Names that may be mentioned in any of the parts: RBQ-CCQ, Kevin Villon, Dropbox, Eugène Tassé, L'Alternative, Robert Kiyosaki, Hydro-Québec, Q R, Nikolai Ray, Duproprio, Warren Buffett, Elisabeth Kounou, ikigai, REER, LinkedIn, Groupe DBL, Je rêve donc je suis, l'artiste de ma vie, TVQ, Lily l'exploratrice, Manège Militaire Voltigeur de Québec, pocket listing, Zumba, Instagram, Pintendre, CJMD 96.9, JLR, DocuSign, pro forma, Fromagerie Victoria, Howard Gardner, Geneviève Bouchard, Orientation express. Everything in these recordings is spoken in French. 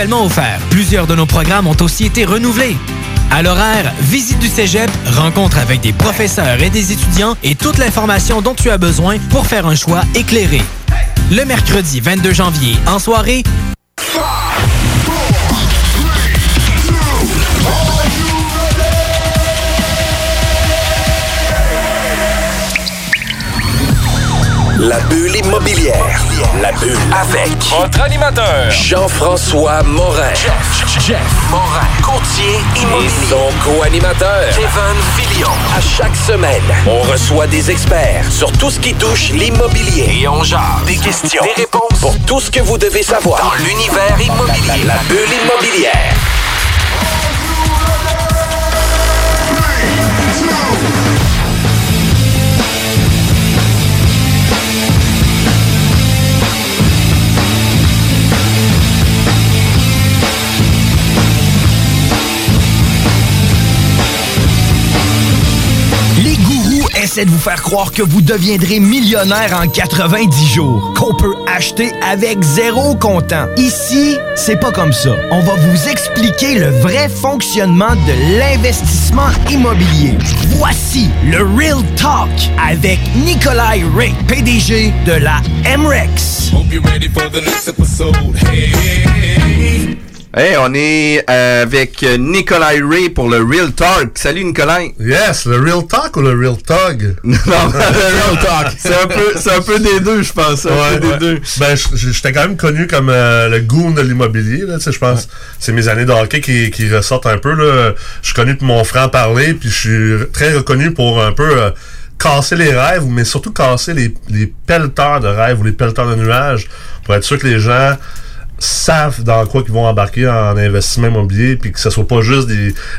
Tellement offert. Plusieurs de nos programmes ont aussi été renouvelés. À l'horaire, visite du cégep, rencontre avec des professeurs et des étudiants et toute l'information dont tu as besoin pour faire un choix éclairé. Le mercredi 22 janvier, en soirée, La bulle immobilière. La bulle avec votre animateur Jean-François Morin. Jeff Morin, courtier immobilier. Et son co-animateur Kevin Villon. À chaque semaine, on reçoit des experts sur tout ce qui touche l'immobilier. Et on jase des questions, des réponses pour tout ce que vous devez savoir dans l'univers immobilier. La bulle immobilière. Essayez de vous faire croire que vous deviendrez millionnaire en 90 jours, qu'on peut acheter avec zéro comptant. Ici, c'est pas comme ça. On va vous expliquer le vrai fonctionnement de l'investissement immobilier. Voici le Real Talk avec Nikolai Ray, PDG de la MREX. Hey, on est avec Nikolai Ray pour le Real Talk. Salut Nikolai. Yes, le Real Talk ou le Real Tug? Non, le Real Talk. C'est un peu des deux, je pense. Ouais. Ben, j'étais quand même connu comme le goon de l'immobilier, là, tu sais, je pense. Ouais. C'est mes années de hockey qui ressortent un peu, là. Je suis connu pour mon franc-parler, puis je suis très reconnu pour un peu... casser les rêves, mais surtout casser les pelleteurs de rêves ou les pelleteurs de nuages pour être sûr que les gens... savent dans quoi qu'ils vont embarquer en investissement immobilier, puis que ce soit pas juste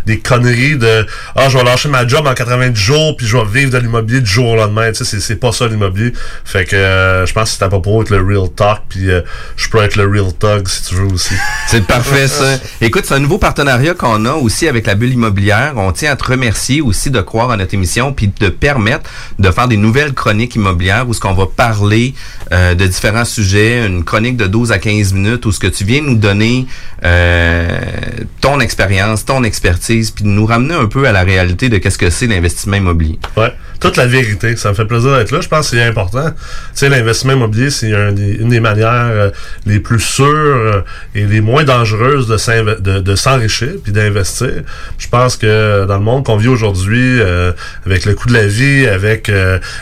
des conneries de « Ah, je vais lâcher ma job en 90 jours, puis je vais vivre de l'immobilier du jour au lendemain. » Tu sais, c'est pas ça l'immobilier. Fait que je pense que c'est à propos d'être le Real Talk, puis je peux être le Real Talk si tu veux aussi. C'est parfait, ça. Écoute, c'est un nouveau partenariat qu'on a aussi avec la bulle immobilière. On tient à te remercier aussi de croire à notre émission, puis de permettre de faire des nouvelles chroniques immobilières où ce qu'on va parler de différents sujets, une chronique de 12 à 15 minutes, ce que tu viens nous donner ton expérience, ton expertise, puis nous ramener un peu à la réalité de qu'est-ce que c'est l'investissement immobilier. Ouais, toute la vérité. Ça me fait plaisir d'être là. Je pense que c'est important. Tu sais, l'investissement immobilier, c'est une des manières les plus sûres et les moins dangereuses de s'enrichir puis d'investir. Je pense que dans le monde qu'on vit aujourd'hui, avec le coût de la vie, avec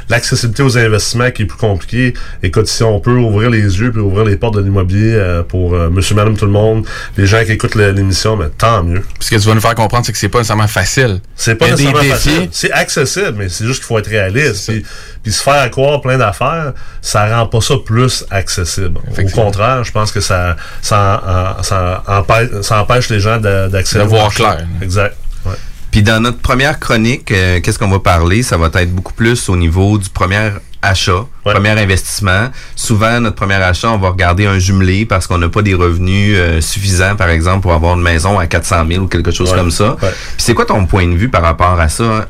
l'accessibilité aux investissements qui est plus compliquée, écoute, si on peut ouvrir les yeux puis ouvrir les portes de l'immobilier pour monsieur, madame, tout le monde, les gens qui écoutent l'émission, mais tant mieux. Ce que tu vas nous faire comprendre, c'est que c'est pas nécessairement facile. C'est pas nécessairement facile. C'est accessible, mais c'est juste qu'il faut être réaliste. Puis se faire croire plein d'affaires, ça rend pas ça plus accessible. Au contraire, je pense que ça empêche les gens d'accéder. De voir clair. Exact. Ouais. Puis dans notre première chronique, qu'est-ce qu'on va parler? Ça va être beaucoup plus au niveau du premier achat, ouais. Premier investissement. Souvent, notre premier achat, on va regarder un jumelé parce qu'on n'a pas des revenus suffisants, par exemple, pour avoir une maison à 400 000 ou quelque chose comme ça. Ouais. Puis c'est quoi ton point de vue par rapport à ça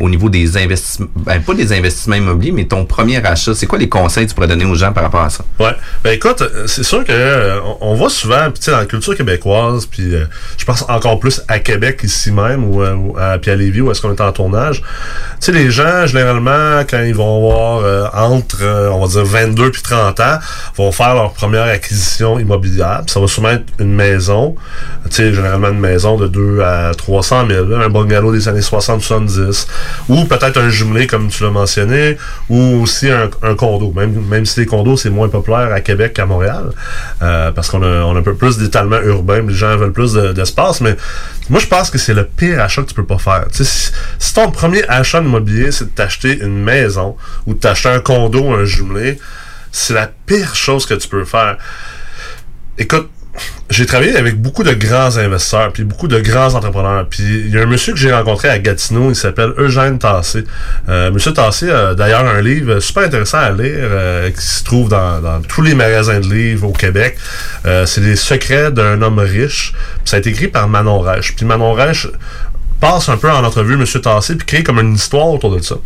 au niveau des investissements, ben, pas des investissements immobiliers, mais ton premier achat, c'est quoi les conseils que tu pourrais donner aux gens par rapport à ça? Oui. Ben écoute, c'est sûr que on voit souvent, puis tu sais, dans la culture québécoise, puis je pense encore plus à Québec ici même, puis à Lévis, où est-ce qu'on est en tournage, tu sais, les gens, généralement, quand ils vont avoir entre, on va dire, 22 puis 30 ans, vont faire leur première acquisition immobilière. Puis ça va souvent être une maison, tu sais, généralement une maison de 2 à 300 000, un bungalow des années 60-70, ou peut-être un jumelé, comme tu l'as mentionné, ou aussi un condo, même si les condos, c'est moins populaire à Québec qu'à Montréal, parce qu'on a un peu plus d'étalement urbain, les gens veulent plus d'espace, mais moi, je pense que c'est le pire achat que tu peux pas faire. Tu sais, si ton premier achat immobilier, c'est de t'acheter une maison, ou de acheter un condo, un jumelé, c'est la pire chose que tu peux faire. Écoute, j'ai travaillé avec beaucoup de grands investisseurs, puis beaucoup de grands entrepreneurs. Puis il y a un monsieur que j'ai rencontré à Gatineau, il s'appelle Eugène Tassé. Monsieur Tassé a d'ailleurs un livre super intéressant à lire qui se trouve dans tous les magasins de livres au Québec. C'est Les secrets d'un homme riche. Puis ça a été écrit par Manon Reich. Puis Manon Reich passe un peu en entrevue M. Tassé puis crée comme une histoire autour de ça.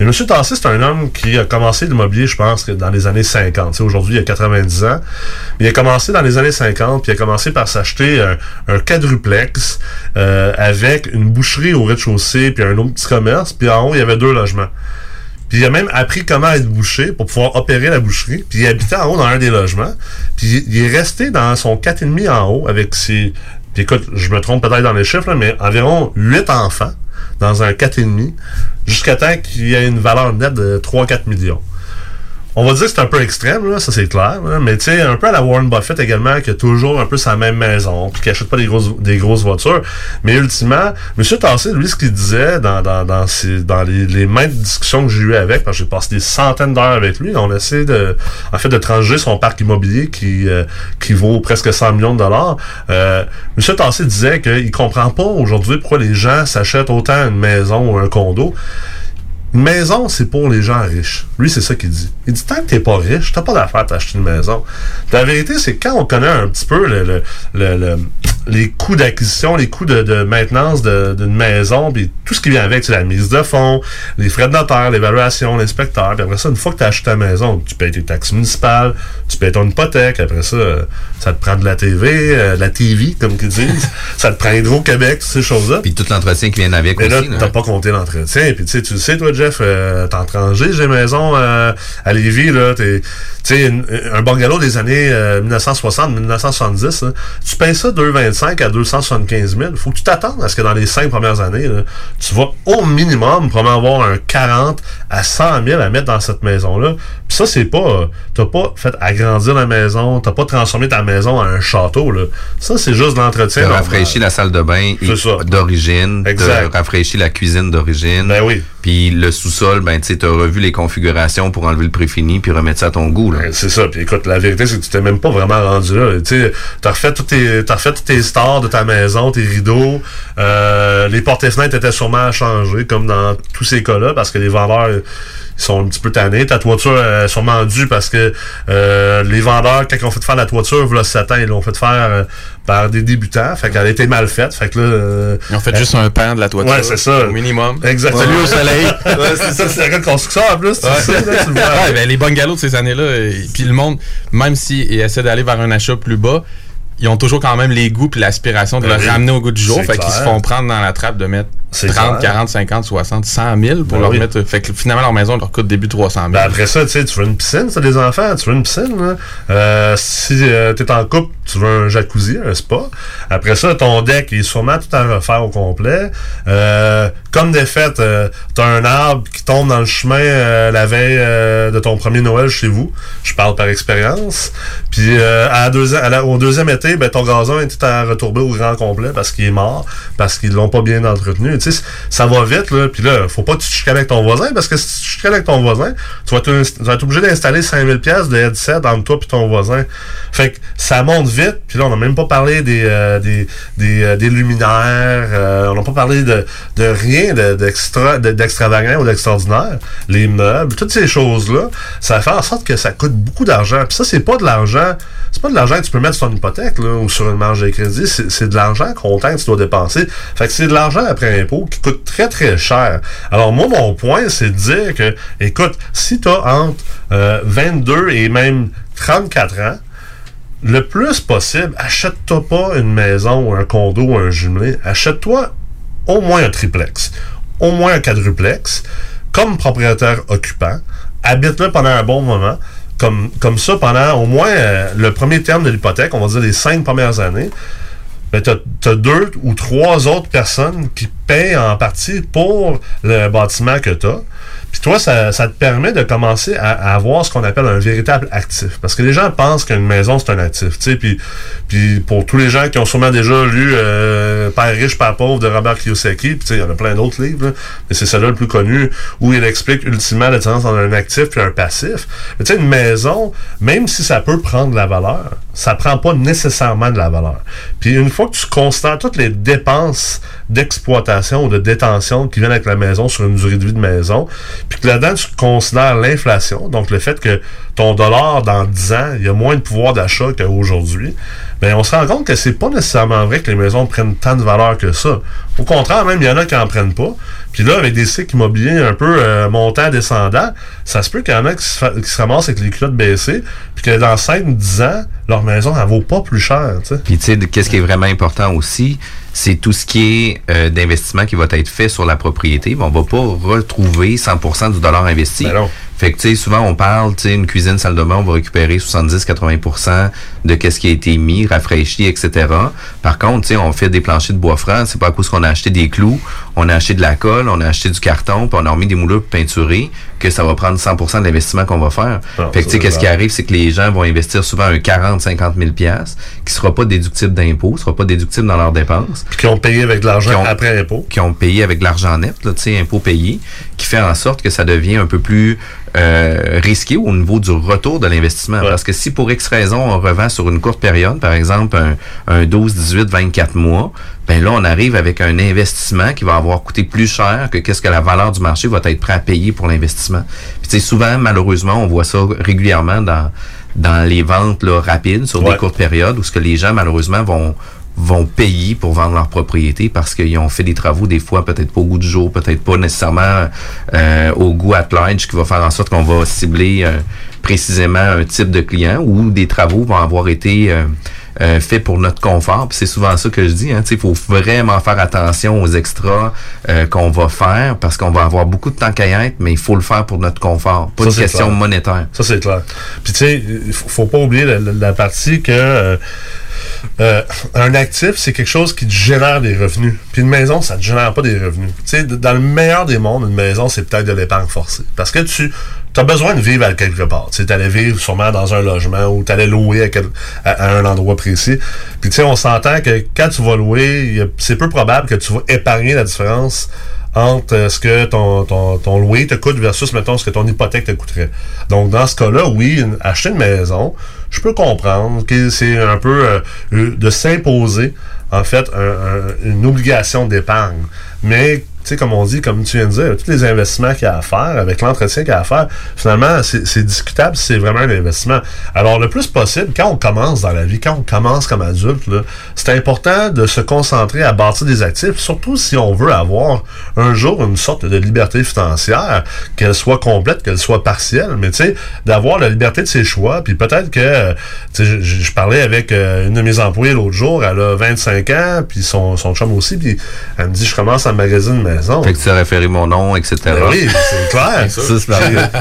Mais M. Tassé, c'est un homme qui a commencé l'immobilier, je pense, dans les années 50. Tu sais, aujourd'hui, il a 90 ans. Mais il a commencé dans les années 50, puis il a commencé par s'acheter un quadruplex avec une boucherie au rez-de-chaussée, puis un autre petit commerce, puis en haut, il y avait deux logements. Puis il a même appris comment être boucher pour pouvoir opérer la boucherie. Puis il habitait en haut dans un des logements. Puis il est resté dans son 4,5 en haut avec ses... Puis écoute, je me trompe peut-être dans les chiffres, là, mais environ 8 enfants dans un 4,5 jusqu'à temps qu'il y ait une valeur nette de 3-4 millions. On va dire que c'est un peu extrême, là, ça c'est clair, là, mais tu sais, un peu à la Warren Buffett également, qui a toujours un peu sa même maison, puis qui n'achète pas des grosses voitures. Mais ultimement, M. Tassé, lui, ce qu'il disait dans les mêmes discussions que j'ai eues avec, parce que j'ai passé des centaines d'heures avec lui, on essaie de transiger son parc immobilier qui vaut presque 100 millions de dollars. M. Tassé disait qu'il comprend pas aujourd'hui pourquoi les gens s'achètent autant une maison ou un condo. Une maison, c'est pour les gens riches. Lui, c'est ça qu'il dit. Il dit, tant que t'es pas riche, t'as pas d'affaire t'acheter une maison. La vérité, c'est que quand on connaît un petit peu les coûts d'acquisition, les coûts de maintenance d'une maison, puis tout ce qui vient avec, c'est la mise de fonds, les frais de notaire, l'évaluation, l'inspecteur, puis après ça, une fois que t'as acheté ta maison, tu payes tes taxes municipales, tu payes ton hypothèque, après ça, ça te prend de la TV, comme qu'ils disent, ça te prend Hydro-Québec, toutes ces choses-là. Puis tout l'entretien qui vient avec aussi. Et là, t'as pas compté l'entretien, puis tu sais, toi, Jeff, t'es en tranger, j'ai maison à Lévis, là, tu sais, un bungalow des années 1960-1970, tu payes ça 225 à 275 000, faut que tu t'attendes à ce que dans les 5 premières années, là, tu vas au minimum probablement avoir un 40 à 100 000 à mettre dans cette maison-là. Puis ça, c'est pas, t'as pas fait agrandir la maison, t'as pas transformé ta maison en un château, là. Ça, c'est juste l'entretien. T'as rafraîchi la salle de bain d'origine, t'as rafraîchi la cuisine d'origine. Ben oui. Puis le sous-sol, ben tu sais, t'as revu les configurations pour enlever le préfini puis remettre ça à ton goût, là. Ben, c'est ça. Puis écoute, la vérité, c'est que tu t'es même pas vraiment rendu là. Tu sais, t'as refait toutes tes stores de ta maison, tes rideaux, les portes et fenêtres étaient sûrement à changer, comme dans tous ces cas-là, parce que les vendeurs sont un petit peu tannés. Ta toiture est sûrement due parce que les vendeurs, quand ils ont fait faire la toiture, voilà 7 ans, ils l'ont fait faire par des débutants. Fait qu'elle était mal faite. Fait que là... ils ont fait juste un pan de la toiture. Ouais, c'est ça. Au minimum. Exactement. Salut au soleil. Ouais, c'est ça, c'est la construction en plus. Ouais. Tu sais, là, tu vois, ouais, ben, les bungalows de ces années-là, puis le monde, même s'ils essaient d'aller vers un achat plus bas, ils ont toujours quand même les goûts et l'aspiration de le ramener au goût du jour. Fait qu'ils se font prendre dans la trappe de mettre 30, 40, 50, 60, 100 000 pour leur mettre... Fait que finalement, leur maison leur coûte début 300 000. Ben après ça, tu sais, tu veux une piscine, c'est des enfants, tu veux une piscine. Là. Si t'es en couple, tu veux un jacuzzi, un spa. Après ça, ton deck est sûrement tout à refaire au complet. Comme des fêtes, t'as un arbre qui tombe dans le chemin la veille de ton premier Noël chez vous. Je parle par expérience. Puis au deuxième été, ben, ton gazon est tout à retomber au grand complet parce qu'il est mort, parce qu'ils l'ont pas bien entretenu. T'sais, ça va vite, là. Puis là, faut pas que tu te chicanes avec ton voisin, parce que si tu te chicanes avec ton voisin, tu vas être obligé d'installer 5000$ de headset entre toi et ton voisin. Fait que ça monte vite, puis là, on n'a même pas parlé des luminaires, on n'a pas parlé de rien d'extravagant ou d'extraordinaire. Les meubles, toutes ces choses-là, ça fait en sorte que ça coûte beaucoup d'argent. Puis ça, c'est pas de l'argent que tu peux mettre sur une hypothèque, là, ou sur une marge de crédit, c'est de l'argent comptant que tu dois dépenser. Fait que c'est de l'argent après impôt qui coûte très très cher. Alors moi, mon point, c'est de dire que, écoute, si tu as entre 22 et même 34 ans, le plus possible, achète-toi pas une maison ou un condo ou un jumelé, achète-toi au moins un triplex, au moins un quadruplex, comme propriétaire occupant, habite-le pendant un bon moment, comme ça pendant au moins le premier terme de l'hypothèque, on va dire les 5 premières années, ben t'as 2 ou 3 autres personnes qui payent en partie pour le bâtiment que t'as. Puis toi, ça te permet de commencer à avoir ce qu'on appelle un véritable actif. Parce que les gens pensent qu'une maison, c'est un actif. Puis pour tous les gens qui ont sûrement déjà lu Père riche, Père pauvre de Robert Kiyosaki, puis il y en a plein d'autres livres, là, mais c'est celui-là le plus connu, où il explique ultimement la différence entre un actif et un passif. Mais une maison, même si ça peut prendre de la valeur, ça prend pas nécessairement de la valeur. Puis une fois que tu considères toutes les dépenses d'exploitation ou de détention qui viennent avec la maison sur une durée de vie de maison, puis que là-dedans, tu considères l'inflation, donc le fait que ton dollar dans 10 ans, il y a moins de pouvoir d'achat qu'aujourd'hui, bien, on se rend compte que c'est pas nécessairement vrai que les maisons prennent tant de valeur que ça. Au contraire, même, il y en a qui n'en prennent pas. Puis là, avec des cycles immobiliers un peu montants, descendants, ça se peut qu'il y en a qui se ramassent avec les culottes baissées, puis que dans 5-10 ans, leur maison, elle vaut pas plus cher. T'sais. Puis tu sais, qu'est-ce qui est vraiment important aussi, c'est tout ce qui est d'investissement qui va être fait sur la propriété. On va pas retrouver 100% du dollar investi. Ben non. Fait que tu sais, souvent on parle, tu sais, une cuisine, salle de bain, on va récupérer 70-80% de qu'est-ce qui a été mis, rafraîchi, etc. Par contre, tu sais, on fait des planchers de bois franc, c'est pas à cause qu'on a acheté des clous, on a acheté de la colle, on a acheté du carton, puis on a remis des moulures peinturées, que ça va prendre 100% de l'investissement qu'on va faire. Non, fait que tu sais, qu'est-ce qui arrive, c'est que les gens vont investir souvent un 40-50 000 $ qui sera pas déductible d'impôts, sera pas déductible dans leurs dépenses. Puis qui ont payé avec de l'argent après impôt. Qui ont payé avec de l'argent net, tu sais, impôts payés, qui fait en sorte que ça devient un peu plus risqué au niveau du retour de l'investissement. Ouais. Parce que si pour X raison, on revend sur une courte période, par exemple un 12, 18, 24 mois, ben là, on arrive avec un investissement qui va avoir coûté plus cher que qu'est-ce que la valeur du marché va être prêt à payer pour l'investissement. Puis tu sais, souvent, malheureusement, on voit ça régulièrement dans les ventes là, rapides sur des courtes périodes où ce que les gens, malheureusement, vont payer pour vendre leur propriété parce qu'ils ont fait des travaux, des fois, peut-être pas au goût du jour, peut-être pas nécessairement au goût at large, qui va faire en sorte qu'on va cibler précisément un type de client ou des travaux vont avoir été faits pour notre confort. Puis c'est souvent ça que je dis, hein, tu sais, il faut vraiment faire attention aux extras qu'on va faire parce qu'on va avoir beaucoup de temps qu'à y être, mais il faut le faire pour notre confort, pas une question monétaire. Ça, c'est clair. Puis tu sais, faut pas oublier la partie que... un actif, c'est quelque chose qui te génère des revenus. Puis une maison, ça te génère pas des revenus. Tu sais, dans le meilleur des mondes, une maison, c'est peut-être de l'épargne forcée. Parce que tu as besoin de vivre à quelque part. Tu sais, t'allais vivre sûrement dans un logement ou t'allais louer à un endroit précis. Puis tu sais, on s'entend que quand tu vas louer, c'est peu probable que tu vas épargner la différence entre ce que ton loyer te coûte versus, mettons, ce que ton hypothèque te coûterait. Donc, dans ce cas-là, oui, acheter une maison, je peux comprendre que c'est un peu de s'imposer, en fait, une obligation d'épargne. Mais, tu sais, comme on dit, comme tu viens de dire, tous les investissements qu'il y a à faire, avec l'entretien qu'il y a à faire, finalement, c'est discutable si c'est vraiment un investissement. Alors, le plus possible, quand on commence dans la vie, quand on commence comme adulte, là, c'est important de se concentrer à bâtir des actifs, surtout si on veut avoir un jour une sorte de liberté financière, qu'elle soit complète, qu'elle soit partielle, mais tu sais, d'avoir la liberté de ses choix, puis peut-être que, tu sais, je parlais avec une de mes employées l'autre jour, elle a 25 ans, puis son chum aussi, puis elle me dit, je commence à magasiner une maison. Fait que tu as référé mon nom, etc. Ben oui, c'est clair. ça.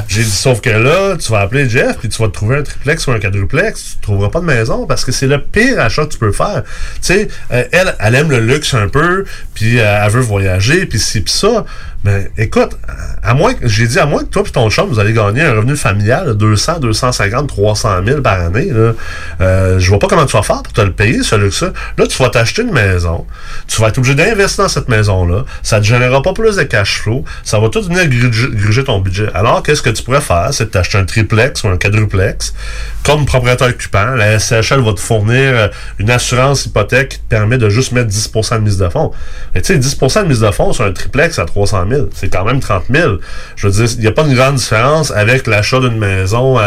J'ai dit, sauf que là, tu vas appeler Jeff, puis tu vas te trouver un triplex ou un quadruplex, tu trouveras pas de maison, parce que c'est le pire achat que tu peux faire. Tu sais, elle aime le luxe un peu, puis elle veut voyager, puis ci, puis ça. Ben, écoute, à moins que toi et ton chum, vous allez gagner un revenu familial de 200, 250, 300 000 par année, là. Je vois pas comment tu vas faire pour te le payer, ce luxe-là. Là, tu vas t'acheter une maison. Tu vas être obligé d'investir dans cette maison-là. Ça te générera pas plus de cash flow. Ça va tout venir gruger ton budget. Alors, qu'est-ce que tu pourrais faire? C'est de t'acheter un triplex ou un quadruplex. Comme propriétaire occupant, la SCHL va te fournir une assurance hypothèque qui te permet de juste mettre 10% de mise de fonds. Mais tu sais, 10% de mise de fonds sur un triplex à 300 000, c'est quand même 30 000. Je veux dire, il n'y a pas une grande différence avec l'achat d'une maison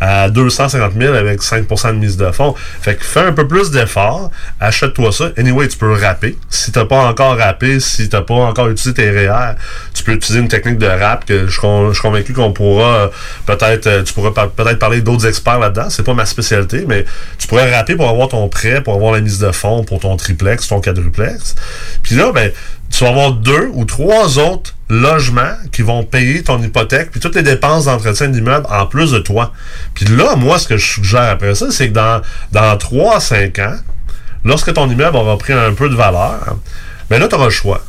à 250 000 avec 5% de mise de fonds. Fait que fais un peu plus d'efforts, achète-toi ça. Anyway, tu peux rapper. Si tu n'as pas encore rappé, si tu n'as pas encore utilisé tes REER, tu peux utiliser une technique de rap que je suis convaincu qu'on pourra peut-être, tu pourras peut-être parler d'autres experts là-dedans. C'est pas ma spécialité, mais tu pourrais rapper pour avoir ton prêt, pour avoir la mise de fonds pour ton triplex, ton quadruplex. Puis là, ben, tu vas avoir 2 ou 3 autres logements qui vont payer ton hypothèque puis toutes les dépenses d'entretien de l'immeuble en plus de toi. Puis là, moi, ce que je suggère après ça, c'est que dans 3 à 5 ans, lorsque ton immeuble aura pris un peu de valeur, bien là, tu auras le choix.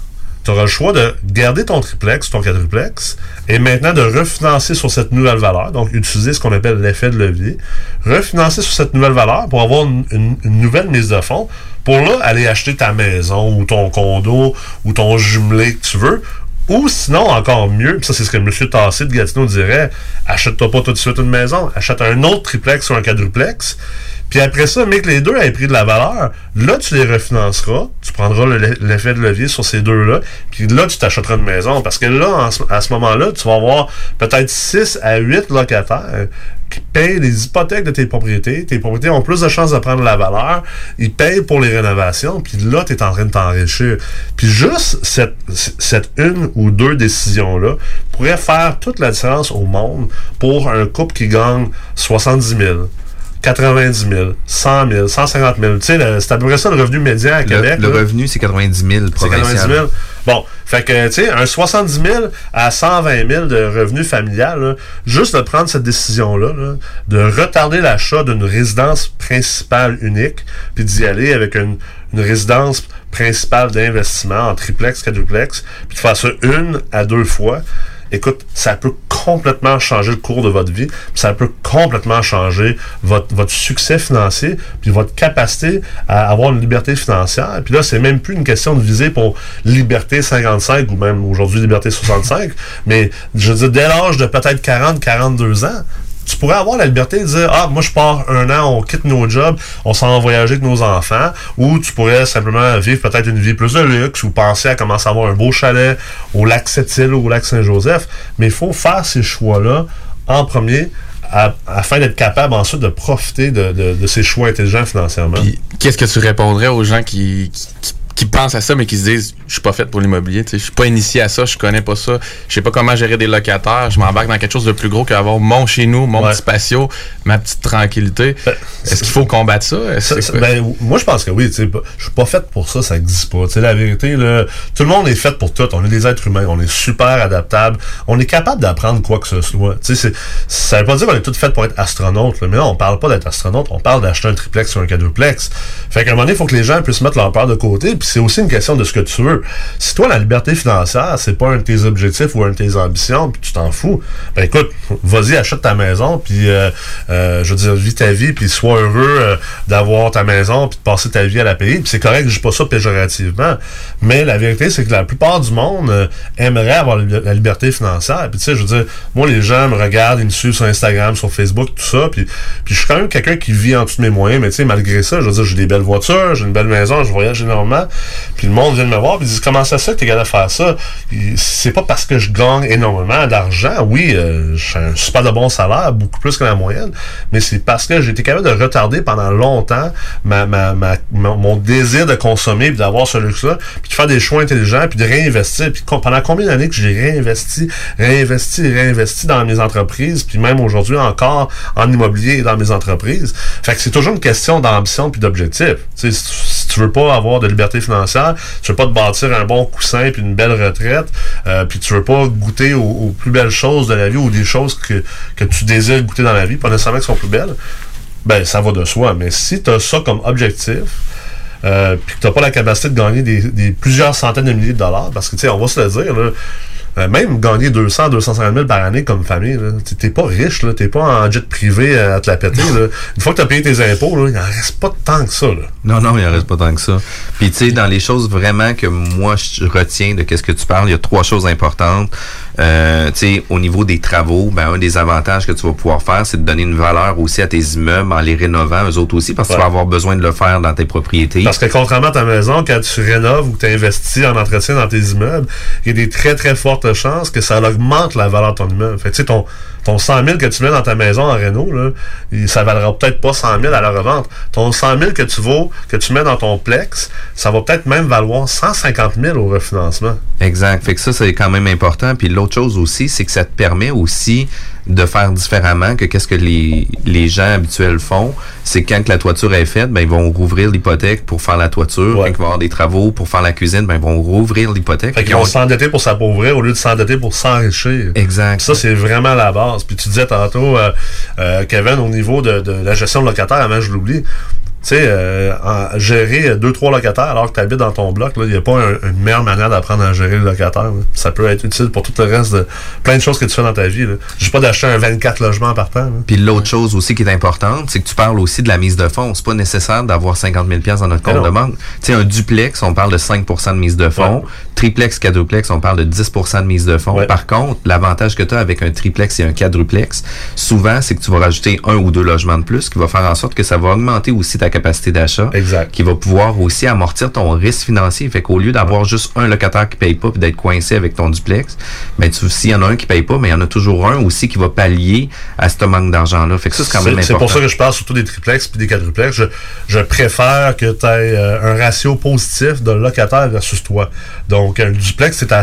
Tu auras le choix de garder ton triplex, ton quadruplex, et maintenant de refinancer sur cette nouvelle valeur, donc utiliser ce qu'on appelle l'effet de levier, refinancer sur cette nouvelle valeur pour avoir une nouvelle mise de fonds, pour là, aller acheter ta maison, ou ton condo, ou ton jumelé que tu veux, ou sinon, encore mieux, pis ça c'est ce que M. Tassé de Gatineau dirait, achète-toi pas tout de suite une maison, achète un autre triplex ou un quadruplex, Puis après ça, mais que les deux aient pris de la valeur, là, tu les refinanceras, tu prendras l'effet de levier sur ces deux-là, puis là, tu t'achèteras une maison. Parce que là, à ce moment-là, tu vas avoir peut-être 6 à 8 locataires qui payent les hypothèques de tes propriétés. Tes propriétés ont plus de chances de prendre la valeur. Ils payent pour les rénovations. Puis là, tu es en train de t'enrichir. Puis juste cette une ou deux décisions-là pourraient faire toute la différence au monde pour un couple qui gagne 70 000. 90 000, 100 000, 150 000. Tu sais, c'est à peu près ça le revenu médian à Québec. Le revenu, c'est 90 000 provincial. C'est 90 000. Bon, fait que, tu sais, un 70 000 à 120 000 de revenu familial, là, juste de prendre cette décision-là, là, de retarder l'achat d'une résidence principale unique, puis d'y aller avec une résidence principale d'investissement en triplex, quadruplex, puis de faire ça une à deux fois. Écoute, ça peut complètement changer le cours de votre vie, puis ça peut complètement changer votre succès financier, puis votre capacité à avoir une liberté financière. Puis là, c'est même plus une question de viser pour liberté 55 ou même aujourd'hui liberté 65, mais je veux dire, dès l'âge de peut-être 40, 42 ans, tu pourrais avoir la liberté de dire « Ah, moi, je pars un an, on quitte nos jobs, on s'en va voyager avec nos enfants. » Ou tu pourrais simplement vivre peut-être une vie plus de luxe ou penser à commencer à avoir un beau chalet au lac Sept-Îles ou au lac Saint-Joseph. Mais il faut faire ces choix-là en premier afin d'être capable ensuite de profiter de ces choix intelligents financièrement. Puis, qu'est-ce que tu répondrais aux gens qui pensent à ça, mais qui se disent « Je suis pas fait pour l'immobilier, je suis pas initié à ça, je connais pas ça, je sais pas comment gérer des locataires, je m'embarque dans quelque chose de plus gros qu'avoir mon chez-nous, mon petit patio, ma petite tranquillité. Ben, » Est-ce qu'il faut combattre ça? Moi, je pense que oui. Je suis pas fait pour ça, ça existe pas. La vérité, là, tout le monde est fait pour tout. On est des êtres humains, on est super adaptables, on est capable d'apprendre quoi que ce soit. Ça veut pas dire qu'on est tous faits pour être astronautes, là, mais là, on parle pas d'être astronaute, on parle d'acheter un triplex ou un quadruplex. Fait qu'à un moment donné, il faut que les gens puissent mettre leur peur de côté. C'est aussi une question de ce que tu veux. Si toi, la liberté financière, c'est pas un de tes objectifs ou un de tes ambitions, puis tu t'en fous, ben écoute, vas-y, achète ta maison, puis je veux dire, vis ta vie, puis sois heureux d'avoir ta maison, puis de passer ta vie à la payer, puis c'est correct, je dis pas ça péjorativement, mais la vérité, c'est que la plupart du monde aimerait avoir la liberté financière, puis tu sais, je veux dire, moi, les gens me regardent, ils me suivent sur Instagram, sur Facebook, tout ça, puis je suis quand même quelqu'un qui vit en dessous de mes moyens, mais tu sais, malgré ça, je veux dire, j'ai des belles voitures, j'ai une belle maison, je voyage énormément. Puis le monde vient de me voir et dit « Comment ça que t'es capable de faire ça? » C'est pas parce que je gagne énormément d'argent. Oui, j'ai un super de bon salaire, beaucoup plus que la moyenne, mais c'est parce que j'ai été capable de retarder pendant longtemps mon désir de consommer et d'avoir ce luxe-là, puis de faire des choix intelligents, puis de réinvestir. Puis pendant combien d'années que j'ai réinvesti dans mes entreprises, puis même aujourd'hui encore en immobilier et dans mes entreprises. Fait que c'est toujours une question d'ambition puis d'objectif. Tu sais, si tu veux pas avoir de liberté financière, tu veux pas te bâtir un bon coussin puis une belle retraite, puis tu veux pas goûter aux plus belles choses de la vie ou des choses que tu désires goûter dans la vie, pas nécessairement qui sont plus belles, ben ça va de soi. Mais si tu as ça comme objectif, puis que tu n'as pas la capacité de gagner des plusieurs centaines de milliers de dollars, parce que tu sais, on va se le dire, là, même gagner 200, 250 000 par année comme famille, là, t'es pas riche, là, t'es pas en jet privé à te la péter. Là. Une fois que t'as payé tes impôts, là, il en reste pas tant que ça. Là. Non, il en reste pas tant que ça. Puis tu sais, dans les choses vraiment que moi je retiens de qu'est-ce que tu parles, il y a trois choses importantes. Tu sais, au niveau des travaux, ben un des avantages que tu vas pouvoir faire, c'est de donner une valeur aussi à tes immeubles en les rénovant, eux autres aussi, parce que tu vas avoir besoin de le faire dans tes propriétés. Parce que contrairement à ta maison, quand tu rénoves ou que tu investis en entretien dans tes immeubles, il y a des très très fortes chance que ça augmente la valeur de ton immeuble. Fait que tu sais, ton 100 000 que tu mets dans ta maison en réno, là, ça valera peut-être pas 100 000 à la revente. Ton 100 000 que tu mets dans ton plex, ça va peut-être même valoir 150 000 au refinancement. Exact. Fait que ça, c'est quand même important. Puis l'autre chose aussi, c'est que ça te permet aussi de faire différemment que qu'est-ce que les gens habituels font. C'est que quand la toiture est faite, ben ils vont rouvrir l'hypothèque pour faire la toiture. Quand ils vont avoir des travaux pour faire la cuisine, ben ils vont rouvrir l'hypothèque. Fait qu'ils vont s'endetter pour s'appauvrir au lieu de s'endetter pour s'enrichir. Exact. Puis ça, c'est vraiment la base. Puis tu disais tantôt, Kevin, au niveau de la gestion de locataire, avant je l'oublie, tu sais, gérer 2-3 locataires alors que tu habites dans ton bloc, il n'y a pas une meilleure manière d'apprendre à gérer le locataire. Là. Ça peut être utile pour tout le reste de plein de choses que tu fais dans ta vie. Je dis pas d'acheter un 24 logements par temps. Puis l'autre chose aussi qui est importante, c'est que tu parles aussi de la mise de fonds. C'est pas nécessaire d'avoir 50 000 $ dans notre compte de banque. Tu sais, un duplex, on parle de 5 % de mise de fonds. Ouais. Triplex, quadruplex, on parle de 10 % de mise de fonds. Ouais. Par contre, l'avantage que tu as avec un triplex et un quadruplex, souvent, c'est que tu vas rajouter un ou deux logements de plus, qui va faire en sorte que ça va augmenter aussi ta capacité d'achat, qui va pouvoir aussi amortir ton risque financier. Fait qu'au lieu d'avoir juste un locataire qui paye pas et d'être coincé avec ton duplex, ben tu s'il y en a un qui paye pas, mais il y en a toujours un aussi qui va pallier à ce manque d'argent-là. Fait que ça, c'est quand même important. C'est pour ça que je parle surtout des triplex puis des quadruplex. Je préfère que tu aies un ratio positif de locataire versus toi. Donc, un duplex, c'est à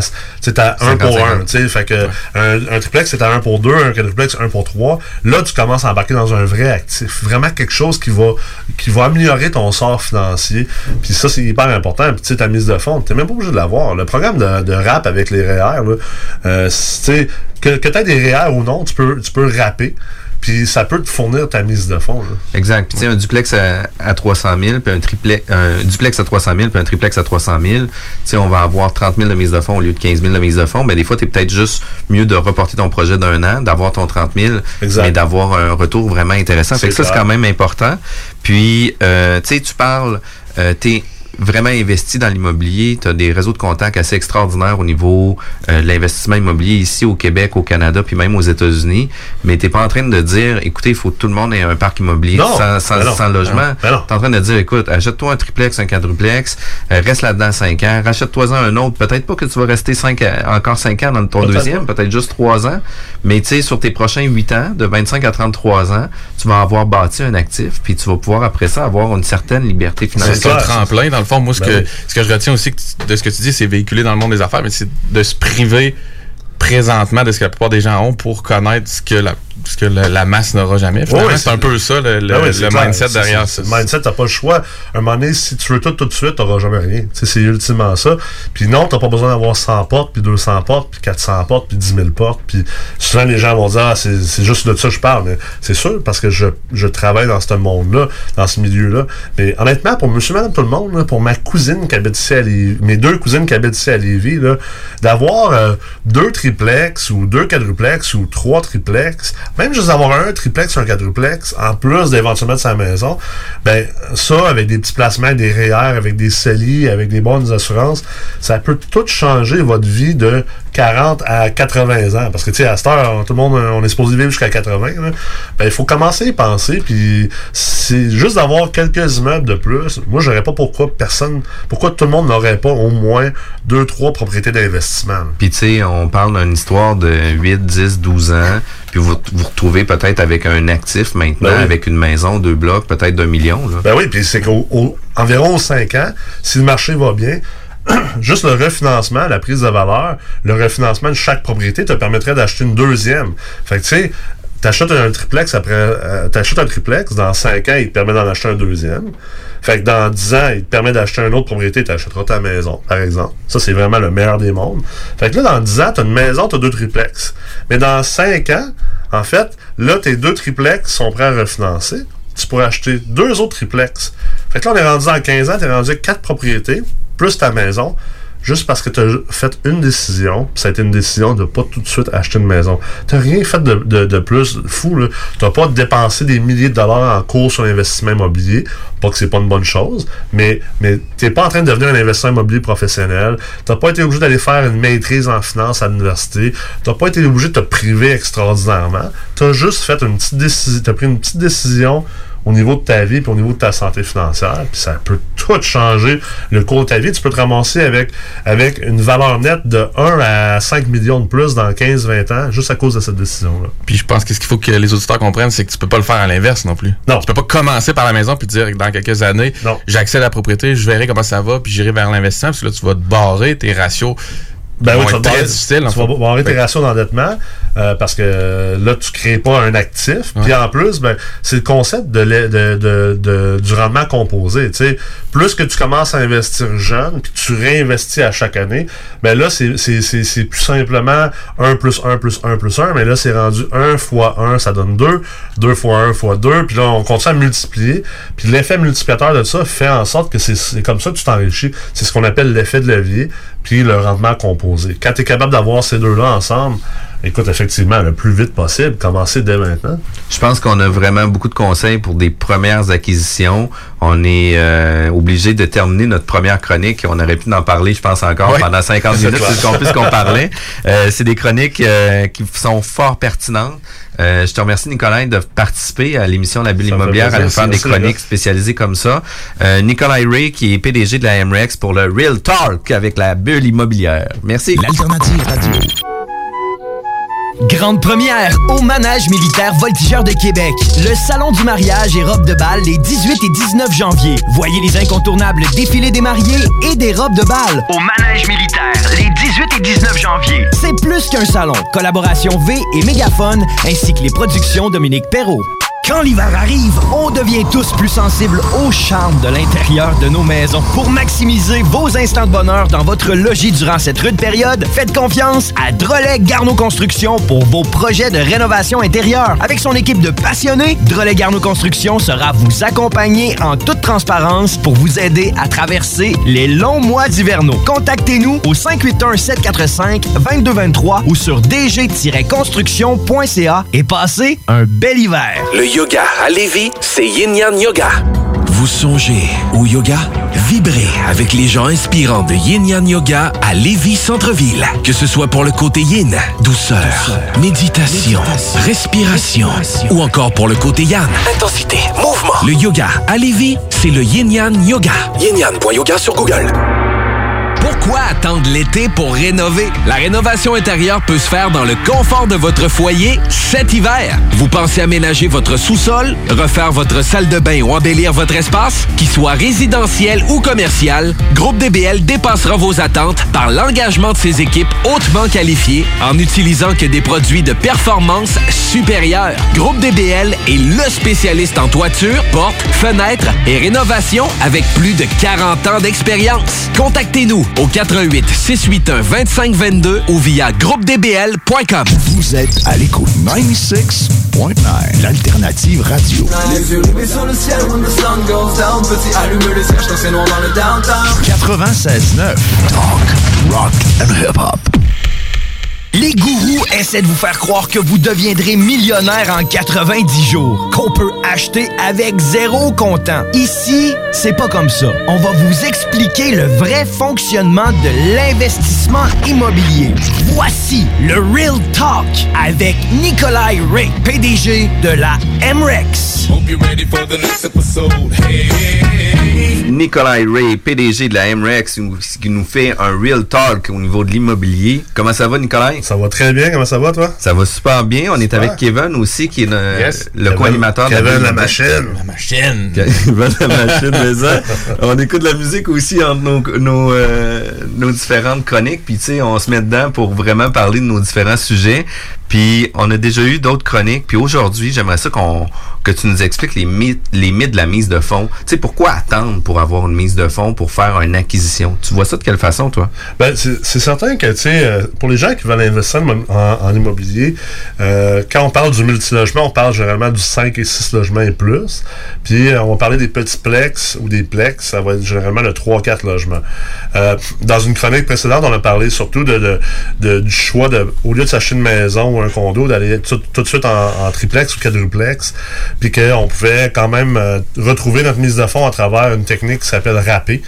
1 pour 1. Fait que un triplex, c'est à 1 pour 2, un quadruplex, 1 pour 3. Là, tu commences à embarquer dans un vrai actif. Vraiment quelque chose qui va améliorer ton sort financier. Puis ça, c'est hyper important. Puis tu sais, ta mise de fonds, t'es même pas obligé de l'avoir. Le programme de rap avec les REER, que tu aies des REER ou non, tu peux rapper. Puis ça peut te fournir ta mise de fonds. Exact. Puis tu sais, un duplex à 300 000, puis un duplex à 300 000, puis un triplex à 300 000, tu sais, on va avoir 30 000 de mise de fonds au lieu de 15 000 de mise de fonds. Bien, des fois, tu es peut-être juste mieux de reporter ton projet d'un an, d'avoir ton 30 000, mais d'avoir un retour vraiment intéressant. Fait que ça, c'est quand même important. Puis, tu sais, tu parles, t'es vraiment investi dans l'immobilier, tu as des réseaux de contacts assez extraordinaires au niveau de l'investissement immobilier ici au Québec, au Canada, puis même aux États-Unis, mais tu n'es pas en train de dire, écoutez, il faut que tout le monde ait un parc immobilier sans logement. Tu es en train de dire, écoute, achète-toi un triplex, un quadruplex, reste là-dedans 5 ans, rachète-toi un autre, peut-être pas que tu vas rester encore 5 ans dans ton deuxième, peut-être juste 3 ans, mais tu sais, sur tes prochains 8 ans, de 25 à 33 ans, tu vas avoir bâti un actif, puis tu vas pouvoir après ça avoir une certaine liberté financière. C'est un tremplin dans le fond. Moi, ce que je retiens aussi de ce que tu dis, c'est véhiculer dans le monde des affaires, mais c'est de se priver présentement de ce que la plupart des gens ont pour connaître ce que la masse n'aura jamais. C'est un peu ça, le mindset derrière ça. Le mindset, t'as pas le choix. Un moment donné, si tu veux tout de suite, t'auras jamais rien. T'sais, c'est ultimement ça. Puis non, t'as pas besoin d'avoir 100 portes, puis 200 portes, puis 400 portes, puis 10 000 portes. Puis souvent, les gens vont dire, c'est juste de ça que je parle. Mais c'est sûr, parce que je travaille dans ce monde-là, dans ce milieu-là. Mais honnêtement, pour monsieur, madame, tout le monde, là, pour ma cousine qui habite ici à Lévis, mes deux cousines qui habitent ici à Lévis, là, d'avoir 2 triplex ou 2 quadruplex ou 3 triplex, même juste avoir un triplex ou un quadruplex, en plus d'éventuellement de sa maison, ben ça, avec des petits placements, des REER, avec des CELI, avec des bonnes assurances, ça peut tout changer votre vie de 40 à 80 ans. Parce que, tu sais, à cette heure, tout le monde, on est supposé vivre jusqu'à 80. Là. Ben, il faut commencer à y penser, puis c'est juste d'avoir quelques immeubles de plus. Moi, je n'aurais pas pourquoi tout le monde n'aurait pas au moins 2-3 propriétés d'investissement. Puis, tu sais, on parle d'une histoire de 8, 10, 12 ans, puis vous retrouvez peut-être avec un actif maintenant, avec une maison, 2 blocs, peut-être d'1 million. Là. Ben oui, puis c'est qu'environ 5 ans, si le marché va bien, juste le refinancement, la prise de valeur, le refinancement de chaque propriété te permettrait d'acheter une deuxième. Fait que tu sais, t'achètes un triplex dans 5 ans, il te permet d'en acheter un deuxième. Fait que dans 10 ans, il te permet d'acheter une autre propriété, t'achèteras ta maison, par exemple. Ça, c'est vraiment le meilleur des mondes. Fait que là, dans 10 ans, t'as une maison, t'as 2 triplex. Mais dans 5 ans, en fait, là, tes 2 triplex sont prêts à refinancer. Tu pourras acheter 2 autres triplex. Fait que là, on est rendu en 15 ans, t'es rendu à 4 propriétés, plus ta maison, juste parce que tu as fait une décision, pis ça a été une décision de pas tout de suite acheter une maison. Tu n'as rien fait de plus fou, là. Tu n'as pas dépensé des milliers de dollars en cours sur l'investissement immobilier, pas que c'est pas une bonne chose, mais tu n'es pas en train de devenir un investisseur immobilier professionnel, tu n'as pas été obligé d'aller faire une maîtrise en finance à l'université, tu n'as pas été obligé de te priver extraordinairement, tu as juste fait une petite décision, tu as pris une petite décision au niveau de ta vie puis au niveau de ta santé financière, puis ça peut tout changer le cours de ta vie. Tu peux te ramasser avec une valeur nette de 1 à 5 millions de plus dans 15-20 ans, juste à cause de cette décision-là. Puis je pense que ce qu'il faut que les auditeurs comprennent, c'est que tu peux pas le faire à l'inverse non plus. Non. Tu peux pas commencer par la maison puis dire que dans quelques années, j'accède à la propriété, je verrai comment ça va, puis j'irai vers l'investissement, parce que là, tu vas te barrer tes ratios. Ben oui, tu vas barrer tes ratios d'endettement. parce que là, tu crées pas un actif. Puis en plus, ben, c'est le concept du rendement composé. T'sais. Plus que tu commences à investir jeune, puis tu réinvestis à chaque année, ben là, c'est plus simplement 1 plus 1 plus 1 plus 1, mais là, c'est rendu 1 fois 1, ça donne 2, 2 fois 1 fois 2, puis là, on continue à multiplier. Puis l'effet multiplicateur de ça fait en sorte que c'est comme ça que tu t'enrichis. C'est ce qu'on appelle l'effet de levier, puis le rendement composé. Quand tu es capable d'avoir ces deux-là ensemble, écoute, effectivement, le plus vite possible, commencer dès maintenant. Je pense qu'on a vraiment beaucoup de conseils pour des premières acquisitions. On est obligé de terminer notre première chronique. On aurait pu en parler, je pense, encore pendant 50 minutes. C'est le plus qu'on parlait. C'est des chroniques qui sont fort pertinentes. Je te remercie, Nicolas, de participer à l'émission La Bulle Immobilière, à nous faire des chroniques spécialisées comme ça. Nikolai Ray, qui est PDG de la MREX pour le Real Talk avec La Bulle Immobilière. Merci. L'Alternative Radio. Grande première au Manège Militaire Voltigeur de Québec. Le salon du mariage et robes de bal les 18 et 19 janvier. Voyez les incontournables défilés des mariés et des robes de bal au Manège Militaire les 18 et 19 janvier. C'est plus qu'un salon. Collaboration V et Mégaphone ainsi que les productions Dominique Perrault. Quand l'hiver arrive, on devient tous plus sensibles au charme de l'intérieur de nos maisons. Pour maximiser vos instants de bonheur dans votre logis durant cette rude période, faites confiance à Drolet Garneau Construction pour vos projets de rénovation intérieure. Avec son équipe de passionnés, Drolet Garneau Construction sera vous accompagner en toute transparence pour vous aider à traverser les longs mois hivernaux. Contactez-nous au 581-745-2223 ou sur dg-construction.ca et passez un bel hiver. Yoga à Lévis, c'est Yin Yang Yoga. Vous songez au yoga? Vibrez avec les gens inspirants de Yin Yang Yoga à Lévis Centre-Ville. Que ce soit pour le côté yin, douceur, méditation, respiration, ou encore pour le côté yang, intensité, mouvement. Le yoga à Lévis, c'est le Yin Yang Yoga. Yin-yang.yoga sur Google. Pourquoi attendre l'été pour rénover? La rénovation intérieure peut se faire dans le confort de votre foyer cet hiver. Vous pensez aménager votre sous-sol, refaire votre salle de bain ou embellir votre espace? Qu'il soit résidentiel ou commercial, Groupe DBL dépassera vos attentes par l'engagement de ses équipes hautement qualifiées en n'utilisant que des produits de performance supérieure. Groupe DBL est le spécialiste en toiture, portes, fenêtres et rénovation avec plus de 40 ans d'expérience. Contactez-nous au 418-681-2522 ou via groupedbl.com. Vous êtes à l'écoute 96.9, l'Alternative Radio. Les yeux rivés sur le ciel, when the sun goes down. Petit allume le siège, tant c'est noir dans le downtown. 96.9, talk, rock and hip-hop. Les gourous essaient de vous faire croire que vous deviendrez millionnaire en 90 jours, qu'on peut acheter avec zéro comptant. Ici, c'est pas comme ça. On va vous expliquer le vrai fonctionnement de l'investissement immobilier. Voici le Real Talk avec Nikolai Ray, PDG de la MREX. Nikolai Ray, PDG de la MREX, qui nous fait un Real Talk au niveau de l'immobilier. Comment ça va, Nikolai? Ça va très bien. Comment ça va, toi? Ça va super bien. On est avec Kevin aussi, qui est le co-animateur de la machine. Kevin la machine, mais ça. On écoute la musique aussi entre nos différentes chroniques. Puis, tu sais, on se met dedans pour vraiment parler de nos différents sujets. Puis, on a déjà eu d'autres chroniques. Puis, aujourd'hui, j'aimerais ça que tu nous expliques les mythes de la mise de fonds. Tu sais, pourquoi attendre pour avoir une mise de fonds, pour faire une acquisition? Tu vois ça de quelle façon, toi? Ben, c'est certain que, tu sais, pour les gens qui veulent investir en immobilier, quand on parle du multilogement, on parle généralement du 5 et 6 logements et plus. Puis, on va parler des petits plex ou des plex, ça va être généralement le 3-4 logements. Dans une chronique précédente, on a parlé surtout du choix de, au lieu de s'acheter une maison, un condo, d'aller tout de suite en triplex ou quadruplex, puis qu'on pouvait quand même retrouver notre mise de fonds à travers une technique qui s'appelle rapé.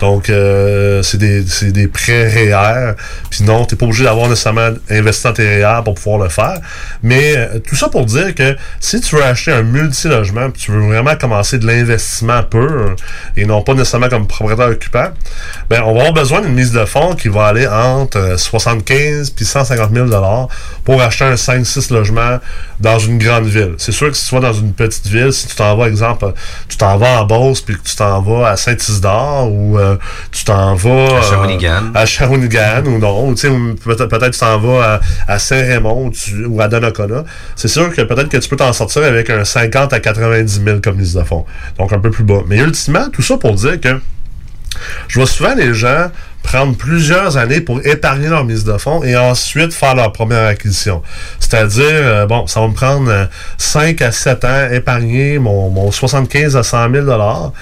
Donc, c'est des prêts REER. Puis non, tu n'es pas obligé d'avoir nécessairement investi dans tes REER pour pouvoir le faire. Mais tout ça pour dire que si tu veux acheter un multilogement, puis tu veux vraiment commencer de l'investissement pur, et non pas nécessairement comme propriétaire occupant, ben on va avoir besoin d'une mise de fonds qui va aller entre 75 puis 150 000 $ pour acheter un 5-6 logements dans une grande ville. C'est sûr que si tu vas dans une petite ville, si tu t'en vas, exemple, tu t'en vas à Beauce, puis que tu t'en vas à Saint-Isidore ou tu t'en vas à Shawinigan. À Shawinigan ou non, tu sais, peut-être tu t'en vas à Saint-Raymond ou à Donnacona. C'est sûr que peut-être que tu peux t'en sortir avec un 50 à 90 000 comme liste de fonds. Donc un peu plus bas. Mais ultimement, tout ça pour dire que je vois souvent les gens prendre plusieurs années pour épargner leur mise de fonds et ensuite faire leur première acquisition. C'est-à-dire, bon, ça va me prendre 5 à 7 ans épargner mon 75 à 100 000 $.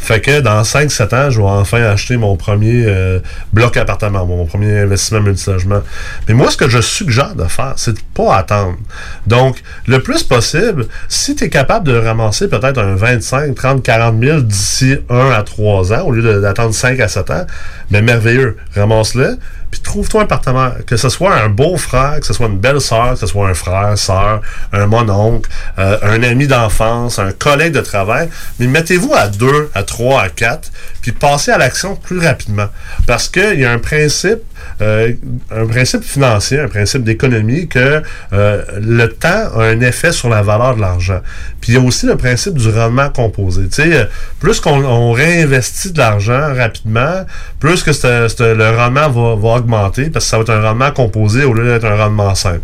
Fait que dans 5-7 ans, je vais enfin acheter mon premier bloc appartement, mon premier investissement multilogement. Mais moi, ce que je suggère de faire, c'est de ne pas attendre. Donc, le plus possible, si tu es capable de ramasser peut-être un 25, 30, 40 000 d'ici 1 à 3 ans, au lieu d'attendre 5 à 7 ans, mais merveilleux, ramasse-le, puis trouve-toi un partenaire, que ce soit un beau-frère, que ce soit une belle-sœur, que ce soit un frère, sœur, un mononcle, un ami d'enfance, un collègue de travail, mais mettez-vous à 2, à 3, à 4, puis passez à l'action plus rapidement. Parce qu'il y a un principe financier, un principe d'économie, que le temps a un effet sur la valeur de l'argent. Puis il y a aussi le principe du rendement composé. Tu sais, plus qu'on réinvestit de l'argent rapidement, plus que le rendement va augmenter, parce que ça va être un rendement composé au lieu d'être un rendement simple.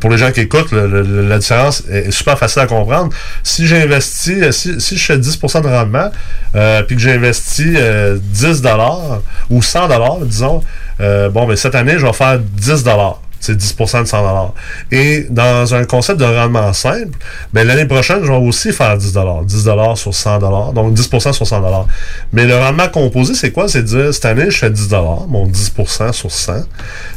Pour les gens qui écoutent, la différence est super facile à comprendre. Si j'investis, si je fais 10% de rendement, puis que j'investis 10 $ ou 100 $, disons, bon, mais cette année, je vais faire 10 $. C'est 10% de 100 $. Et dans un concept de rendement simple, ben, l'année prochaine, je vais aussi faire 10 $. 10 $ sur 100 $. Donc, 10% sur 100 $. Mais le rendement composé, c'est quoi? C'est de dire, cette année, je fais 10 $, mon 10% sur 100.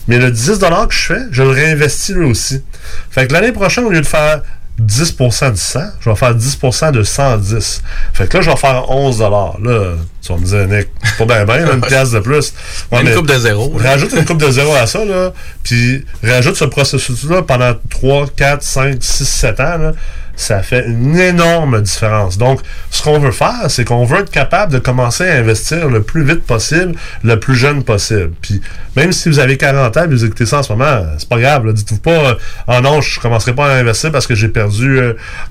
Mais le 10 $ que je fais, je le réinvestis lui aussi. Fait que l'année prochaine, au lieu de faire 10% de 100, je vais faire 10% de 110. Fait que là, je vais faire 11 $. Là, tu vas me dire, Nick, c'est pas bien, bien, une pièce de plus. Ouais, une coupe de zéro. Rajoute une coupe de zéro à ça, là, puis rajoute ce processus-là pendant 3, 4, 5, 6, 7 ans, là, ça fait une énorme différence. Donc, ce qu'on veut faire, c'est qu'on veut être capable de commencer à investir le plus vite possible, le plus jeune possible. Puis, même si vous avez 40 ans et vous écoutez ça en ce moment, c'est pas grave, là, dites-vous pas, ah non, je commencerai pas à investir parce que j'ai perdu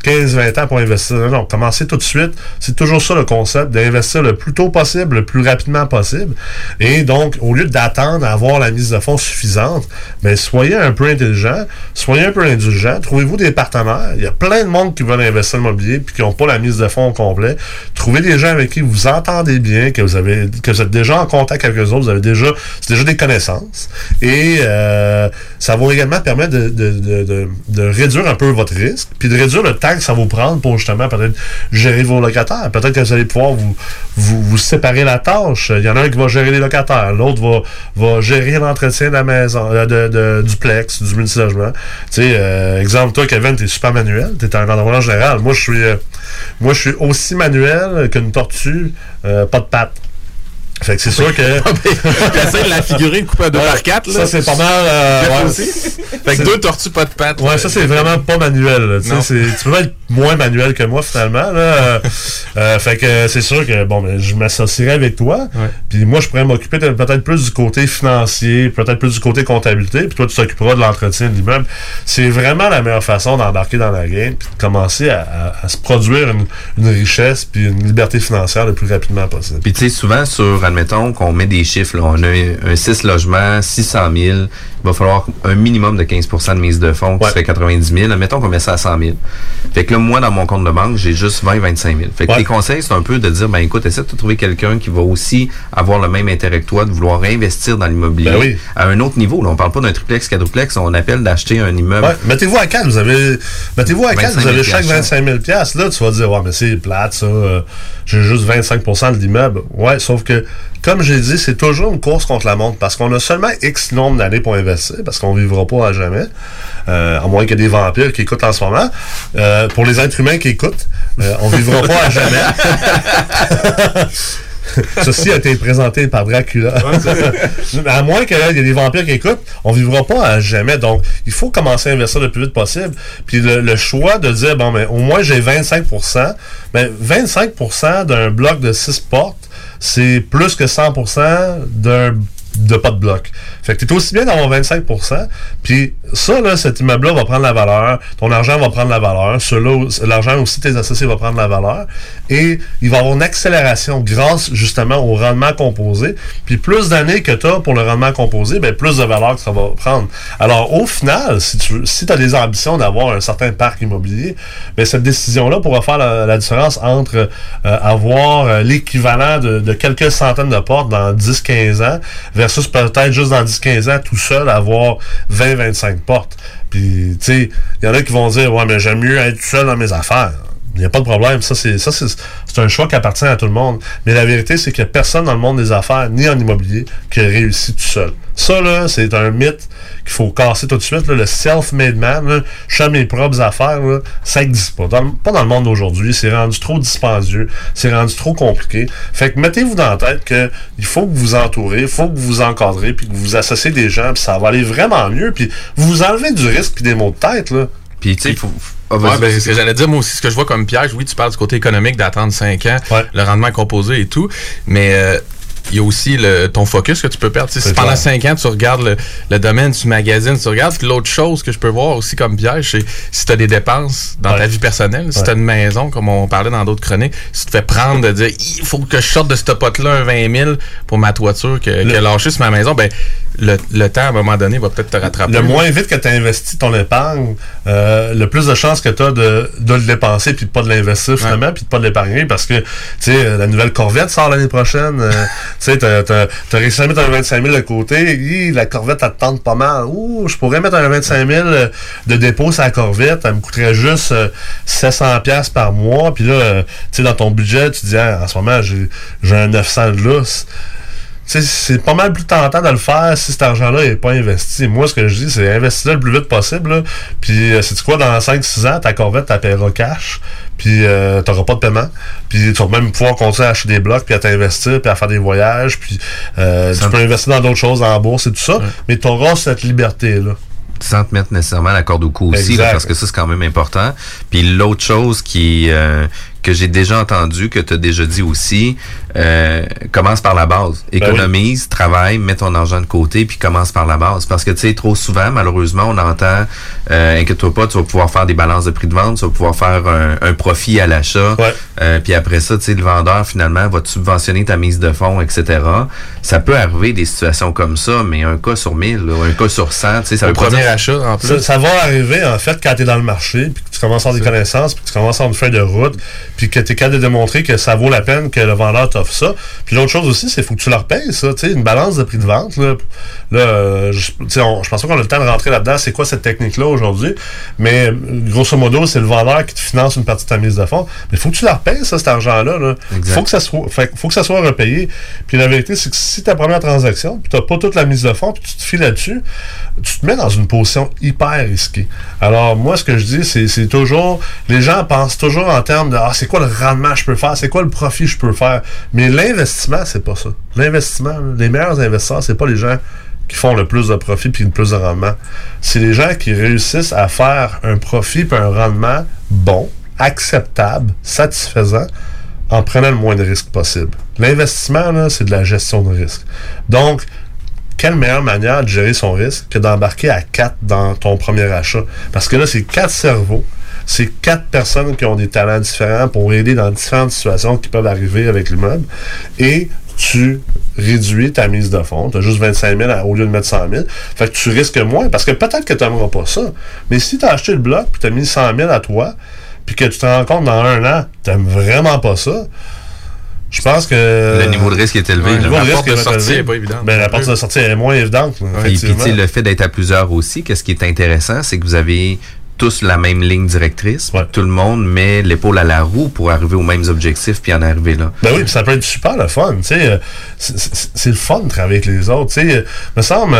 15, 20 ans pour investir. Non, commencez tout de suite. C'est toujours ça le concept, d'investir le plus tôt possible, le plus rapidement possible. Et donc, au lieu d'attendre à avoir la mise de fonds suffisante, bien, soyez un peu intelligent, soyez un peu indulgent, trouvez-vous des partenaires. Il y a plein de monde qui veulent investir dans l'immobilier puis qui n'ont pas la mise de fonds au complet. Trouvez des gens avec qui vous entendez bien, que vous êtes déjà en contact avec eux autres, c'est déjà des connaissances. Et ça va également permettre de réduire un peu votre risque puis de réduire le temps que ça va vous prendre pour justement peut-être gérer vos locataires. Peut-être que vous allez pouvoir vous séparer la tâche. Il y en a un qui va gérer les locataires, l'autre va gérer l'entretien de la maison, du duplex, du multilogement. Tu sais, exemple, toi, Kevin, t'es super manuel, t'es en environnement général. Moi, je suis aussi manuel qu'une tortue, pas de pattes. Fait que c'est sûr que... J'essaie de la figurer, couper à 2 par 4. Ça, c'est pas mal... ouais. Fait que 2 tortues, pas de pattes. Ouais, ça, c'est vraiment pas manuel. Tu peux pas être moins manuel que moi, finalement. Là. Fait que c'est sûr que, bon, ben, je m'associerais avec toi. Puis moi, je pourrais m'occuper peut-être plus du côté financier, peut-être plus du côté comptabilité. Puis toi, tu t'occuperas de l'entretien de l'immeuble. C'est vraiment la meilleure façon d'embarquer dans la game puis de commencer à se produire une richesse puis une liberté financière le plus rapidement possible. Puis tu sais, souvent, sur... Admettons qu'on met des chiffres, là, on a un 6 logements, 600 000, il va falloir un minimum de 15 % de mise de fonds, qui se fait 90 000. Admettons qu'on met ça à 100 000. Fait que là, moi, dans mon compte de banque, j'ai juste 20-25 000. Fait que tes conseils, c'est un peu de dire, ben écoute, essaie de trouver quelqu'un qui va aussi avoir le même intérêt que toi, de vouloir investir dans l'immobilier à un autre niveau. Là, on parle pas d'un triplex, quadruplex, on appelle d'acheter un immeuble. Ouais. Mettez-vous à 4, vous avez chaque 25 000 $. Là, tu vas dire, ouais, mais c'est plate, ça, j'ai juste 25 % de l'immeuble. Ouais, sauf que comme j'ai dit, c'est toujours une course contre la montre parce qu'on a seulement X nombre d'années pour investir parce qu'on ne vivra pas à jamais, à moins qu'il y ait des vampires qui écoutent en ce moment. Pour les êtres humains qui écoutent, on ne vivra pas à jamais. Ceci a été présenté par Dracula. À moins qu'il y ait des vampires qui écoutent, on ne vivra pas à jamais. Donc, il faut commencer à investir le plus vite possible. Puis le choix de dire, bon, mais au moins j'ai 25 %, mais 25 % d'un bloc de 6 portes, c'est plus que 100 % d'un de pas de bloc. Fait que t'es aussi bien dans mon 25%, puis ça, là, cet immeuble-là va prendre la valeur, ton argent va prendre la valeur, l'argent aussi tes associés va prendre la valeur, et il va avoir une accélération grâce, justement, au rendement composé, puis plus d'années que t'as pour le rendement composé, ben plus de valeur que ça va prendre. Alors, au final, si t'as des ambitions d'avoir un certain parc immobilier, ben cette décision-là pourra faire la différence entre avoir l'équivalent de quelques centaines de portes dans 10-15 ans, versus peut-être juste dans 10-15 ans, tout seul, avoir 20-25 portes. Puis, tu sais, il y en a qui vont dire « Ouais, mais j'aime mieux être tout seul dans mes affaires. » Il n'y a pas de problème. Ça, c'est un choix qui appartient à tout le monde. Mais la vérité, c'est qu'il n'y a personne dans le monde des affaires, ni en immobilier, qui réussit tout seul. Ça, là, c'est un mythe qu'il faut casser tout de suite. Là, le self-made man, là, je fais mes propres affaires, là, ça n'existe pas. Pas dans le monde d'aujourd'hui. C'est rendu trop dispendieux. C'est rendu trop compliqué. Fait que mettez-vous dans la tête qu'il faut que vous entourez, il faut que vous encadrez, puis que vous associez des gens, puis ça va aller vraiment mieux. Puis vous vous enlevez du risque puis des maux de tête, là. Puis, tu sais, faut... ouais, ben, ce que j'allais dire, moi aussi, ce que je vois comme piège, oui, tu parles du côté économique, d'attendre 5 ans, ouais, le rendement composé et tout, mais il y a aussi ton focus que tu peux perdre. Si pendant 5 ans, tu regardes le domaine, tu magasines, tu regardes. Puis l'autre chose que je peux voir aussi comme piège, c'est si tu as des dépenses dans ta vie personnelle, si tu as une maison, comme on parlait dans d'autres chroniques, si tu te fais prendre de dire, il faut que je sorte de ce pot-là un 20 000 pour ma toiture que lâcher sur ma maison, ben le temps, à un moment donné, va peut-être te rattraper. Le moins vite que tu as investi ton épargne, le plus de chances que tu as de le dépenser puis de pas de l'investir, finalement, puis de pas de l'épargner, parce que, tu sais, la nouvelle Corvette sort l'année prochaine. Tu sais, t'as réussi à mettre un 25 000 de côté. Hi, la Corvette, elle te tente pas mal. Ouh, je pourrais mettre un 25 000 de dépôt sur la Corvette. Elle me coûterait juste 700$ par mois. Puis là, tu sais, dans ton budget, tu te dis, ah, en ce moment, j'ai un 900 de lousse. Tu sais, c'est pas mal plus tentant de le faire si cet argent-là n'est pas investi. Moi, ce que je dis, c'est investir le plus vite possible, là. Puis, sais-tu quoi, dans 5-6 ans, ta Corvette, tu la paieras cash, puis t'auras pas de paiement. Puis, tu vas même pouvoir continuer à acheter des blocs, puis à t'investir, puis à faire des voyages, puis tu peux investir dans d'autres choses, en bourse et tout ça, mais t'auras cette liberté-là. Sans te mettre nécessairement la corde au cou aussi, là, parce que ça, c'est quand même important. Puis, l'autre chose que j'ai déjà entendu, que tu as déjà dit aussi, commence par la base. Économise, travaille, mets ton argent de côté, puis commence par la base. Parce que, tu sais, trop souvent, malheureusement, on entend, inquiète-toi pas, tu vas pouvoir faire des balances de prix de vente, tu vas pouvoir faire un profit à l'achat, puis après ça, tu sais, le vendeur, finalement, va te subventionner ta mise de fonds, etc. Ça peut arriver des situations comme ça, mais un cas sur 1000, là, un cas sur 100, tu sais, ça veut pas dire... achat, en plus. Ça va arriver, en fait, quand tu es dans le marché, puis que tu commences à avoir des connaissances, puis que tu commences à avoir une feuille de route, puis que tu es capable de démontrer que ça vaut la peine que le vendeur t'offre ça. Puis l'autre chose aussi, c'est qu'il faut que tu leur payes ça, tu sais, une balance de prix de vente. Là, je pense pas qu'on a le temps de rentrer là-dedans, c'est quoi cette technique-là aujourd'hui, mais grosso modo, c'est le vendeur qui te finance une partie de ta mise de fonds. Mais il faut que tu leur payes ça, cet argent-là. Là. Faut que ça soit repayé. Puis la vérité, c'est que si ta première transaction, puis tu n'as pas toute la mise de fonds, puis tu te files là-dessus, tu te mets dans une position hyper risquée. Alors, moi, ce que je dis, c'est toujours... Les gens pensent toujours en termes de « Ah, c'est quoi le rendement que je peux faire? C'est quoi le profit que je peux faire? » Mais l'investissement, c'est pas ça. L'investissement, les meilleurs investisseurs, c'est pas les gens qui font le plus de profit puis le plus de rendement. C'est les gens qui réussissent à faire un profit puis un rendement bon, acceptable, satisfaisant, en prenant le moins de risques possible. L'investissement, là, c'est de la gestion de risque. Donc, quelle meilleure manière de gérer son risque que d'embarquer à 4 dans ton premier achat? Parce que là, c'est 4 cerveaux, c'est 4 personnes qui ont des talents différents pour aider dans différentes situations qui peuvent arriver avec l'immeuble. Et tu réduis ta mise de fonds. Tu as juste 25 000 au lieu de mettre 100 000. Fait que tu risques moins, parce que peut-être que tu n'aimeras pas ça. Mais si tu as acheté le bloc et tu as mis 100 000 à toi, puis que tu te rends compte dans un an, tu n'aimes vraiment pas ça, je pense que... Le niveau de risque est élevé. La porte de sortie n'est pas évidente. Ben, la porte de sortie est moins évidente. Et puis, tu sais, le fait d'être à plusieurs aussi, qu'est-ce qui est intéressant, c'est que vous avez tous la même ligne directrice. Ouais. Tout le monde met l'épaule à la roue pour arriver aux mêmes objectifs puis en arriver là. Ben oui, pis ça peut être super le fun. C'est le fun de travailler avec les autres. Il me semble,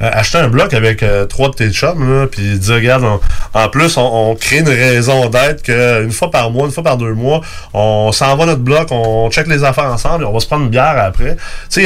acheter un bloc avec 3 de tes chums, puis dire, regarde, en plus, on crée une raison d'être qu'une fois par mois, une fois par 2 mois, on s'en va notre bloc, on check les affaires ensemble, et on va se prendre une bière après. C'est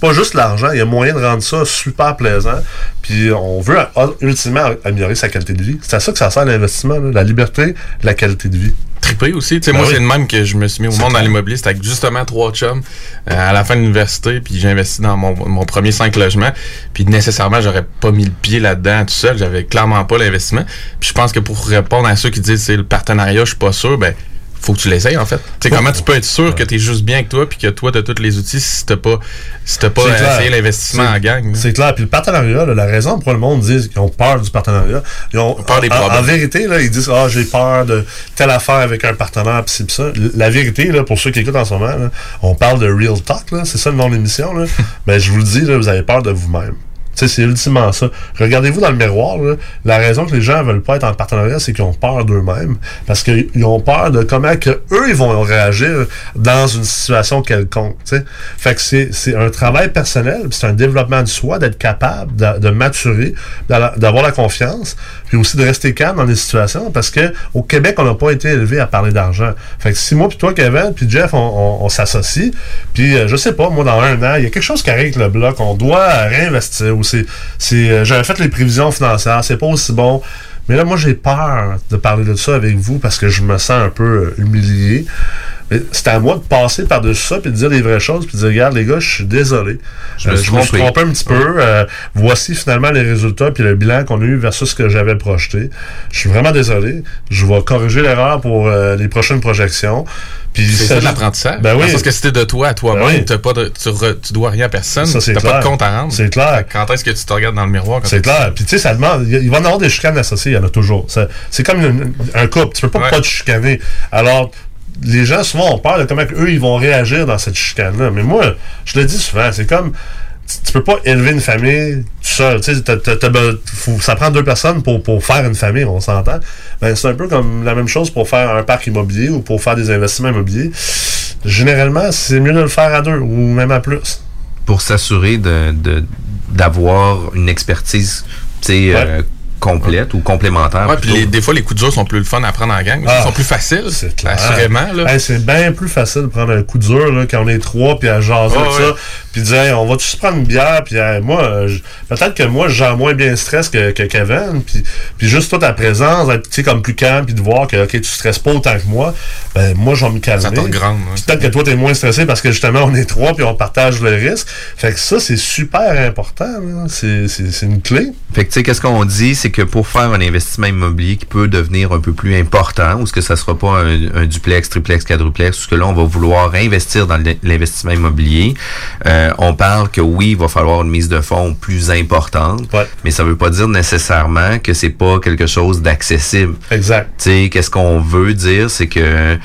pas juste l'argent, il y a moyen de rendre ça super plaisant. Puis on veut ultimement améliorer sa qualité de vie. C'est à ça que ça sert l'investissement, là, la liberté, la qualité de vie. triper aussi. Moi, c'est le même que je me suis mis au monde dans l'immobilier. C'était avec justement 3 chums à la fin de l'université. Puis j'ai investi dans mon premier 5 logements. Puis nécessairement, j'aurais pas mis le pied là-dedans tout seul. J'avais clairement pas l'investissement. Puis je pense que pour répondre à ceux qui disent c'est le partenariat, je suis pas sûr, ben faut que tu l'essayes, en fait. Tu sais, comment tu peux être sûr que tu es juste bien avec toi puis que toi, tu as tous les outils si tu n'as pas, essayé l'investissement en gang? C'est clair. Puis le partenariat, là, la raison pourquoi le monde dit qu'ils ont peur du partenariat, ils ont peur des problèmes. En vérité, là, ils disent « Ah, j'ai peur de telle affaire avec un partenaire, puis c'est pis ça. » La vérité, là, pour ceux qui écoutent en ce moment, là, on parle de Real Talk, là, c'est ça le nom de l'émission. Mais ben, je vous le dis, là, vous avez peur de vous-même. C'est ultimement ça. Regardez-vous dans le miroir, là, la raison que les gens veulent pas être en partenariat, c'est qu'ils ont peur d'eux-mêmes. Parce qu'ils ont peur de comment que eux ils vont réagir dans une situation quelconque. T'sais. Fait que c'est un travail personnel, c'est un développement du soi, d'être capable de maturer, d'avoir la confiance, puis aussi de rester calme dans les situations, parce que au Québec, on n'a pas été élevé à parler d'argent. Fait que si moi, puis toi, Kevin, puis Jeff, on s'associe, puis je sais pas, moi, dans 1 an, il y a quelque chose qui arrive avec le bloc, on doit réinvestir aussi. J'avais fait les prévisions financières, c'est pas aussi bon. Mais là, moi, j'ai peur de parler de ça avec vous parce que je me sens un peu humilié. Mais c'est à moi de passer par-dessus ça puis de dire les vraies choses puis de dire, regarde, les gars, je suis désolé. Je me suis trompé un petit peu. Voici finalement les résultats puis le bilan qu'on a eu versus ce que j'avais projeté. Je suis vraiment désolé. Je vais corriger l'erreur pour les prochaines projections. C'est ça de l'apprentissage. Ben oui. Parce que c'était de toi à toi-même, tu dois rien à personne, tu n'as pas de compte à rendre. C'est clair. Quand est-ce que tu te regardes dans le miroir? C'est clair. Puis tu sais, ça demande. Il va y en avoir des chicanes associées, il y en a toujours. C'est comme un couple, tu ne peux pas te chicaner. Alors, les gens souvent ont peur de comment eux ils vont réagir dans cette chicane-là. Mais moi, je le dis souvent, c'est comme. Tu peux pas élever une famille tout seul. Ça prend 2 personnes pour faire une famille, on s'entend. Ben, c'est un peu comme la même chose pour faire un parc immobilier ou pour faire des investissements immobiliers. Généralement, c'est mieux de le faire à 2 ou même à plus. Pour s'assurer d'avoir une expertise complète ou complémentaire. Ouais, puis des fois, les coups durs sont plus le fun à prendre en gang. Ils sont plus faciles, assurément. Hey, c'est bien plus facile de prendre un coup dur là, quand on est 3 puis à jaser ça. Puis dire, hey, on va tous prendre une bière. Puis hey, moi, peut-être que moi, je gère moins bien le stress que Kevin. Puis juste toi, ta présence, être comme plus calme, puis de voir que tu stresses pas autant que moi, ben moi, je vais me calmer. Ça te regrande. Ouais. Peut-être que toi, tu es moins stressé parce que justement, on est 3 puis on partage le risque. Fait que ça, c'est super important. C'est une clé. Fait que tu sais, qu'est-ce qu'on dit? C'est que pour faire un investissement immobilier qui peut devenir un peu plus important, ou ce que ça ne sera pas un duplex, triplex, quadruplex, parce que là, on va vouloir investir dans l'investissement immobilier, on parle que oui, il va falloir une mise de fonds plus importante, mais ça ne veut pas dire nécessairement que c'est pas quelque chose d'accessible. Exact. Tu sais, qu'est-ce qu'on veut dire, c'est que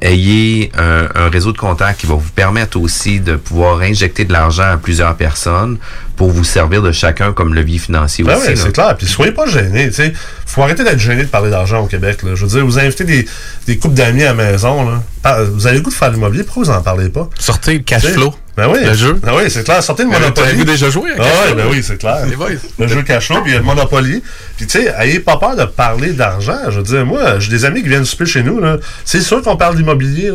ayez un réseau de contacts qui va vous permettre aussi de pouvoir injecter de l'argent à plusieurs personnes pour vous servir de chacun comme levier financier aussi. Oui, c'est clair. Puis soyez pas gênés. Il faut arrêter d'être gêné de parler d'argent au Québec. Là. Je veux dire, vous invitez des couples d'amis à la maison. Là. Vous avez le goût de faire l'immobilier. Pourquoi vous n'en parlez pas? Sortez le cash flow. Ben oui. Le jeu. Ben oui, c'est clair. Sortez de Monopoly. Vous avez déjà joué à cash flow? Ben oui, c'est clair. Le jeu cash flow, puis il y a Monopoly. Puis tu sais, ayez pas peur de parler d'argent. Je veux dire, moi, j'ai des amis qui viennent souper chez nous. Là. C'est sûr qu'on parle d'immobilier.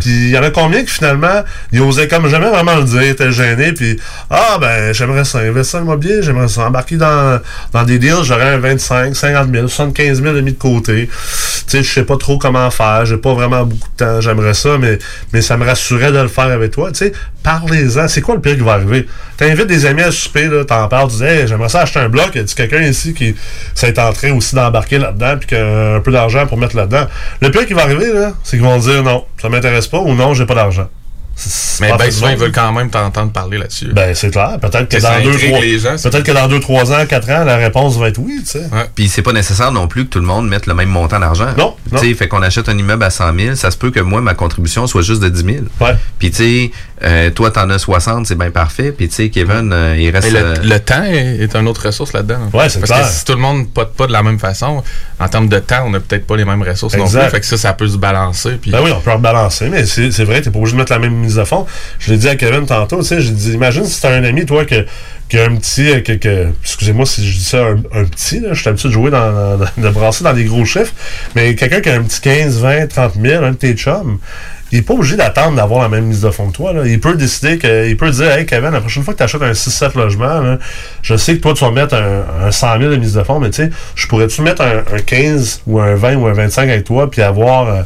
Puis il y en a combien qui finalement, ils osaient comme jamais vraiment le dire, ils étaient gênés. Puis, j'aimerais ça investir dans l'immobilier, j'aimerais ça embarquer dans des deals, j'aurais un 25, 50 000, 75 000 de côté. Tu sais, je sais pas trop comment faire, j'ai pas vraiment beaucoup de temps, j'aimerais ça, mais ça me rassurait de le faire avec toi. Tu sais, parlez-en. C'est quoi le pire qui va arriver? T'invites des amis à souper, là, t'en parles, tu dis, hey, j'aimerais ça acheter un bloc, y a-t-il quelqu'un ici qui s'est en train aussi d'embarquer là-dedans, puis un peu d'argent pour mettre là-dedans? Le pire qui va arriver, là, c'est qu'ils vont dire, non, ça m'intéresse pas, ou non, j'ai pas d'argent. Mais bien souvent, ils veulent quand même t'entendre parler là-dessus. Ben c'est clair. Peut-être que dans 2-3 ans, 4 ans, la réponse va être oui, tu sais. Puis c'est pas nécessaire non plus que tout le monde mette le même montant d'argent. Non, non. Tu sais, fait qu'on achète un immeuble à 100 000, ça se peut que moi, ma contribution soit juste de 10 000. Ouais. Puis tu sais, toi, t'en as 60, c'est bien parfait. Puis tu sais, Kevin, il reste... Le temps est une autre ressource là-dedans. Oui, c'est clair. Parce que si tout le monde ne pote pas de la même façon, en termes de temps, on n'a peut-être pas les mêmes ressources non plus. Fait que ça peut se balancer. Puis... Ben oui, on peut rebalancer, mais c'est vrai, t'es pas obligé de mettre la même mise à fond. Je l'ai dit à Kevin tantôt, tu sais, j'ai dit, imagine si t'as un ami, toi, qui a un petit, excusez-moi si je dis ça, un petit, là, je suis habitué de jouer de brasser dans des gros chiffres, mais quelqu'un qui a un petit 15, 20, 30 000, un de tes chums, il n'est pas obligé d'attendre d'avoir la même mise de fonds que toi. Là. Il peut décider que. Il peut dire, hey Kevin, la prochaine fois que tu achètes un 6-7 logements, là, je sais que toi, tu vas mettre un 100 000 de mise de fonds, mais tu sais, je pourrais-tu mettre un 15 ou un 20 ou un 25 avec toi, puis avoir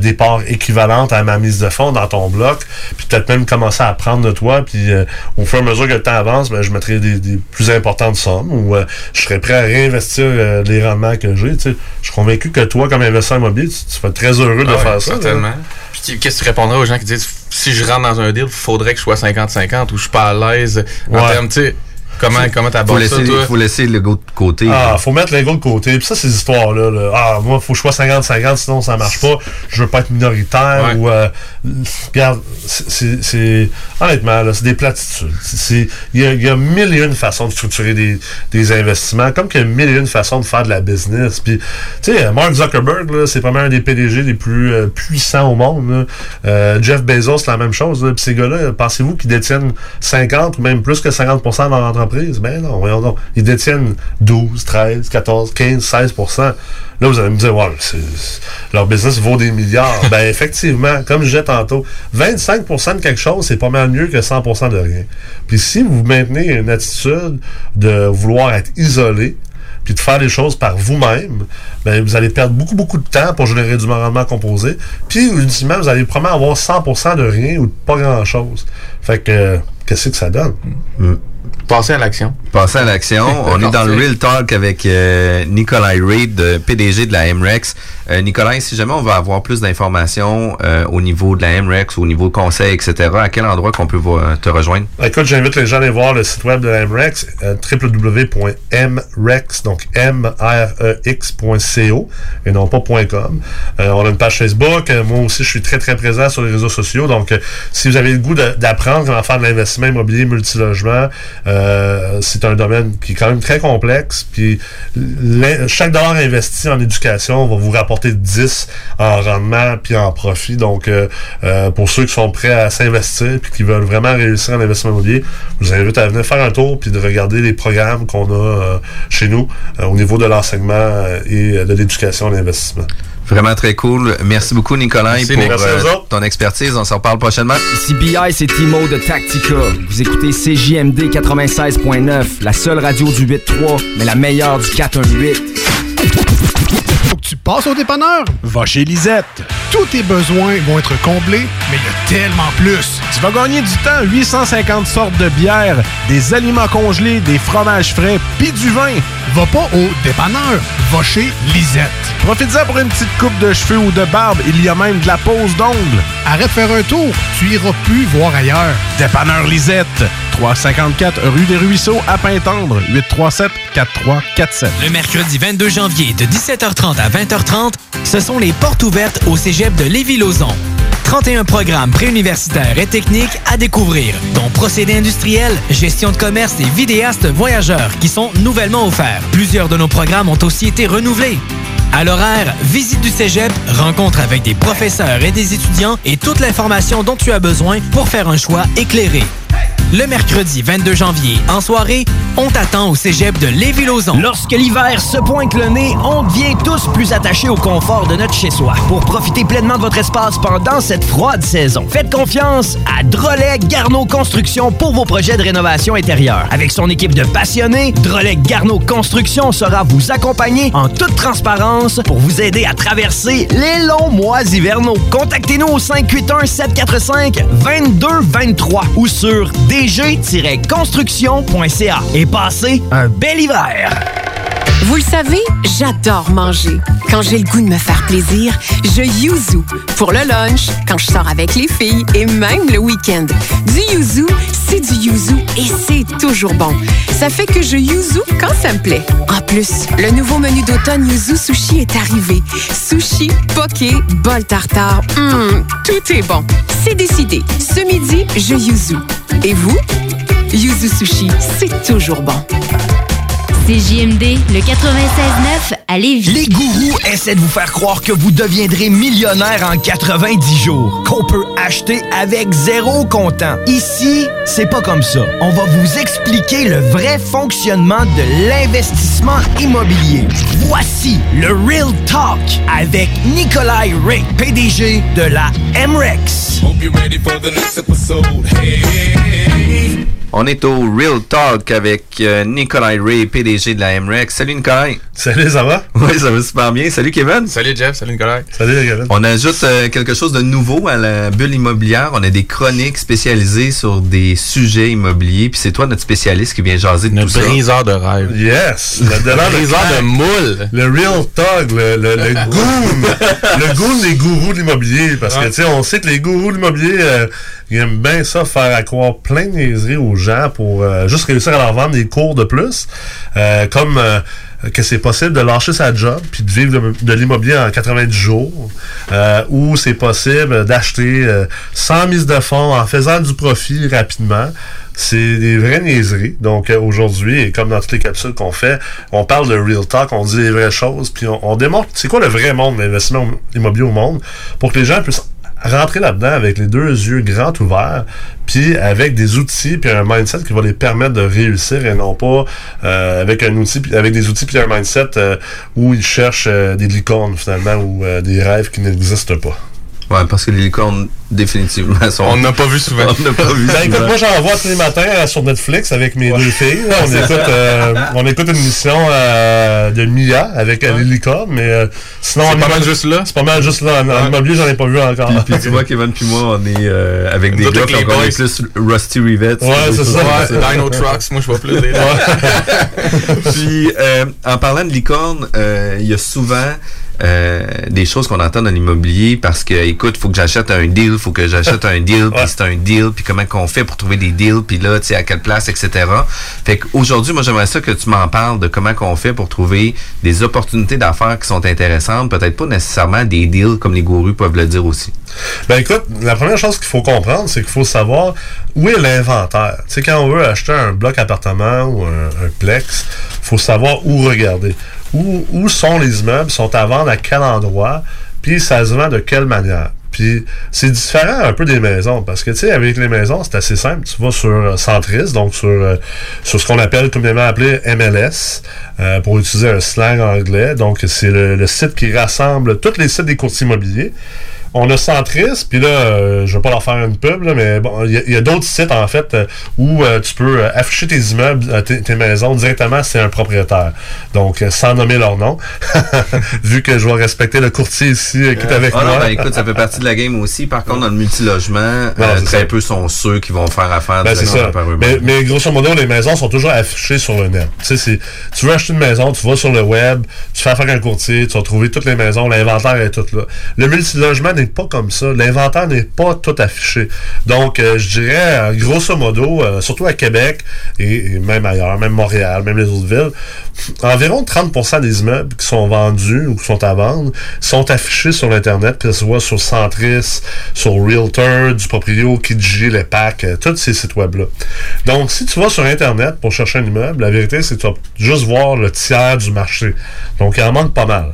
des parts équivalentes à ma mise de fonds dans ton bloc, puis peut-être même commencer à prendre de toi, puis au fur et à mesure que le temps avance, ben, je mettrai des plus importantes sommes, ou je serais prêt à réinvestir les rendements que j'ai. Je suis convaincu que toi, comme investisseur immobilier, tu serais très heureux de faire ça. Certainement. Puis, qu'est-ce que tu répondrais aux gens qui disent si je rentre dans un deal, il faudrait que je sois 50-50 ou je suis pas à l'aise en termes, tu sais, comment t'abordes ça, toi? Faut laisser l'ego de côté. Ah, faut mettre l'ego de côté. Puis ça, ces histoires-là, là, moi, faut que je sois 50-50, sinon ça marche pas. Je veux pas être minoritaire ou... regarde, c'est honnêtement, là, c'est des platitudes. Il y a mille et une façons de structurer des investissements, comme qu'il y a mille et une façons de faire de la business. Puis, tu sais, Mark Zuckerberg, là, c'est probablement un des PDG les plus puissants au monde. Là. Jeff Bezos, c'est la même chose. Là. Puis ces gars-là, pensez-vous qu'ils détiennent 50 ou même plus que 50% de leur entreprise? Ben non, voyons donc. Ils détiennent 12, 13, 14, 15, 16%. Là, vous allez me dire, wow, leur business vaut des milliards. Ben effectivement, comme je disais tantôt, 25% de quelque chose, c'est pas mal mieux que 100% de rien. Puis si vous maintenez une attitude de vouloir être isolé, puis de faire les choses par vous-même, ben vous allez perdre beaucoup, beaucoup de temps pour générer du rendement composé. Puis, ultimement, vous allez probablement avoir 100% de rien ou de pas grand-chose. Fait que, qu'est-ce que ça donne? Passer à l'action. Passer à l'action. On est dans le Real Talk avec Nikolai Ray, PDG de la MREX. Nikolai, si jamais on veut avoir plus d'informations au niveau de la MREX, au niveau conseil, etc., à quel endroit qu'on peut te rejoindre? Écoute, j'invite les gens à aller voir le site web de la MREX, www.mrex, donc mrex.co et non pas .com. On a une page Facebook. Moi aussi, je suis très, très présent sur les réseaux sociaux. Donc, si vous avez le goût d'apprendre comment faire de l'investissement immobilier multilogement, c'est un domaine qui est quand même très complexe. Puis chaque dollar investi en éducation va vous rapporter 10 en rendement puis en profit. Donc, pour ceux qui sont prêts à s'investir puis qui veulent vraiment réussir en investissement immobilier, je vous invite à venir faire un tour puis de regarder les programmes qu'on a chez nous au niveau de l'enseignement et de l'éducation à l'investissement. Vraiment très cool. Merci beaucoup, Nicolas, pour ton expertise. On s'en reparle prochainement. Ici BI, c'est Timo de Tactica. Vous écoutez CJMD 96.9, la seule radio du 8.3, mais la meilleure du 418. Faut que tu passes au dépanneur, va chez Lisette. Tous tes besoins vont être comblés, mais il y a tellement plus. Tu vas gagner du temps, 850 sortes de bières, des aliments congelés, des fromages frais, pis du vin. Va pas au dépanneur, va chez Lisette. Profite-en pour une petite coupe de cheveux ou de barbe, il y a même de la pose d'ongles. Arrête de faire un tour, tu iras plus voir ailleurs. Dépanneur Lisette, 354 rue des Ruisseaux à Pintendre, 837-4347. Le mercredi 22 janvier de 17h30 à 20h30, ce sont les portes ouvertes au cégep de Lévis-Lauzon. 31 programmes préuniversitaires et techniques à découvrir, dont procédés industriels, gestion de commerce et vidéastes voyageurs qui sont nouvellement offerts. Plusieurs de nos programmes ont aussi été renouvelés. À l'horaire, visite du cégep, rencontre avec des professeurs et des étudiants et toute l'information dont tu as besoin pour faire un choix éclairé. Le mercredi 22 janvier, en soirée, on t'attend au cégep de Lévis-Lauzon. Lorsque l'hiver se pointe le nez, on devient tous plus attachés au confort de notre chez-soi. Pour profiter pleinement de votre espace pendant cette froide saison, faites confiance à Drolet Garneau Construction pour vos projets de rénovation intérieure. Avec son équipe de passionnés, Drolet Garneau Construction saura vous accompagner en toute transparence pour vous aider à traverser les longs mois hivernaux. Contactez-nous au 581-745-2223 ou sur dg-construction.ca et passez un bel hiver! Vous le savez, j'adore manger. Quand j'ai le goût de me faire plaisir, je yuzu pour le lunch, quand je sors avec les filles et même le week-end. Du yuzu, c'est du yuzu et c'est toujours bon. Ça fait que je yuzu quand ça me plaît. En plus, le nouveau menu d'automne Yuzu Sushi est arrivé. Sushi, poké, bol tartare, tout est bon. C'est décidé. Ce midi, je yuzu. Et vous? Yuzu Sushi, c'est toujours bon. CJMD, le 96.9 à Lévis. Les gourous essaient de vous faire croire que vous deviendrez millionnaire en 90 jours, qu'on peut acheter avec zéro comptant. Ici, c'est pas comme ça. On va vous expliquer le vrai fonctionnement de l'investissement immobilier. Voici le Real Talk avec Nikolai Ray, PDG de la MREX. On est au Real Talk avec Nikolai Ray, PDG de la MREX. Salut Nikolai. Salut, ça va? Oui, ça va super bien. Salut Kevin. Salut Jeff, salut Nikolai. Salut Kevin. On ajoute quelque chose de nouveau à la bulle immobilière. On a des chroniques spécialisées sur des sujets immobiliers. Puis c'est toi notre spécialiste qui vient jaser de tout ça. Le briseur de rêve. Yes. Le briseur de moule. Le Real Talk, le goon. Le goon des gourous de l'immobilier. Parce que tu sais, on sait que les gourous de l'immobilier... Ils aiment bien ça, faire accroire plein de niaiseries aux gens pour juste réussir à leur vendre des cours de plus. Que c'est possible de lâcher sa job puis de vivre de l'immobilier en 90 jours. Ou c'est possible d'acheter sans mise de fonds en faisant du profit rapidement. C'est des vraies niaiseries. Donc aujourd'hui, et comme dans toutes les capsules qu'on fait, on parle de Real Talk, on dit les vraies choses, puis on démontre c'est quoi le vrai monde d'investissement immobilier au monde pour que les gens puissent rentrer là-dedans avec les deux yeux grands ouverts, puis avec des outils puis un mindset qui va les permettre de réussir et non pas avec des outils puis un mindset où ils cherchent des licornes finalement ou des rêves qui n'existent pas. Ouais, parce que les licornes, définitivement, sont... On n'a pas vu souvent. Écoute, moi, j'en vois tous les matins sur Netflix avec mes deux filles. Là, on écoute une émission de Mia avec les licornes, mais sinon... C'est pas mal juste là. C'est pas mal juste là. En immobilier, j'en ai pas vu encore. Puis tu vois, Kevin puis moi, on est avec des gars qui ont plus Rusty Rivets. Ouais, c'est ça. Dino Trucks, moi, je vois plus des Puis, en parlant de licornes, il y a souvent... des choses qu'on entend dans l'immobilier parce que, écoute, faut que j'achète un deal, puis c'est un deal, puis comment qu'on fait pour trouver des deals, puis là, tu sais, à quelle place, etc. Fait qu'aujourd'hui, moi, j'aimerais ça que tu m'en parles de comment qu'on fait pour trouver des opportunités d'affaires qui sont intéressantes, peut-être pas nécessairement des deals comme les gourous peuvent le dire aussi. Ben écoute, la première chose qu'il faut comprendre, c'est qu'il faut savoir où est l'inventaire. Tu sais, quand on veut acheter un bloc appartement ou un plex, faut savoir où regarder. Où sont les immeubles, sont à vendre à quel endroit, puis ça se vend de quelle manière. Puis c'est différent un peu des maisons, parce que tu sais, avec les maisons, c'est assez simple. Tu vas sur Centris, donc sur ce qu'on appelle communément appelé MLS, pour utiliser un slang anglais. Donc c'est le site qui rassemble tous les sites des courtiers immobiliers. On a Centris, puis là, je vais pas leur faire une pub, là, mais bon, il y a d'autres sites, en fait, où tu peux afficher tes immeubles, tes maisons directement, c'est un propriétaire. Donc, sans nommer leur nom, vu que je vais respecter le courtier ici qui est avec moi. Non, ben écoute, ça fait partie de la game aussi. Par contre, dans le multilogement, très peu sont ceux qui vont faire affaire directement par eux-mêmes. Mais grosso modo, les maisons sont toujours affichées sur le net. Tu sais, tu veux acheter une maison, tu vas sur le web, tu fais affaire à un courtier, tu vas trouver toutes les maisons, l'inventaire est tout là. Le multilogement n'est pas comme ça. L'inventaire n'est pas tout affiché. Donc, je dirais, grosso modo, surtout à Québec et même ailleurs, même Montréal, même les autres villes, environ 30% des immeubles qui sont vendus ou qui sont à vendre sont affichés sur l'Internet, que ce soit sur Centris, sur Realtor, Duproprio, Kijiji, les packs, tous ces sites web-là. Donc, si tu vas sur Internet pour chercher un immeuble, la vérité, c'est que tu vas juste voir le tiers du marché. Donc, il en manque pas mal.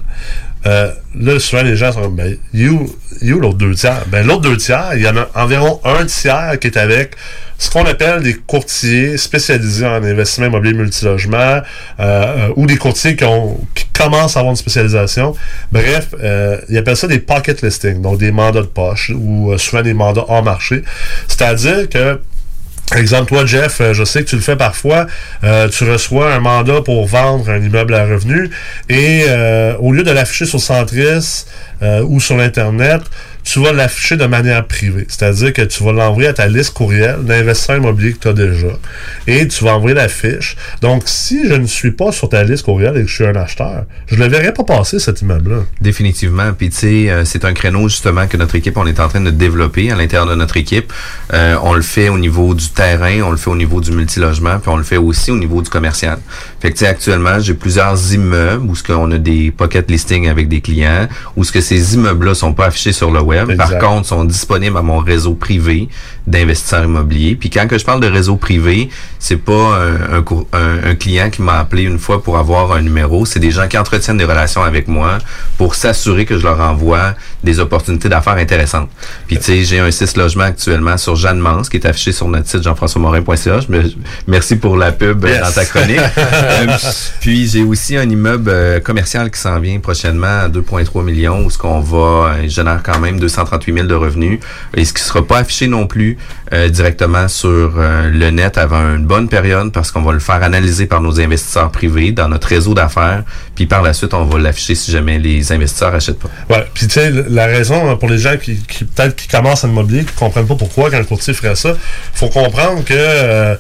Là, souvent, les gens sont comme, ben, il est où l'autre deux tiers? Ben, l'autre deux tiers, il y en a environ un tiers qui est avec ce qu'on appelle des courtiers spécialisés en investissement immobilier multilogement, ou des courtiers qui commencent à avoir une spécialisation. Bref, ils appellent ça des pocket listings, donc des mandats de poche, ou souvent des mandats hors marché. C'est-à-dire que, exemple, toi, Jeff, je sais que tu le fais parfois, tu reçois un mandat pour vendre un immeuble à revenus et au lieu de l'afficher sur Centris ou sur l'Internet, tu vas l'afficher de manière privée. C'est-à-dire que tu vas l'envoyer à ta liste courriel d'investisseurs immobiliers que tu as déjà et tu vas envoyer la fiche. Donc, si je ne suis pas sur ta liste courriel et que je suis un acheteur, je ne le verrai pas passer, cet immeuble-là. Définitivement. Puis, tu sais, c'est un créneau, justement, que notre équipe, on est en train de développer à l'intérieur de notre équipe. On le fait au niveau du terrain, on le fait au niveau du multilogement, puis on le fait aussi au niveau du commercial. Fait que, tu sais, actuellement, j'ai plusieurs immeubles où on a des pocket listings avec des clients, où ce que ces immeubles-là sont pas affichés sur le web. web. Exact. Par contre, sont disponibles à mon réseau privé d'investisseurs immobiliers. Puis quand que je parle de réseau privé, c'est pas un client qui m'a appelé une fois pour avoir un numéro. C'est des gens qui entretiennent des relations avec moi pour s'assurer que je leur envoie des opportunités d'affaires intéressantes. Puis tu sais, j'ai un 6 logements actuellement sur Jeanne-Mance qui est affiché sur notre site jean-françois-morin.ca. Merci pour la pub dans ta chronique. Puis j'ai aussi un immeuble commercial qui s'en vient prochainement à 2,3 millions où ce qu'on va génère quand même 238 000 de revenus et ce qui sera pas affiché non plus directement sur le net avant une bonne période parce qu'on va le faire analyser par nos investisseurs privés dans notre réseau d'affaires puis par la suite on va l'afficher si jamais les investisseurs achètent pas. Ouais, puis tu sais la raison pour les gens qui peut-être qui commencent en immobilier qui comprennent pas pourquoi quand le courtier ferait ça, faut comprendre que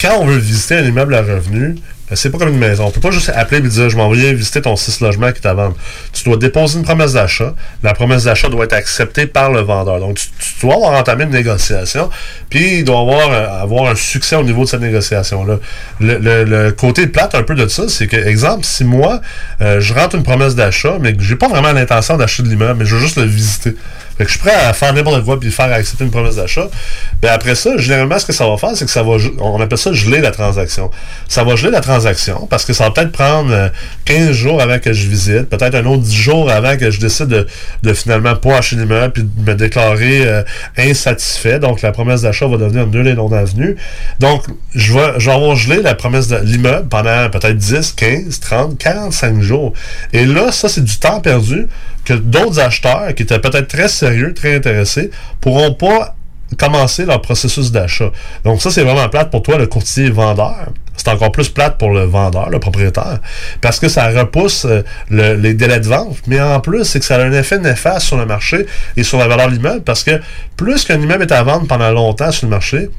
quand on veut visiter un immeuble à revenus, c'est pas comme une maison. On peut pas juste appeler et dire « Je m'en viens visiter ton 6 logements qui est à vendre. » Tu dois déposer une promesse d'achat. La promesse d'achat doit être acceptée par le vendeur. Donc, tu dois avoir entamé une négociation, puis il doit avoir un succès au niveau de cette négociation-là. Le côté plate un peu de ça, c'est que, exemple, si moi, je rentre une promesse d'achat, mais que j'ai pas vraiment l'intention d'acheter de l'immeuble, mais je veux juste le visiter. Fait que je suis prêt à faire n'importe quoi puis faire accepter une promesse d'achat. Ben après ça, généralement, ce que ça va faire, c'est que ça va... On appelle ça geler la transaction. Ça va geler la transaction parce que ça va peut-être prendre 15 jours avant que je visite, peut-être un autre 10 jours avant que je décide de finalement pas acheter l'immeuble puis de me déclarer insatisfait. Donc, la promesse d'achat va devenir nulle et non avenue. Donc, je vais avoir gelé la promesse de l'immeuble pendant peut-être 10, 15, 30, 45 jours. Et là, ça, c'est du temps perdu que d'autres acheteurs qui étaient peut-être très sérieux, très intéressés, pourront pas commencer leur processus d'achat. Donc ça, c'est vraiment plate pour toi, le courtier vendeur. C'est encore plus plate pour le vendeur, le propriétaire, parce que ça repousse les délais de vente, mais en plus, c'est que ça a un effet néfaste sur le marché et sur la valeur de l'immeuble, parce que plus qu'un immeuble est à vendre pendant longtemps sur le marché,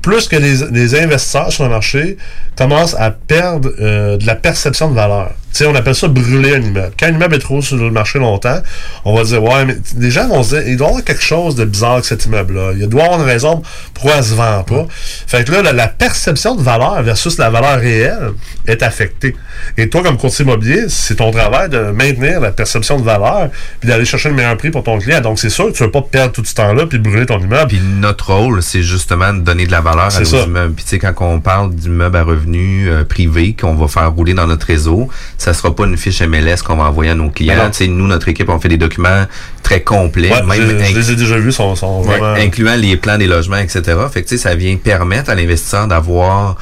plus que les investisseurs sur le marché commencent à perdre de la perception de valeur. Tu sais, on appelle ça brûler un immeuble. Quand un immeuble est trop sur le marché longtemps, on va dire, ouais, mais les gens vont se dire, il doit y avoir quelque chose de bizarre avec cet immeuble-là. Il doit y avoir une raison pourquoi elle se vend pas. Fait que là, la perception de valeur versus la valeur réelle est affectée. Et toi, comme courtier immobilier, c'est ton travail de maintenir la perception de valeur puis d'aller chercher le meilleur prix pour ton client. Donc, c'est sûr que tu veux pas perdre tout ce temps-là puis brûler ton immeuble. Puis notre rôle, c'est justement de donner de la valeur à nos immeubles. Puis tu sais, quand on parle d'immeubles à revenus privés qu'on va faire rouler dans notre réseau, ça sera pas une fiche MLS qu'on va envoyer à nos clients. Tu sais, nous, notre équipe, on fait des documents très complets. Ouais, même je les ai déjà vus, sont vraiment... incluant les plans des logements, etc. Fait que tu sais, ça vient permettre à l'investisseur d'avoir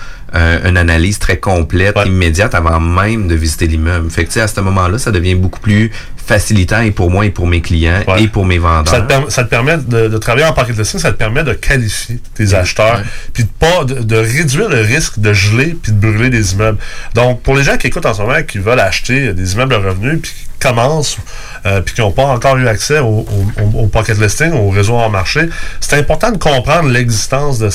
une analyse très complète, immédiate, avant même de visiter l'immeuble. Fait que tu sais, à ce moment-là, ça devient beaucoup plus facilitant et pour moi et pour mes clients et pour mes vendeurs. Ça te permet de travailler en market listing, ça te permet de qualifier tes acheteurs, puis de réduire le risque de geler puis de brûler des immeubles. Donc, pour les gens qui écoutent en ce moment, qui veulent acheter des immeubles à revenus, puis qui commencent, puis qui n'ont pas encore eu accès au pocket listing, au réseau hors marché, c'est important de comprendre l'existence de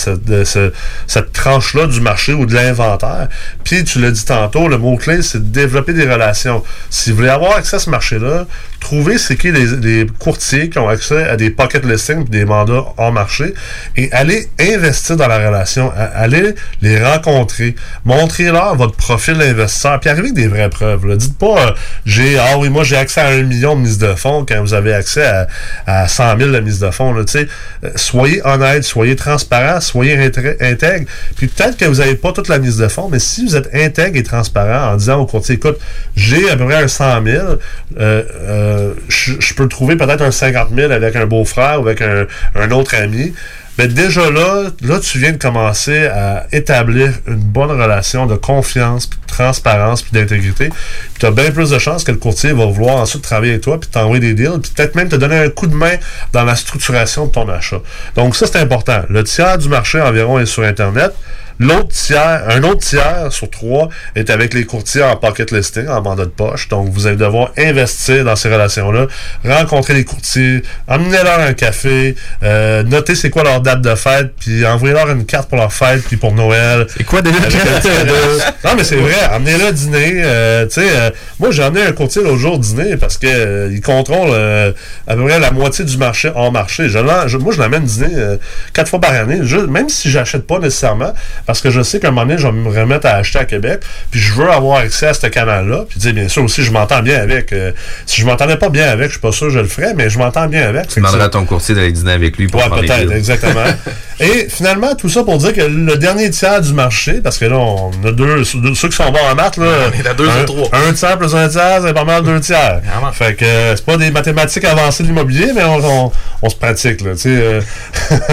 cette tranche-là du marché ou de l'inventaire. Puis, tu l'as dit tantôt, le mot-clé, c'est de développer des relations. Si vous voulez avoir accès à ce marché-là, trouvez c'est qui les courtiers qui ont accès à des pocket listings et des mandats hors marché et allez investir dans la relation, allez les rencontrer, montrez-leur votre profil d'investisseur, puis arrivez avec des vraies preuves. Là. Dites pas moi j'ai accès à 1 million de mise de fonds quand vous avez accès à 100 000 de mise de fonds. Là. Soyez honnête, soyez transparent, soyez intègre, puis peut-être que vous n'avez pas toute la mise de fonds, mais si vous êtes intègre et transparent en disant au courtier, écoute, j'ai à peu près un 100 000, je peux trouver peut-être un 50 000 avec un beau-frère ou avec un autre ami. Mais déjà là, tu viens de commencer à établir une bonne relation de confiance, puis de transparence, puis d'intégrité. Tu as bien plus de chances que le courtier va vouloir ensuite travailler avec toi, puis t'envoyer des deals, puis peut-être même te donner un coup de main dans la structuration de ton achat. Donc ça, c'est important. Le tiers du marché environ est sur Internet. Un autre tiers sur 3 est avec les courtiers en pocket listing, en mandat de poche. Donc, vous allez devoir investir dans ces relations-là, rencontrer les courtiers, emmenez-leur un café, notez c'est quoi leur date de fête, puis envoyez-leur une carte pour leur fête, puis pour Noël. C'est quoi déjà la carte Non, mais c'est vrai, emmenez-le dîner. Moi, j'ai emmené un courtier l'autre jour dîner parce que il contrôle à peu près la moitié du marché hors marché. Moi, je l'amène dîner 4 fois par année, même si j'achète pas nécessairement. parce que je sais qu'à un moment donné, je vais me remettre à acheter à Québec, puis je veux avoir accès à ce canal-là, puis dire, bien sûr, aussi, je m'entends bien avec. Si je m'entendais pas bien avec, je suis pas sûr que je le ferais, mais je m'entends bien avec. Tu demanderas à ton courtier d'aller dîner avec lui pour faire les deals. Exactement. Et finalement, tout ça pour dire que le dernier tiers du marché, parce que là, on a deux ceux qui sont bons en maths, là. On est à deux ou trois. Un tiers plus un tiers, c'est pas mal deux tiers. Fait que c'est pas des mathématiques avancées de l'immobilier, mais on se pratique, là. On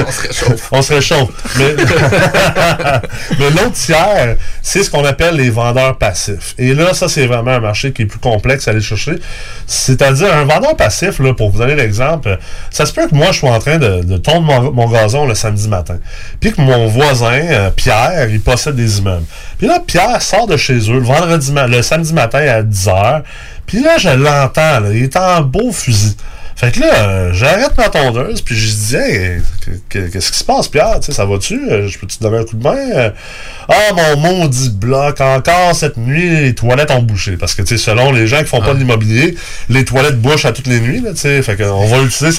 se réchauffe. On se réchauffe. Mais l'autre tiers, c'est ce qu'on appelle les vendeurs passifs. Et là, ça, c'est vraiment un marché qui est plus complexe à aller chercher. C'est-à-dire, un vendeur passif, là, pour vous donner l'exemple, ça se peut que moi, je sois en train de tondre mon gazon le samedi matin, puis que mon voisin, Pierre, il possède des immeubles. Puis là, Pierre sort de chez eux le samedi matin à 10h, puis là, je l'entends, là, il est en beau fusil. Fait que là, j'arrête ma tondeuse, puis je dis, hey, qu'est-ce qui se passe, Pierre? Tu sais, ça va-tu? Je peux-tu te donner un coup de main? Mon maudit bloc, encore cette nuit, les toilettes ont bouché. Parce que, tu sais, selon les gens qui font pas de l'immobilier, les toilettes bouchent à toutes les nuits, là, tu sais. Fait qu'on va utiliser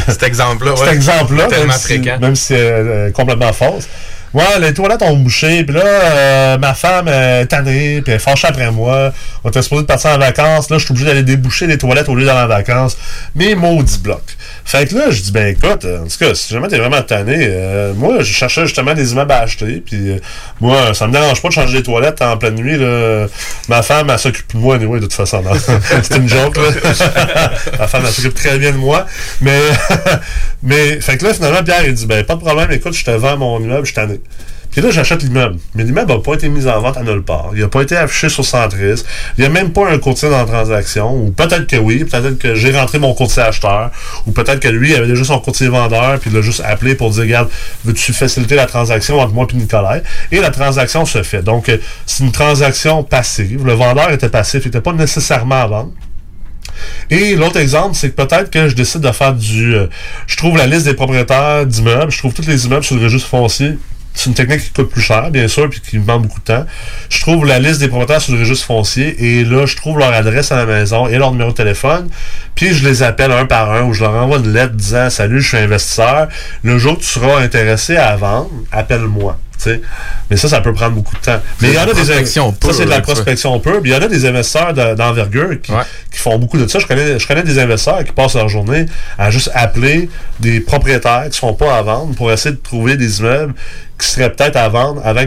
cet exemple-là. Cet exemple-là, tellement fréquent. Même si c'est complètement fausse. Ouais, les toilettes ont bouché, puis là, ma femme est tannée, puis elle est fâchée après moi. On était supposé de partir en vacances. Là, je suis obligé d'aller déboucher les toilettes au lieu d'aller en vacances. Mais maudit bloc. Fait que là, je dis, ben écoute, en tout cas, si jamais t'es vraiment tanné, moi, je cherchais justement des immeubles à acheter, puis moi, ça me dérange pas de changer les toilettes en pleine nuit, là. Ma femme, elle s'occupe de moi, anyway, de toute façon. C'est une joke, là. Ma femme, elle s'occupe très bien de moi. Mais, fait que là, finalement, Pierre, il dit, ben, pas de problème, écoute, je te vends mon immeuble, je suis tanné. Puis là, j'achète l'immeuble. Mais l'immeuble n'a pas été mis en vente à nulle part. Il n'a pas été affiché sur Centris. Il n'y a même pas un courtier dans la transaction. Ou peut-être que oui. Peut-être que j'ai rentré mon courtier acheteur. Ou peut-être que lui, il avait déjà son courtier vendeur. Puis il l'a juste appelé pour dire, regarde, veux-tu faciliter la transaction entre moi et Nicolas? Et la transaction se fait. Donc, c'est une transaction passive. Le vendeur était passif. Il n'était pas nécessairement à vendre. Et l'autre exemple, c'est que peut-être que je décide de faire je trouve la liste des propriétaires d'immeubles. Je trouve tous les immeubles sur le registre foncier. C'est une technique qui coûte plus cher, bien sûr, puis qui me demande beaucoup de temps. Je trouve la liste des propriétaires sur le registre foncier, et là, je trouve leur adresse à la maison et leur numéro de téléphone, puis je les appelle un par un, ou je leur envoie une lettre disant « Salut, je suis investisseur, le jour que tu seras intéressé à vendre, appelle-moi. » T'sais. Mais ça peut prendre beaucoup de temps. Mais il y en a des investisseurs. Ça, c'est de la prospection pure. Puis il y en a des investisseurs d'envergure qui font beaucoup de ça. Je connais des investisseurs qui passent leur journée à juste appeler des propriétaires qui ne sont pas à vendre pour essayer de trouver des immeubles qui seraient peut-être à vendre avant que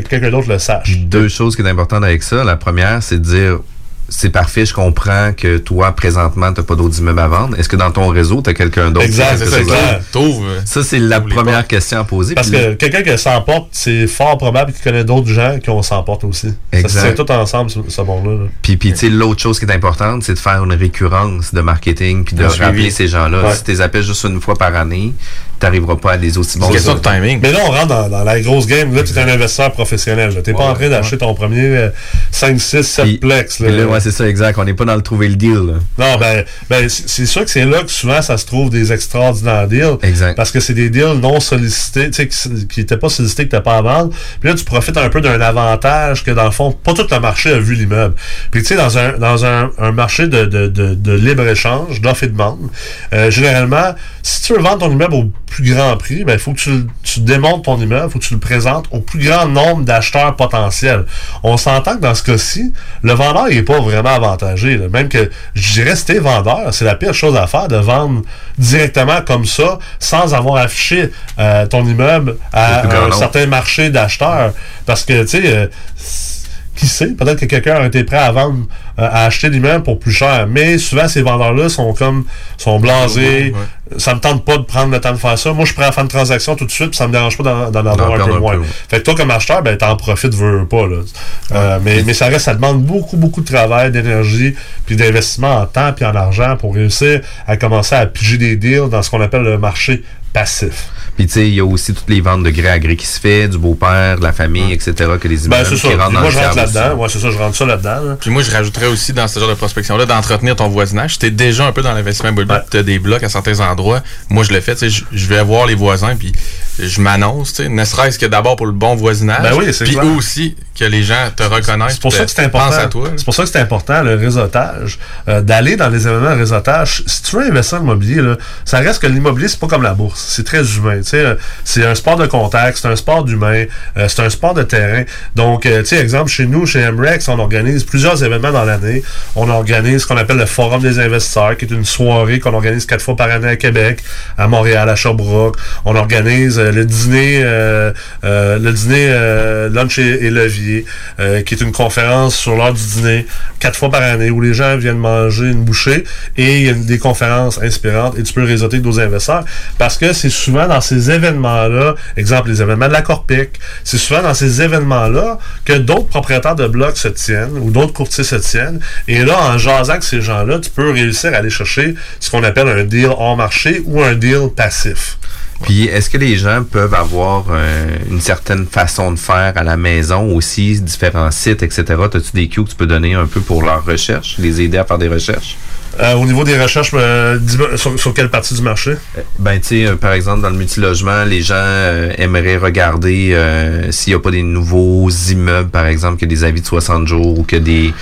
quelqu'un d'autre le sache. Deux choses qui sont importantes avec ça. La première, c'est de dire, c'est parfait, je comprends que toi, présentement, tu n'as pas d'autres immeubles à vendre. Est-ce que dans ton réseau, tu as quelqu'un d'autre? Exact, c'est clair. Ça, c'est la première question à poser. Parce que quelqu'un qui s'emporte, c'est fort probable qu'il connaît d'autres gens qui s'emportent aussi. Exact. Ça se tient tout ensemble, ce monde-là. Puis, tu sais, l'autre chose qui est importante, c'est de faire une récurrence de marketing puis de rappeler ces gens-là. Ouais. Si tu les appelles juste une fois par année, tu n'arriveras pas à les aussi bons. C'est question de timing. Mais là, on rentre dans la grosse game. Là, tu es un investisseur professionnel. Tu n'es pas en train d'acheter ton premier 5, 6, 7 plex. Ouais, c'est ça, exact. On n'est pas dans le trouver le deal. Là. Non, ben c'est sûr que c'est là que souvent ça se trouve des extraordinaires deals. Exact. Parce que c'est des deals non sollicités, tu sais, qui n'étaient pas sollicités, que tu n'as pas à vendre. Puis là, tu profites un peu d'un avantage que, dans le fond, pas tout le marché a vu l'immeuble. Puis, tu sais, dans un marché de libre-échange, d'offre et demande, généralement, si tu veux vendre ton immeuble au plus grand prix, ben il faut que tu démontes ton immeuble, il faut que tu le présentes au plus grand nombre d'acheteurs potentiels. On s'entend que dans ce cas-ci, le vendeur n'est pas vraiment avantagé. Là. Même que, je dirais, si t'es vendeur, c'est la pire chose à faire de vendre directement comme ça, sans avoir affiché ton immeuble à un certain marché d'acheteurs. Parce que, tu sais, qui sait, peut-être que quelqu'un aurait été prêt à vendre, à acheter l'immeuble pour plus cher. Mais souvent, ces vendeurs-là sont blasés. Ça me tente pas de prendre le temps de faire ça. Moi, je suis prêt à faire une transaction tout de suite, puis ça me dérange pas d'en avoir un peu moins. Fait que toi, comme acheteur, ben, t'en profites, veux pas, là. Mais ça reste, ça demande beaucoup, beaucoup de travail, d'énergie, puis d'investissement en temps puis en argent pour réussir à commencer à piger des deals dans ce qu'on appelle le marché passif. Puis, tu sais, il y a aussi toutes les ventes de gré à gré qui se fait, du beau-père, de la famille, etc., que les immeubles qui rentrent dans le cadre. Moi, je rentre là-dedans. Ouais, c'est ça, je rentre ça là-dedans. Là. Puis moi, je rajouterais aussi dans ce genre de prospection-là d'entretenir ton voisinage. Tu es déjà un peu dans l'investissement immobilier, tu as des blocs à certains endroits. Moi, je le fais, tu sais, je vais voir les voisins, puis je m'annonce, tu sais, ne serait-ce que d'abord pour le bon voisinage, ben oui, puis aussi que les gens te reconnaissent. C'est pour ça que c'est important. Pense à toi. C'est pour ça que c'est important le réseautage, d'aller dans les événements de réseautage. Si tu veux investir en immobilier, là, ça reste que l'immobilier c'est pas comme la bourse, c'est très humain. Tu sais, c'est un sport de contact, c'est un sport d'humain, c'est un sport de terrain. Donc, tu sais, exemple chez nous, chez MREX, on organise plusieurs événements dans l'année. On organise ce qu'on appelle le Forum des investisseurs, qui est une soirée qu'on organise 4 fois par année à Québec, à Montréal, à Sherbrooke. On organise le dîner lunch et levier, qui est une conférence sur l'heure du dîner 4 fois par année où les gens viennent manger une bouchée et il y a des conférences inspirantes et tu peux réseauter avec d'autres investisseurs parce que c'est souvent dans ces événements-là, exemple les événements de la Corpic, c'est souvent dans ces événements-là que d'autres propriétaires de blocs se tiennent ou d'autres courtiers se tiennent et là, en jasant avec ces gens-là, tu peux réussir à aller chercher ce qu'on appelle un deal hors marché ou un deal passif. Puis, est-ce que les gens peuvent avoir une certaine façon de faire à la maison aussi, différents sites, etc.? As-tu des cues que tu peux donner un peu pour leur recherche, les aider à faire des recherches? Au niveau des recherches, sur quelle partie du marché? Ben, tu sais, par exemple, dans le multilogement, les gens aimeraient regarder s'il n'y a pas des nouveaux immeubles, par exemple, que des avis de 60 jours ou que des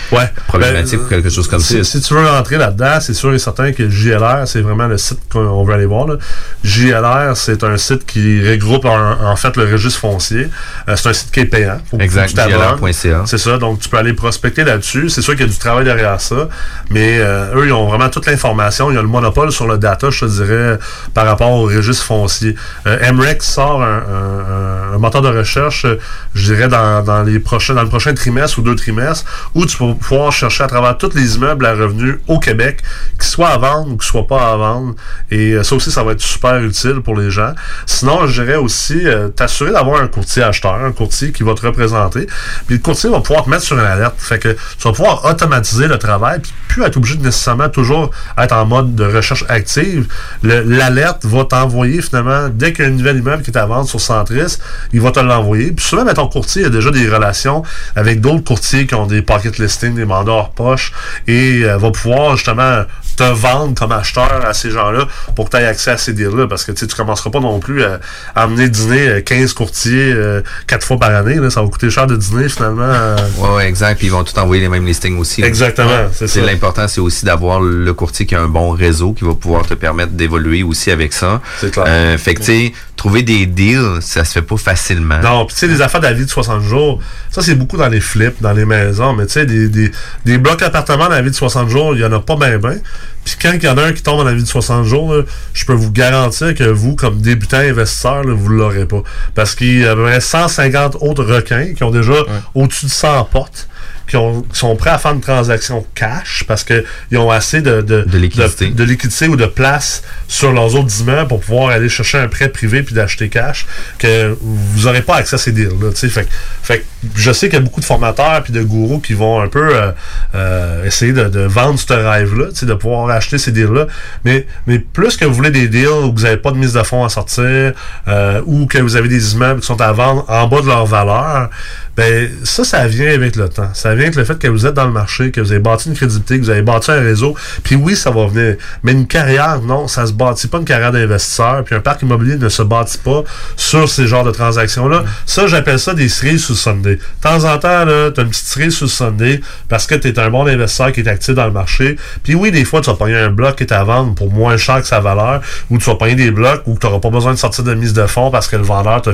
problématiques ou quelque chose comme ça. Si tu veux rentrer là-dedans, c'est sûr et certain que JLR, c'est vraiment le site qu'on veut aller voir. Là. JLR, c'est un site qui regroupe en fait le registre foncier. C'est un site qui est payant. Exact, JLR.ca. C'est ça, donc tu peux aller prospecter là-dessus. C'est sûr qu'il y a du travail derrière ça, mais eux, ils ont vraiment toute l'information. Il y a le monopole sur le data, je te dirais, par rapport au registre foncier. MREX sort un moteur de recherche, je dirais, dans le prochain trimestre ou 2 trimestres, où tu vas pouvoir chercher à travers tous les immeubles à revenus au Québec, qu'ils soient à vendre ou qu'ils soient pas à vendre. Et ça aussi, ça va être super utile pour les gens. Sinon, je dirais aussi, t'assurer d'avoir un courtier acheteur, un courtier qui va te représenter. Puis le courtier va pouvoir te mettre sur une alerte. Fait que tu vas pouvoir automatiser le travail, puis plus être obligé de nécessairement toujours être en mode de recherche active. L'alerte va t'envoyer finalement, dès qu'il y a un nouvel immeuble qui est à vendre sur Centris, il va te l'envoyer. Puis souvent, ton courtier a déjà des relations avec d'autres courtiers qui ont des pocket listings, des mandats hors poche, et va pouvoir justement te vendre comme acheteur à ces gens-là pour que tu aies accès à ces deals-là, parce que tu ne commenceras pas non plus à amener dîner 15 courtiers 4 fois par année. Là, ça va coûter cher de dîner finalement. Oui, exact. Puis ils vont tout envoyer les mêmes listings aussi. Exactement. Ouais, c'est ça. L'important, c'est aussi d'avoir le courtier qui a un bon réseau qui va pouvoir te permettre d'évoluer aussi avec ça. C'est clair. Fait que tu sais, trouver des deals, ça se fait pas facilement. Non, puis tu sais, les affaires d'avis de 60 jours, ça c'est beaucoup dans les flips, dans les maisons, mais tu sais, des blocs d'appartements d'avis de 60 jours, il y en a pas ben. Puis quand il y en a un qui tombe en avis de 60 jours, là, je peux vous garantir que vous, comme débutant investisseur, là, vous ne l'aurez pas. Parce qu'il y a 150 autres requins qui ont déjà au-dessus de 100 portes. Qui sont prêts à faire une transaction cash parce qu'ils ont assez de liquidité ou de place sur leurs autres immeubles pour pouvoir aller chercher un prêt privé puis d'acheter cash, que vous n'aurez pas accès à ces deals-là. Fait que je sais qu'il y a beaucoup de formateurs puis de gourous qui vont un peu essayer de vendre ce rêve-là, de pouvoir acheter ces deals-là. Mais plus que vous voulez des deals où vous n'avez pas de mise de fonds à sortir ou que vous avez des immeubles qui sont à vendre en bas de leur valeur, ben ça vient avec le temps. Ça vient avec le fait que vous êtes dans le marché, que vous avez bâti une crédibilité, que vous avez bâti un réseau. Puis oui, ça va venir. Mais une carrière, non, ça se bâtit pas, une carrière d'investisseur. Puis un parc immobilier ne se bâtit pas sur ces genres de transactions-là. Ça, j'appelle ça des cerises sur le sundae. De temps en temps, là, t'as une petite cerise sur le sundae parce que t'es un bon investisseur qui est actif dans le marché. Puis oui, des fois, tu vas pogner un bloc qui est à vendre pour moins cher que sa valeur, ou tu vas pogner des blocs où tu n'auras pas besoin de sortir de mise de fonds parce que le vendeur te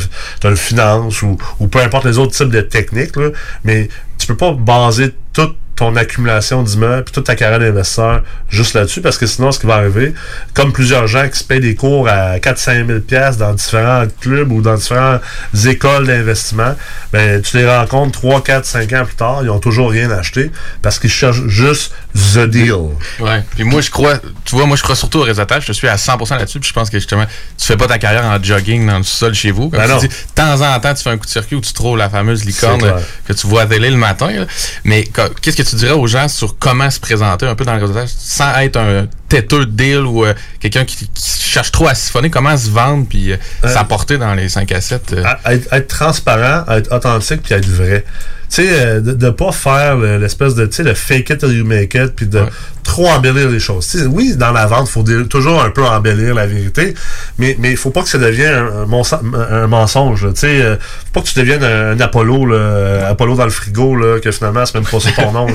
le finance ou peu importe les autres types de techniques, là, mais tu peux pas baser toute ton accumulation d'immeubles puis toute ta carrière d'investisseur juste là-dessus, parce que sinon, ce qui va arriver, comme plusieurs gens qui se payent des cours à 4-5 000 $ dans différents clubs ou dans différentes écoles d'investissement, ben tu les rencontres 3, 4, 5 ans plus tard, ils ont toujours rien acheté parce qu'ils cherchent juste the deal. Ouais. Puis moi, je crois surtout au réseautage. Je suis à 100% là-dessus, puis je pense que justement, tu fais pas ta carrière en jogging dans le sol chez vous. Comme tu dis, de temps en temps, tu fais un coup de circuit où tu trouves la fameuse licorne que tu vois à télé le matin. Là. Mais qu'est-ce que tu dirais aux gens sur comment se présenter un peu dans le réseautage sans être un têteux deal ou quelqu'un qui cherche trop à siphonner, comment se vendre puis s'apporter dans les 5 à 7? Être transparent, être authentique puis être vrai. Tu sais, de pas faire l'espèce de, tu sais, le fake it till you make it, puis de trop embellir les choses. T'sais, oui, dans la vente, il faut toujours un peu embellir la vérité, mais il faut pas que ça devienne un mensonge. Tu sais, faut pas que tu deviennes un Apollo, là, Apollo dans le frigo, là, que finalement, c'est même pas ça ton nom. Là,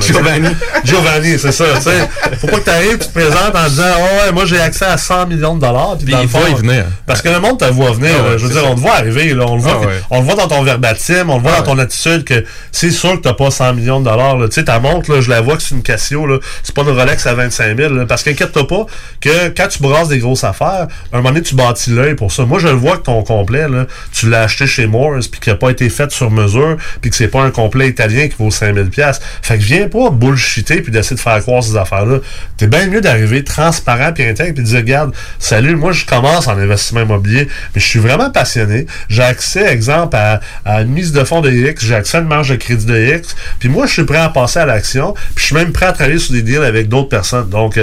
Giovanni, c'est ça. Tu sais, faut pas que tu arrives, tu te présentes en disant, oh, ouais, moi, j'ai accès à 100 millions de dollars. Puis il faut y venir. Parce que le monde te voit venir. Ah, ouais, je veux dire, ça. On te voit arriver, là, on le voit dans ton verbatim, on le voit dans ton attitude que c'est sûr que t'as pas 100 millions de dollars. Tu sais, ta montre, là, je la vois que c'est une Casio, là, c'est pas une Rolex à 25 000. Là, parce qu'inquiète-toi pas que quand tu brasses des grosses affaires, à un moment donné, tu bâtis l'œil pour ça. Moi, je le vois que ton complet, là, tu l'as acheté chez Morse, puis qu'il n'a pas été fait sur mesure, puis que c'est pas un complet italien qui vaut 5 000$. Fait que viens pas bullshiter puis d'essayer de faire croire ces affaires-là. T'es bien mieux d'arriver transparent puis intègre puis de dire, regarde, salut, moi, je commence en investissement immobilier, mais je suis vraiment passionné. J'ai accès, exemple, à une mise de fonds de X, j'ai accès à une marge de crédit de X, puis moi, je suis prêt à passer à l'action, puis je suis même prêt à travailler sur des deals avec d'autres personnes. Donc,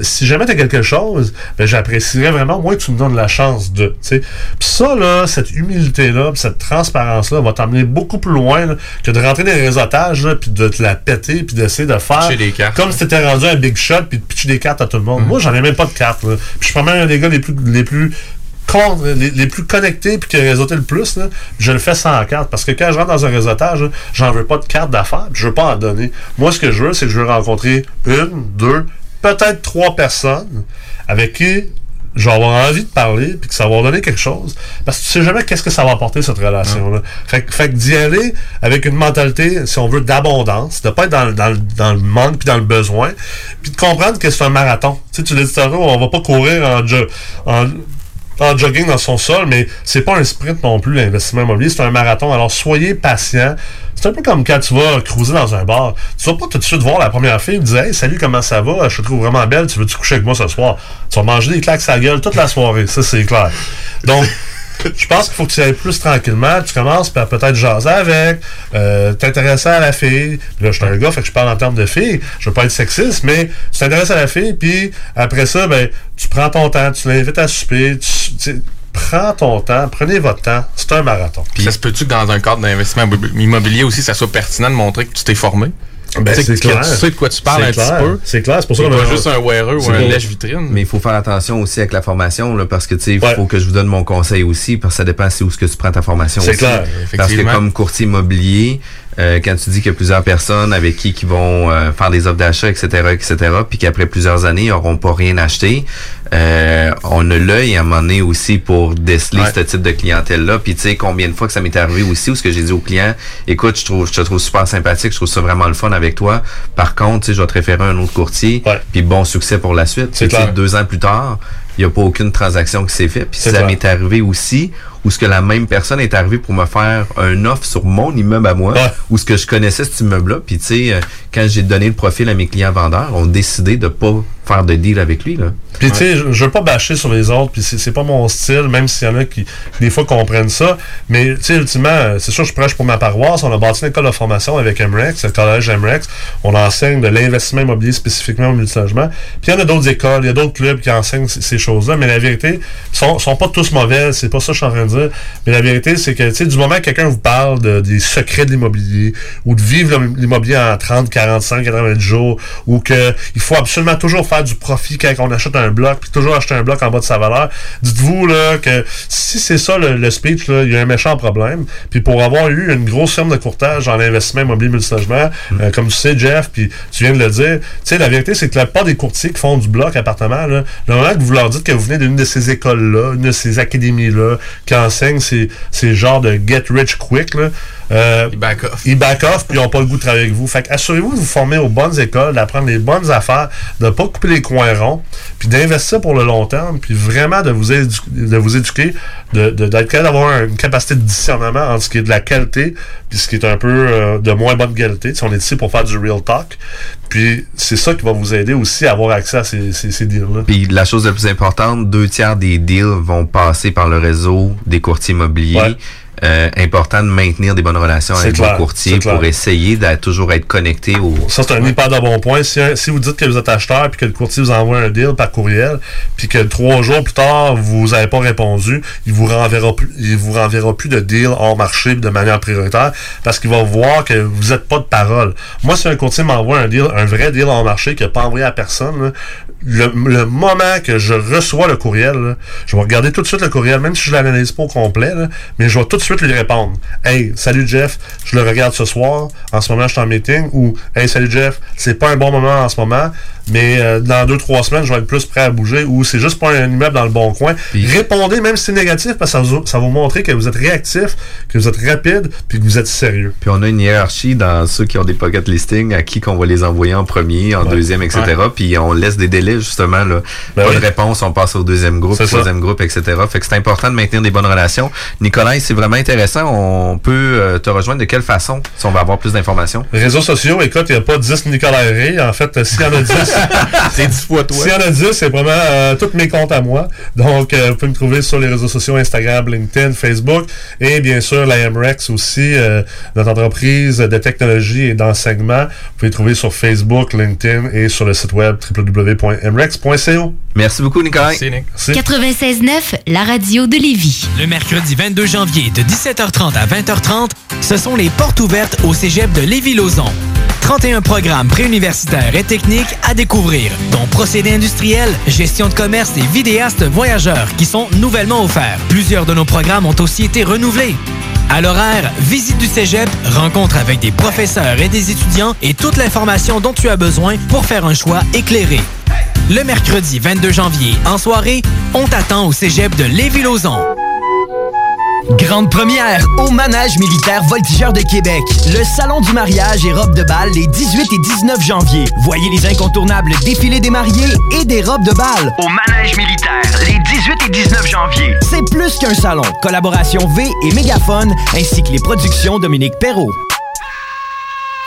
si jamais t'as quelque chose, ben, j'apprécierais vraiment, moi, que tu me donnes la chance de, tu sais. Puis ça, là, cette humilité-là, pis cette transparence-là, va t'emmener beaucoup plus loin, là, que de rentrer dans les réseautages, là, puis de te la péter, puis d'essayer de faire comme si t'étais rendu un big shot, puis de pitcher des cartes à tout le monde. Moi, j'en ai même pas de cartes, là. Puis je suis probablement un des gars les plus connectés puis qui a réseauté le plus, là, je le fais sans carte. Parce que quand je rentre dans un réseautage, là, j'en veux pas de carte d'affaires, je veux pas en donner. Moi, ce que je veux, c'est que je veux rencontrer 1, 2, peut-être 3 personnes avec qui je vais avoir envie de parler puis que ça va donner quelque chose. Parce que tu sais jamais qu'est-ce que ça va apporter, cette relation-là. Fait que d'y aller avec une mentalité, si on veut, d'abondance, de pas être dans le manque puis dans le besoin, puis de comprendre que c'est un marathon. Tu sais, tu l'as dit tout à l'heure, on va pas courir en jogging dans son sol, mais c'est pas un sprint non plus, l'investissement immobilier, c'est un marathon. Alors, soyez patient. C'est un peu comme quand tu vas cruiser dans un bar. Tu vas pas tout de suite voir la première fille et te dire, hey, salut, comment ça va? Je te trouve vraiment belle, tu veux-tu coucher avec moi ce soir? Tu vas manger des claques à la gueule toute la soirée. Ça, c'est clair. Donc, je pense qu'il faut que tu ailles plus tranquillement. Tu commences par peut-être jaser avec, t'intéresser à la fille. Là, je suis un gars, fait que je parle en termes de fille. Je veux pas être sexiste, mais tu t'intéresses à la fille, puis après ça, ben, tu prends ton temps, tu l'invites à souper, prends ton temps, prenez votre temps. C'est un marathon. Puis ça se peut-tu que dans un cadre d'investissement immobilier aussi, ça soit pertinent de montrer que tu t'es formé? Ben, c'est clair. Tu sais de quoi tu parles petit peu. C'est clair, c'est pour ça qu'on a juste un wearer ou un lèche-vitrine. Mais il faut faire attention aussi avec la formation, là, parce que, tu sais, il faut que je vous donne mon conseil aussi, parce que ça dépend où est-ce que tu prends ta formation aussi. C'est clair, effectivement. Parce que comme courtier immobilier, quand tu dis qu'il y a plusieurs personnes avec qui vont faire des offres d'achat, etc., puis qu'après plusieurs années, ils n'auront pas rien acheté, on a l'œil à un moment donné aussi pour déceler ce type de clientèle-là. Puis tu sais, combien de fois que ça m'est arrivé aussi, où ce que j'ai dit au client, écoute, je te trouve super sympathique, je trouve ça vraiment le fun avec toi. Par contre, tu sais, je vais te référer à un autre courtier, puis bon succès pour la suite. Tu sais, 2 ans plus tard, il n'y a pas aucune transaction qui s'est faite. Puis ça m'est arrivé aussi, où ce que la même personne est arrivée pour me faire un offre sur mon immeuble à moi, où ce que je connaissais cet immeuble-là. Puis tu sais, quand j'ai donné le profil à mes clients vendeurs, on a décidé de pas faire de deal avec lui, là. Puis tu sais, je veux pas bâcher sur les autres, puis c'est pas mon style, même s'il y en a qui des fois comprennent ça, mais tu sais, ultimement, c'est sûr, je prêche pour ma paroisse. On a bâti une école de formation avec MREX, le collège MREX. On enseigne de l'investissement immobilier spécifiquement au multilogement. Puis il y en a d'autres écoles, il y a d'autres clubs qui enseignent ces choses-là, mais la vérité, sont pas tous mauvais, c'est pas ça que je suis en train de dire, mais la vérité, c'est que, tu sais, du moment que quelqu'un vous parle des secrets de l'immobilier, ou de vivre l'immobilier en 30, 45, 90 jours, ou que il faut absolument toujours faire du profit quand on achète un bloc, puis toujours acheter un bloc en bas de sa valeur, dites-vous là que si c'est ça le speech, il y a un méchant problème. Puis pour avoir eu une grosse firme de courtage en investissement immobilier multilogement, comme tu sais, Jeff, puis tu viens de le dire, tu sais, la vérité, c'est que la part des courtiers qui font du bloc appartement, là, le moment que vous leur dites que vous venez d'une de ces écoles-là, une de ces académies-là, qui enseigne ces genres de get rich quick, là, ils back off puis ils n'ont pas le goût de travailler avec vous. Fait que assurez-vous de vous former aux bonnes écoles, d'apprendre les bonnes affaires, de ne pas couper les coins ronds, puis d'investir pour le long terme, puis vraiment de vous éduquer, d'être capable d'avoir une capacité de discernement entre ce qui est de la qualité puis ce qui est un peu de moins bonne qualité. T'sais, on est ici pour faire du real talk, puis c'est ça qui va vous aider aussi à avoir accès à ces deals-là. Puis la chose la plus importante, 2/3 des deals vont passer par le réseau des courtiers immobiliers. important de maintenir des bonnes relations avec vos courtiers pour essayer de toujours être connecté au... Ça, c'est un hyper de bon point. Si vous dites que vous êtes acheteur puis que le courtier vous envoie un deal par courriel puis que 3 jours plus tard, vous n'avez pas répondu, il vous renverra plus de deal hors marché de manière prioritaire parce qu'il va voir que vous n'êtes pas de parole. Moi, si un courtier m'envoie un deal, un vrai deal hors marché qu'il n'a pas envoyé à personne, là, le moment que je reçois le courriel, là, je vais regarder tout de suite le courriel, même si je ne l'analyse pas au complet, là, mais je vais tout de suite lui répondre. « Hey, salut Jeff, je le regarde ce soir, en ce moment je suis en meeting » ou « Hey, salut Jeff, c'est pas un bon moment en ce moment, mais dans 2-3 semaines, je vais être plus prêt à bouger » ou « C'est juste pas un immeuble dans le bon coin ». Répondez, même si c'est négatif, parce que ça va vous montrer que vous êtes réactif, que vous êtes rapide, puis que vous êtes sérieux. Puis on a une hiérarchie dans ceux qui ont des pocket listings, à qui qu'on va les envoyer en premier, en deuxième, etc. Puis on laisse des délais, justement, là. Pas de réponse, on passe au deuxième groupe, troisième groupe, etc. Fait que c'est important de maintenir des bonnes relations. Nicolas, c'est vraiment intéressant. On peut te rejoindre de quelle façon, si on veut avoir plus d'informations? Réseaux sociaux, écoute, il n'y a pas 10 Nicolas Ray. En fait, s'il y en a 10, c'est 10 fois toi. S'il y en a 10, c'est vraiment tous mes comptes à moi. Donc, vous pouvez me trouver sur les réseaux sociaux, Instagram, LinkedIn, Facebook, et bien sûr, la MREX aussi, notre entreprise de technologie et d'enseignement. Vous pouvez le trouver sur Facebook, LinkedIn et sur le site web www.mrex.co. Merci beaucoup, Nicolas. Merci, Nick. 96.9, la radio de Lévis. Le mercredi 22 janvier de 17h30 à 20h30, ce sont les portes ouvertes au cégep de Lévis-Lauzon. 31 programmes préuniversitaires et techniques à découvrir, dont procédés industriels, gestion de commerce et vidéastes voyageurs qui sont nouvellement offerts. Plusieurs de nos programmes ont aussi été renouvelés. À l'horaire, visite du cégep, rencontre avec des professeurs et des étudiants et toute l'information dont tu as besoin pour faire un choix éclairé. Le mercredi 22 janvier, en soirée, on t'attend au cégep de Lévis-Lauzon. Grande première au Manège Militaire Voltigeur de Québec. Le salon du mariage et robe de bal les 18 et 19 janvier. Voyez les incontournables défilés des mariés et des robes de bal. Au Manège Militaire, les 18 et 19 janvier. C'est plus qu'un salon. Collaboration V et Mégaphone, ainsi que les productions Dominique Perrault.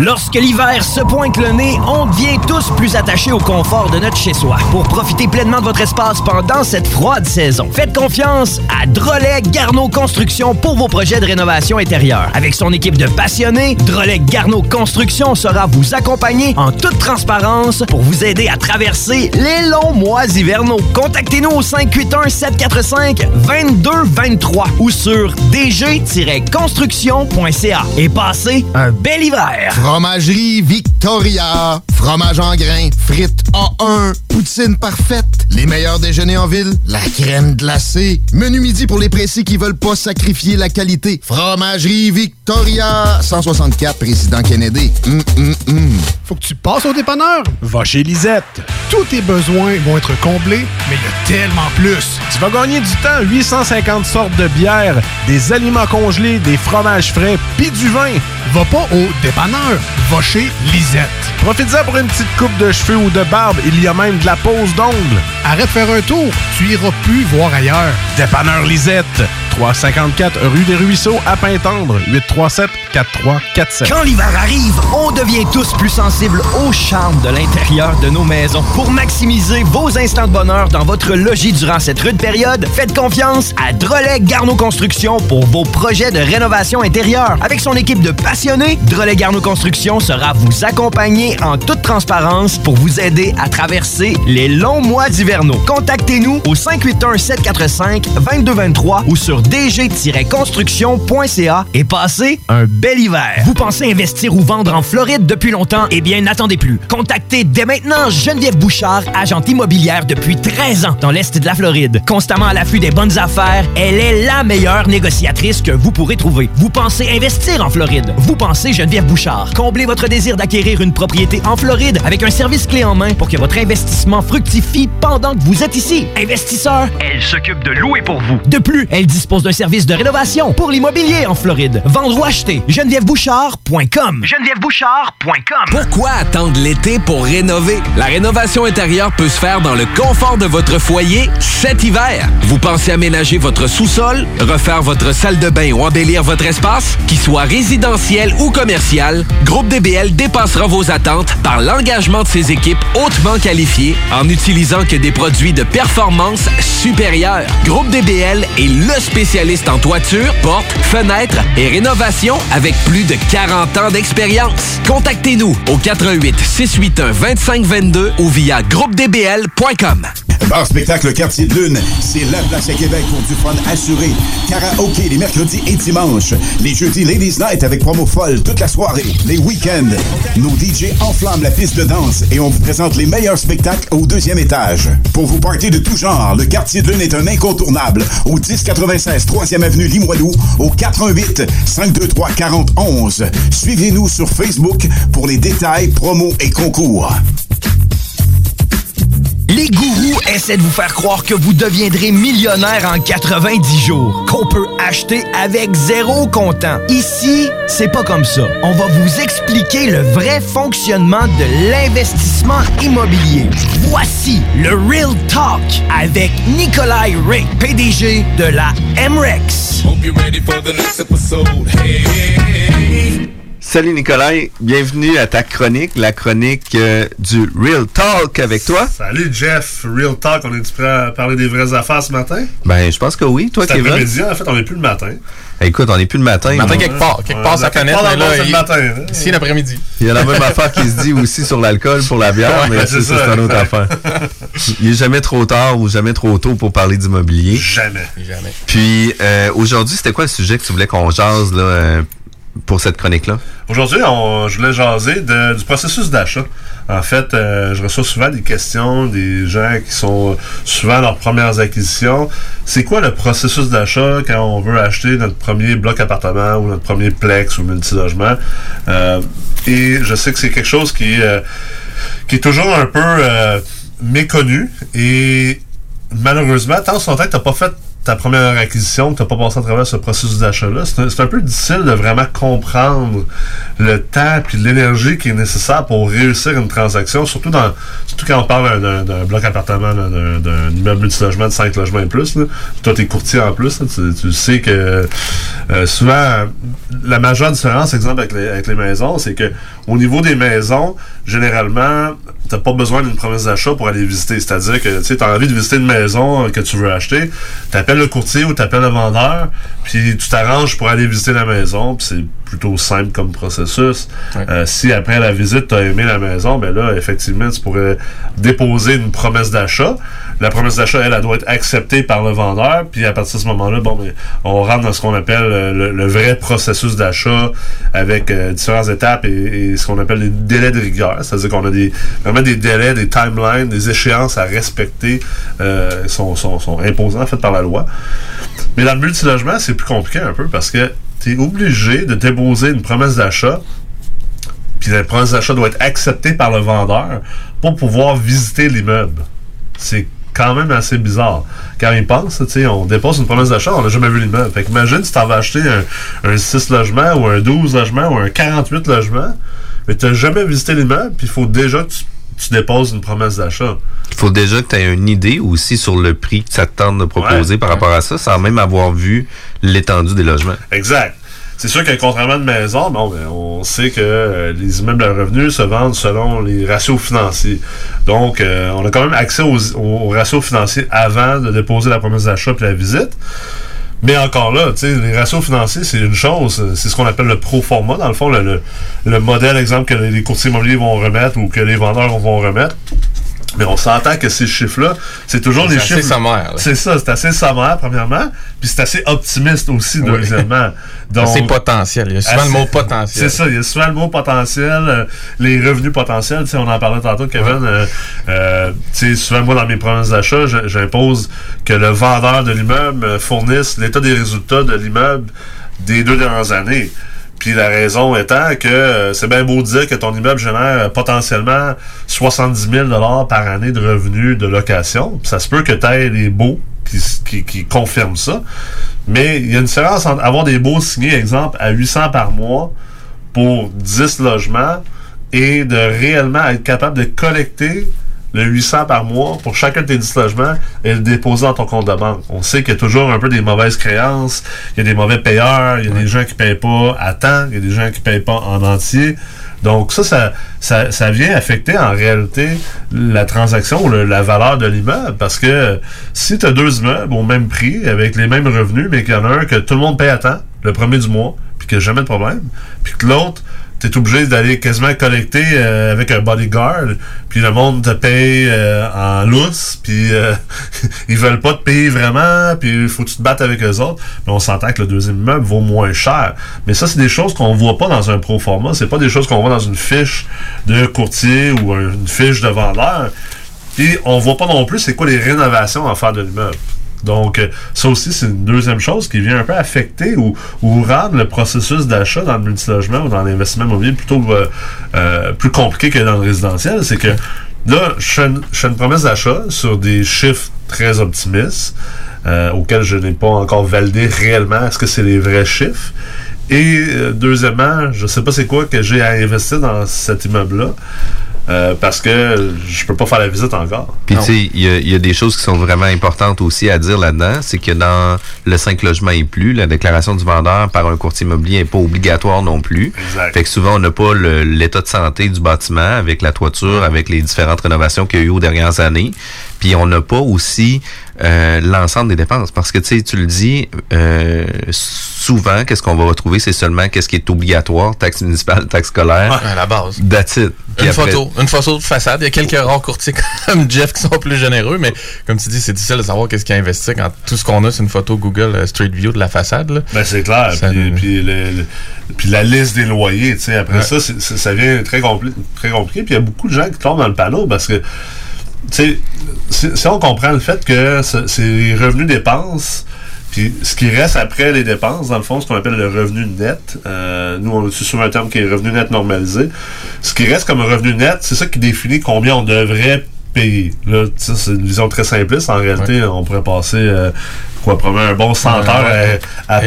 Lorsque l'hiver se pointe le nez, on devient tous plus attachés au confort de notre chez-soi. Pour profiter pleinement de votre espace pendant cette froide saison, faites confiance à Drolet Garneau Construction pour vos projets de rénovation intérieure. Avec son équipe de passionnés, Drolet Garneau Construction saura vous accompagner en toute transparence pour vous aider à traverser les longs mois hivernaux. Contactez-nous au 581-745-2223 ou sur dg-construction.ca et passez un bel hiver! Fromagerie Victoria. Fromage en grains, frites A1, poutine parfaite, les meilleurs déjeuners en ville, la crème glacée, menu midi pour les pressés qui veulent pas sacrifier la qualité. Fromagerie Victoria. 164 Président Kennedy. Faut que tu passes au dépanneur. Va chez Lisette. Tous tes besoins vont être comblés, mais il y a tellement plus. Tu vas gagner du temps. 850 sortes de bières, des aliments congelés, des fromages frais, puis du vin. Va pas au dépanneur. Va chez Lisette. Profite-en pour une petite coupe de cheveux ou de barbe. Il y a même de la pose d'ongles. Arrête de faire un tour. Tu iras plus voir ailleurs. Dépanneur Lisette. 354 rue des Ruisseaux à Pintendre. 837-4347. Quand l'hiver arrive, on devient tous plus sensibles au charme de l'intérieur de nos maisons. Pour maximiser vos instants de bonheur dans votre logis durant cette rude période, faites confiance à Drolet Garneau Construction pour vos projets de rénovation intérieure. Avec son équipe de passionnés, Drolet Garneau Construction sera vous accompagner en toute transparence pour vous aider à traverser les longs mois hivernaux. Contactez-nous au 581-745-2223 ou sur dg-construction.ca et passez un bel hiver. Vous pensez investir ou vendre en Floride depuis longtemps? Eh bien, n'attendez plus. Contactez dès maintenant Geneviève Bouchard, agente immobilière depuis 13 ans dans l'Est de la Floride. Constamment à l'affût des bonnes affaires, elle est la meilleure négociatrice que vous pourrez trouver. Vous pensez investir en Floride? Vous pensez Geneviève Bouchard. Comblez votre désir d'acquérir une propriété en Floride avec un service clé en main pour que votre investissement fructifie pendant longtemps que vous êtes ici. Investisseur, elle s'occupe de louer pour vous. De plus, elle dispose d'un service de rénovation pour l'immobilier en Floride. Vendre ou acheter, GenevièveBouchard.com. GenevièveBouchard.com. Pourquoi attendre l'été pour rénover? La rénovation intérieure peut se faire dans le confort de votre foyer cet hiver. Vous pensez aménager votre sous-sol, refaire votre salle de bain ou embellir votre espace? Qu'il soit résidentiel ou commercial, Groupe DBL dépassera vos attentes par l'engagement de ses équipes hautement qualifiées en n'utilisant que des produits de performance supérieure. Groupe DBL est le spécialiste en toiture, portes, fenêtres et rénovation avec plus de 40 ans d'expérience. Contactez-nous au 418-681-2522 ou via groupedbl.com. Bar Spectacle Quartier de Lune, c'est la place à Québec pour du fun assuré. Karaoké les mercredis et dimanches. Les jeudis Ladies Night avec promo folle toute la soirée. Les week-ends, nos DJ enflamment la piste de danse et on vous présente les meilleurs spectacles au deuxième étage. Pour vos parties de tout genre, le Quartier de Lune est un incontournable. Au 1096 3e avenue Limoilou, au 418-523-4011. Suivez-nous sur Facebook pour les détails, promos et concours. Les gourous essaient de vous faire croire que vous deviendrez millionnaire en 90 jours, qu'on peut acheter avec zéro comptant. Ici, c'est pas comme ça. On va vous expliquer le vrai fonctionnement de l'investissement immobilier. Voici le Real Talk avec Nikolai Ray, PDG de la MREX. Salut Nicolas, bienvenue à ta chronique, la chronique du Real Talk avec toi. Salut Jeff, Real Talk, on est prêt à parler des vraies affaires ce matin? Ben, je pense que oui, toi Kevin. C'est après-midi, en fait, on n'est plus le matin. Écoute, on n'est plus le matin. Le matin quelque part ça connaît, mais là, ici l'après-midi. Il y a la même affaire qui se dit aussi sur l'alcool pour la bière, ouais, mais c'est une autre affaire. Il n'est jamais trop tard ou jamais trop tôt pour parler d'immobilier. Jamais. Puis, aujourd'hui, c'était quoi le sujet que tu voulais qu'on jase, là pour cette chronique-là? Aujourd'hui, je voulais jaser du processus d'achat. En fait, je reçois souvent des questions des gens qui sont souvent à leurs premières acquisitions. C'est quoi le processus d'achat quand on veut acheter notre premier bloc appartement ou notre premier plex ou multilogement? Et je sais que c'est quelque chose qui est toujours un peu méconnu. Et malheureusement, tant sur ton tête, tu n'as pas fait ta première acquisition, tu n'as pas passé à travers ce processus d'achat-là. C'est un peu difficile de vraiment comprendre le temps et l'énergie qui est nécessaire pour réussir une transaction, surtout quand on parle d'un bloc appartement, d'un immeuble multilogement de 5 logements et plus. Là. Toi, tu es courtier en plus. Là, tu sais que souvent, la majeure différence, exemple, avec les maisons, c'est que au niveau des maisons, généralement, tu n'as pas besoin d'une promesse d'achat pour aller visiter. C'est-à-dire que tu as envie de visiter une maison que tu veux acheter, t'appelles le courtier ou t'appelles le vendeur, puis tu t'arranges pour aller visiter la maison, puis c'est plutôt simple comme processus. Ouais. Si après la visite, t'as aimé la maison, ben là, effectivement, tu pourrais déposer une promesse d'achat. La promesse d'achat, elle doit être acceptée par le vendeur, puis à partir de ce moment-là, bon, ben, on rentre dans ce qu'on appelle le vrai processus d'achat avec différentes étapes et ce qu'on appelle les délais de rigueur. C'est-à-dire qu'on a vraiment des délais, des timelines, des échéances à respecter sont imposées en fait par la loi. Mais dans le multilogement, c'est plus compliqué un peu parce que tu es obligé de déposer une promesse d'achat, puis la promesse d'achat doit être acceptée par le vendeur pour pouvoir visiter l'immeuble. C'est quand même assez bizarre. Quand ils pensent, on dépose une promesse d'achat, on n'a jamais vu l'immeuble. Fait qu'imagine si tu en vas acheter un 6 logements ou un 12 logements ou un 48 logements, mais tu n'as jamais visité l'immeuble, puis il faut déjà que tu déposes une promesse d'achat. Il faut déjà que tu aies une idée aussi sur le prix que ça te tente de proposer par rapport à ça, sans même avoir vu l'étendue des logements. Exact. C'est sûr que contrairement de maison, bon, ben, on sait que les immeubles à revenus se vendent selon les ratios financiers. Donc, on a quand même accès aux ratios financiers avant de déposer la promesse d'achat et la visite. Mais encore là, tu sais, les ratios financiers, c'est une chose. C'est ce qu'on appelle le pro forma, dans le fond, le modèle, exemple, que les courtiers immobiliers vont remettre ou que les vendeurs vont remettre. Mais on s'entend que ces chiffres-là, c'est toujours des chiffres... C'est assez sommaire. C'est ça, c'est assez sommaire, premièrement, puis c'est assez optimiste aussi, deuxièmement. Donc, c'est potentiel, il y a souvent le mot potentiel. C'est ça, il y a souvent le mot potentiel, les revenus potentiels, tu sais, on en parlait tantôt, Kevin, tu sais, souvent, moi, dans mes promesses d'achat, j'impose que le vendeur de l'immeuble fournisse l'état des résultats de l'immeuble des 2 dernières années. Puis la raison étant que c'est bien beau de dire que ton immeuble génère potentiellement 70 000 $ par année de revenus de location. Puis ça se peut que tu aies des baux qui confirment ça. Mais il y a une différence entre avoir des baux signés, exemple, à 800 par mois pour 10 logements et de réellement être capable de collecter le 800 par mois pour chacun de tes 10 logements et le déposer dans ton compte de banque. On sait qu'il y a toujours un peu des mauvaises créances, il y a des mauvais payeurs, il y a des gens qui ne payent pas à temps, il y a des gens qui ne payent pas en entier. Donc ça vient affecter en réalité la transaction ou la valeur de l'immeuble, parce que si tu as deux immeubles au même prix, avec les mêmes revenus, mais qu'il y en a un que tout le monde paye à temps, le premier du mois, puis qu'il n'y a jamais de problème, puis que l'autre, t'es obligé d'aller quasiment collecter avec un bodyguard, puis le monde te paye en lousse, puis ils veulent pas te payer vraiment, puis il faut que tu te battes avec eux autres. Mais on s'entend que le deuxième immeuble vaut moins cher. Mais ça, c'est des choses qu'on voit pas dans un pro forma. C'est pas des choses qu'on voit dans une fiche de courtier ou une fiche de vendeur. Puis on voit pas non plus c'est quoi les rénovations à faire de l'immeuble. Donc, ça aussi, c'est une deuxième chose qui vient un peu affecter ou rendre le processus d'achat dans le multilogement ou dans l'investissement immobilier plutôt plus compliqué que dans le résidentiel. C'est que là, je fais une promesse d'achat sur des chiffres très optimistes auxquels je n'ai pas encore validé réellement est-ce que c'est les vrais chiffres. Et deuxièmement, je ne sais pas c'est quoi que j'ai à investir dans cet immeuble-là. Parce que je peux pas faire la visite encore. Puis tu sais, il y a des choses qui sont vraiment importantes aussi à dire là-dedans, c'est que dans le 5 logements et plus, la déclaration du vendeur par un courtier immobilier n'est pas obligatoire non plus. Exact. Fait que souvent, on n'a pas l'état de santé du bâtiment avec la toiture, avec les différentes rénovations qu'il y a eu aux dernières années. Puis on n'a pas aussi l'ensemble des dépenses. Parce que tu sais, tu le dis, souvent, qu'est-ce qu'on va retrouver, c'est seulement qu'est-ce qui est obligatoire, taxe municipale, taxe scolaire. Ouais, à la base. That's it. Une photo de façade. Il y a quelques rares courtiers comme Jeff qui sont plus généreux, mais comme tu dis, c'est difficile de savoir qu'est-ce qu'il a investi quand tout ce qu'on a, c'est une photo Google Street View de la façade. Là. Ben, c'est clair. Puis la liste des loyers, tu sais, après ça, ça vient très compliqué. Puis il y a beaucoup de gens qui tombent dans le panneau parce que, tu sais, si on comprend le fait que c'est les revenus-dépenses, puis ce qui reste après les dépenses, dans le fond, ce qu'on appelle le revenu net, nous, on utilise souvent un terme qui est revenu net normalisé. Ce qui reste comme revenu net, c'est ça qui définit combien on devrait payer. Là, c'est une vision très simpliste. En réalité, on pourrait passer probablement un bon 100 heures à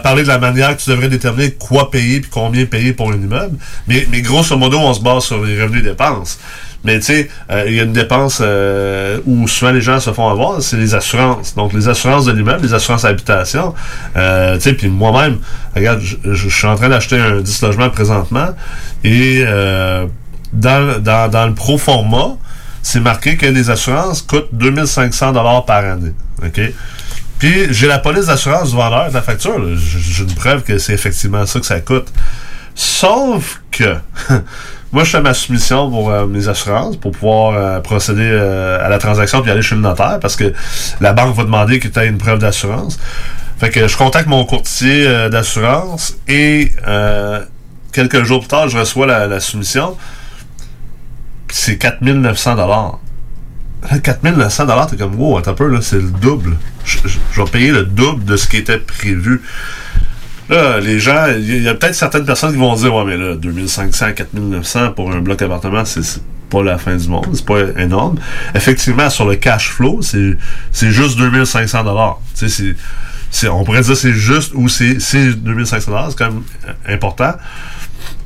parler de la manière que tu devrais déterminer quoi payer puis combien payer pour un immeuble. Mais grosso modo, on se base sur les revenus et dépenses. Mais tu sais, il y a une dépense où souvent les gens se font avoir, c'est les assurances. Donc, les assurances de l'immeuble, les assurances habitation. Tu sais, puis moi-même, regarde, je suis en train d'acheter un 10 logements présentement et dans le pro format, c'est marqué que les assurances coûtent 2500 $ par année. OK? Puis, j'ai la police d'assurance du vendeur de la facture. Là. J'ai une preuve que c'est effectivement ça que ça coûte. Sauf que... Moi, je fais ma soumission pour mes assurances pour pouvoir procéder à la transaction puis aller chez le notaire parce que la banque va demander que tu aies une preuve d'assurance. Fait que je contacte mon courtier d'assurance et quelques jours plus tard, je reçois la soumission. Puis c'est 4900 $. 4900 $, t'es comme, wow, attends un peu, là, c'est le double. Je vais payer le double de ce qui était prévu. Là, les gens, il y a peut-être certaines personnes qui vont dire « Ouais, mais là, 2500, 4900 pour un bloc appartement, c'est pas la fin du monde, c'est pas énorme. » Effectivement, sur le cash flow, c'est juste 2500 $. Tu sais, on pourrait dire c'est juste ou c'est 2500 $, c'est quand même important.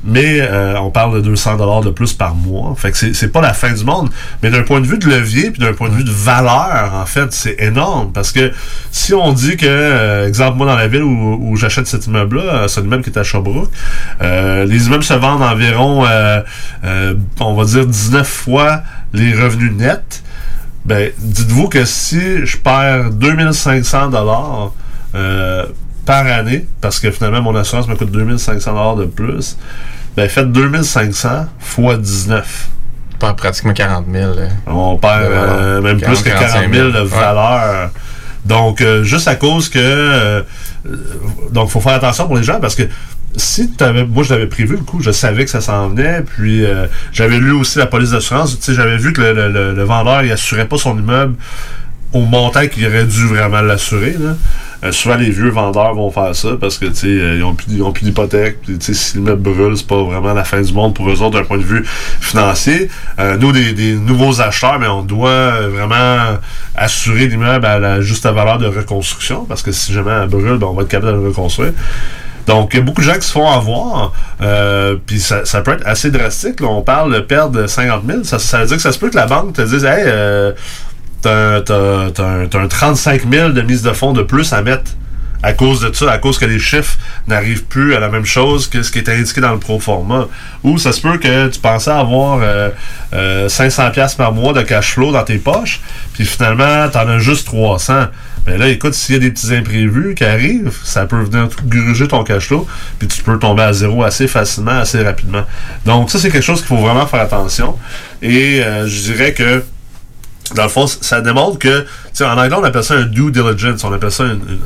Mais on parle de 200 $ de plus par mois. Fait que c'est pas la fin du monde. Mais d'un point de vue de levier puis d'un point de vue de valeur, en fait, c'est énorme. Parce que si on dit que, exemple, moi, dans la ville où j'achète cet immeuble-là, c'est un immeuble qui est à Sherbrooke, les immeubles se vendent environ, on va dire, 19 fois les revenus nets. Ben, dites-vous que si je perds 2500 $ par année, parce que finalement, mon assurance me coûte 2500 $ de plus, ben faites 2500 x 19. On perd pratiquement 40 000. On perd même 40, plus que 40 000 de valeur. Donc, juste à cause que... donc, il faut faire attention pour les gens, parce que si moi, je l'avais prévu, le coup, je savais que ça s'en venait, puis j'avais lu aussi la police d'assurance, tu sais, j'avais vu que le vendeur, il assurait pas son immeuble au montant qu'il aurait dû vraiment l'assurer, là. Souvent, les vieux vendeurs vont faire ça parce que, tu sais, ils n'ont plus d'hypothèque. Puis, tu sais, si l'immeuble brûle, c'est pas vraiment la fin du monde pour eux autres d'un point de vue financier. Nous, des nouveaux acheteurs, mais on doit vraiment assurer l'immeuble à la juste valeur de reconstruction parce que si jamais elle brûle, ben, on va être capable de le reconstruire. Donc, il y a beaucoup de gens qui se font avoir, puis ça peut être assez drastique. Là, on parle de perdre 50 000. Ça veut dire que ça se peut que la banque te dise « Hey, t'as un 35 000 de mise de fonds de plus à mettre à cause de ça, à cause que les chiffres n'arrivent plus à la même chose que ce qui est indiqué dans le pro-format. » Ou ça se peut que tu pensais avoir 500$ par mois de cash flow dans tes poches, puis finalement, t'en as juste 300. Mais là, écoute, s'il y a des petits imprévus qui arrivent, ça peut venir tout gruger ton cash flow, puis tu peux tomber à zéro assez facilement, assez rapidement. Donc ça, c'est quelque chose qu'il faut vraiment faire attention. Et je dirais que, dans le fond, ça démontre que, tu sais, en anglais, on appelle ça un due diligence. On appelle ça,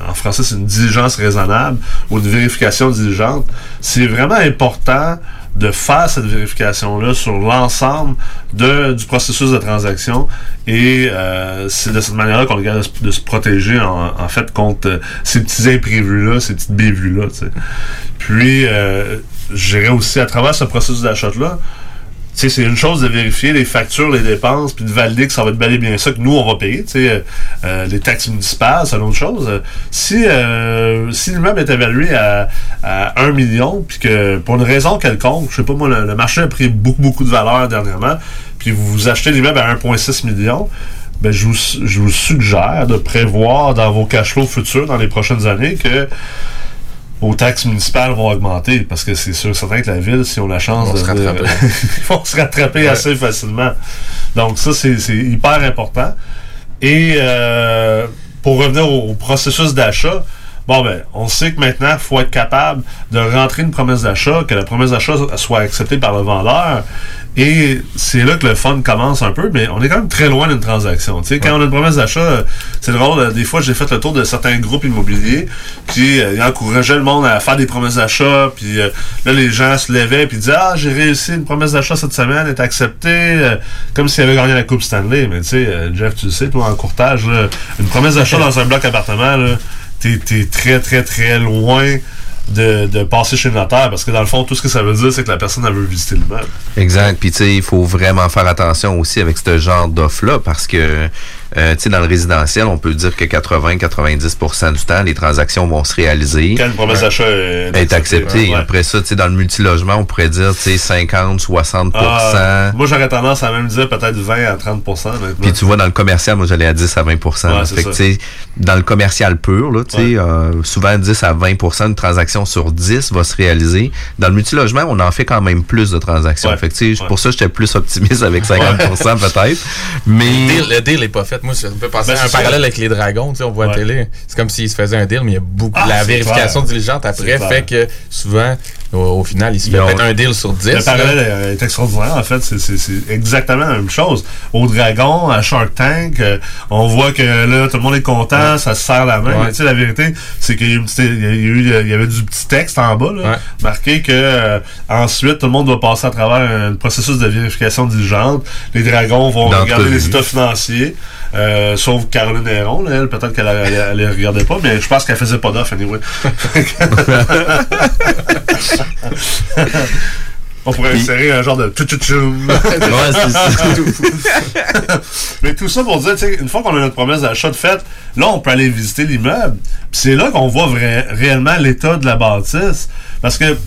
en français, c'est une diligence raisonnable ou une vérification diligente. C'est vraiment important de faire cette vérification-là sur l'ensemble du processus de transaction. Et c'est de cette manière-là qu'on regarde de se protéger, en fait, contre ces petits imprévus-là, ces petites bévues-là, tu sais. Puis, je dirais aussi, à travers ce processus d'achat-là, tu sais, c'est une chose de vérifier les factures, les dépenses, puis de valider que ça va être bel et bien ça que nous, on va payer. Tu sais, les taxes municipales, c'est une autre chose. Si l'immeuble est évalué à 1 million, puis que pour une raison quelconque, je sais pas moi, le marché a pris beaucoup, beaucoup de valeur dernièrement, puis vous achetez l'immeuble à 1,6 million, ben je vous suggère de prévoir dans vos cash flows futurs, dans les prochaines années, que aux taxes municipales vont augmenter, parce que c'est sûr, certain que la ville, si on a la chance, ils vont se rattraper assez facilement. Donc ça, c'est hyper important. Et pour revenir au processus d'achat, bon ben, on sait que maintenant, il faut être capable de rentrer une promesse d'achat, que la promesse d'achat soit acceptée par le vendeur. Et c'est là que le fun commence un peu, mais on est quand même très loin d'une transaction. Tu sais, quand on a une promesse d'achat, c'est drôle, des fois j'ai fait le tour de certains groupes immobiliers qui encourageaient le monde à faire des promesses d'achat, puis là les gens se levaient puis disaient « Ah, j'ai réussi une promesse d'achat cette semaine, est acceptée comme s'il avait gagné la Coupe Stanley. » Mais tu sais, Jeff, tu le sais, toi, en courtage, là, une promesse d'achat dans un bloc appartement, là, t'es très, très, très loin de passer chez le notaire, parce que dans le fond, tout ce que ça veut dire, c'est que la personne, elle veut visiter l'immeuble. Exact. Puis, tu sais, il faut vraiment faire attention aussi avec ce genre d'offre-là, parce que, tu sais, dans le résidentiel, on peut dire que 80-90% du temps, les transactions vont se réaliser. Quand une promesse d'achat est acceptée. Ouais. Après ça, tu sais, dans le multilogement, on pourrait dire, tu sais, 50-60%. Moi, j'aurais tendance à même dire peut-être 20-30%. Puis, tu vois, dans le commercial, moi, j'allais à 10-20%. Ouais, fait que, tu sais, dans le commercial pur, là, tu sais, ouais, souvent 10-20% de transactions sur 10 va se réaliser. Dans le multilogement, on en fait quand même plus de transactions. Ouais, fait que, ouais. Pour ça, j'étais plus optimiste avec 50% peut-être. Mais le deal n'est pas fait. Moi, je peux penser à un parallèle avec les dragons. On voit à télé. C'est comme s'ils se faisaient un deal, mais il y a beaucoup de la vérification diligente après. Fait que souvent, au final, ils se font peut-être un deal sur 10. Le parallèle est extraordinaire. En fait, c'est exactement la même chose. Au dragon, à Shark Tank, on voit que là, tout le monde est content, ça se serre la main. Ouais. Mais tu sais, la vérité, c'est qu'il y avait du petit texte en bas, là, marqué que ensuite, tout le monde va passer à travers un processus de vérification diligente. Les dragons vont regarder les états financiers, sauf Caroline Héron, là, elle, peut-être qu'elle ne les regardait pas, mais je pense qu'elle faisait pas d'offre, anyway. On pourrait insérer un genre de tchou-tchou-tchoum. Mais tout ça pour dire, une fois qu'on a notre promesse d'achat de fait, là, on peut aller visiter l'immeuble. Puis c'est là qu'on voit réellement l'état de la bâtisse. Parce que,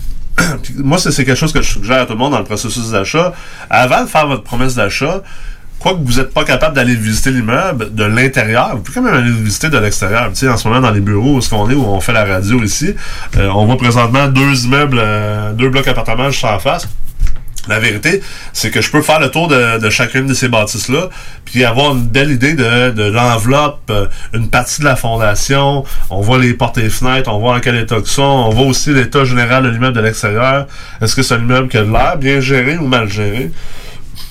moi, c'est quelque chose que je suggère à tout le monde dans le processus d'achat. Avant de faire votre promesse d'achat, quoique vous n'êtes pas capable d'aller visiter l'immeuble de l'intérieur, vous pouvez quand même aller le visiter de l'extérieur. Tu sais, en ce moment, dans les bureaux où on est, où on fait la radio ici, on voit présentement deux immeubles, deux blocs appartements juste en face. La vérité, c'est que je peux faire le tour de chacune de ces bâtisses-là, puis avoir une belle idée de l'enveloppe, une partie de la fondation, on voit les portes et les fenêtres, on voit en quel état que sont, on voit aussi l'état général de l'immeuble de l'extérieur. Est-ce que c'est un immeuble qui a de l'air bien géré ou mal géré?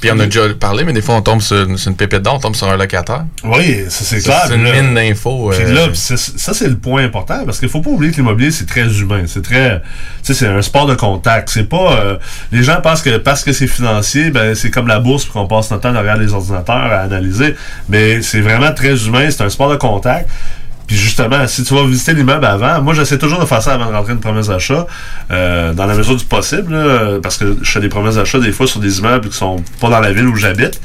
Puis on a déjà parlé, mais des fois on tombe sur une pépite d'or, on tombe sur un locataire. Oui, ça c'est clair. C'est une mine d'infos. Puis là, ça c'est le point important, parce qu'il faut pas oublier que l'immobilier c'est très humain, c'est très, tu sais, c'est un sport de contact. C'est pas, les gens pensent que parce que c'est financier, ben c'est comme la bourse, qu'on passe notre temps derrière les ordinateurs à analyser, mais c'est vraiment très humain, c'est un sport de contact. Puis justement, si tu vas visiter l'immeuble avant, moi j'essaie toujours de faire ça avant de rentrer une promesse d'achat, dans la mesure du possible, là, parce que je fais des promesses d'achat des fois sur des immeubles qui sont pas dans la ville où j'habite.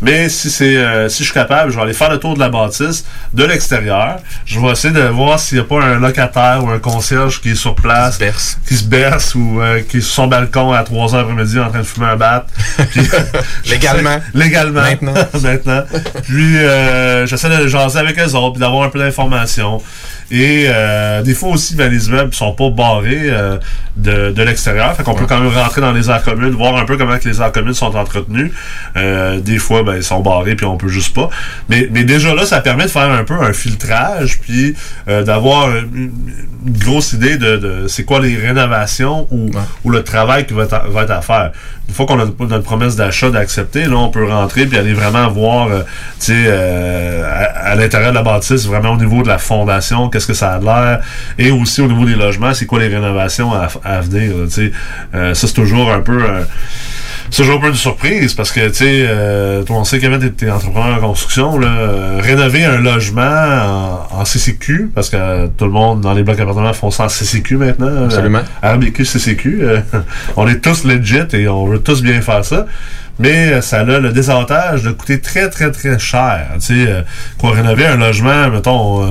Mais si c'est si je suis capable, je vais aller faire le tour de la bâtisse de l'extérieur. Je vais essayer de voir s'il n'y a pas un locataire ou un concierge qui est sur place, qui se berce ou qui est sur son balcon à 3h après-midi en train de fumer un bat. Puis, légalement. Maintenant. Puis j'essaie de jaser avec eux autres, puis d'avoir un peu d'informations. Et des fois aussi, ben, les immeubles ne sont pas barrés de l'extérieur. Fait qu'on peut quand même rentrer dans les aires communes, voir un peu comment que les aires communes sont entretenues. Des fois, ben, ils sont barrés puis on peut juste pas. Mais déjà là, ça permet de faire un peu un filtrage puis d'avoir une grosse idée de c'est quoi les rénovations ou le travail qui va être à faire. Une fois qu'on a notre promesse d'achat d'accepter, là, on peut rentrer puis aller vraiment voir à l'intérieur de la bâtisse, vraiment au niveau de la fondation, qu'est-ce que ça a de l'air, et aussi au niveau des logements, c'est quoi les rénovations à venir, tu sais. Ça, c'est toujours un peu... c'est toujours un peu une surprise, parce que, tu sais, toi, on sait, Kevin, t'es entrepreneur en construction, là, rénover un logement en CCQ, parce que tout le monde dans les blocs appartements font ça en CCQ maintenant. Absolument. RBQ-CCQ. On est tous legit et on veut tous bien faire ça. Mais ça a le désavantage de coûter très, très, très cher. Tu sais, pour rénover un logement, mettons...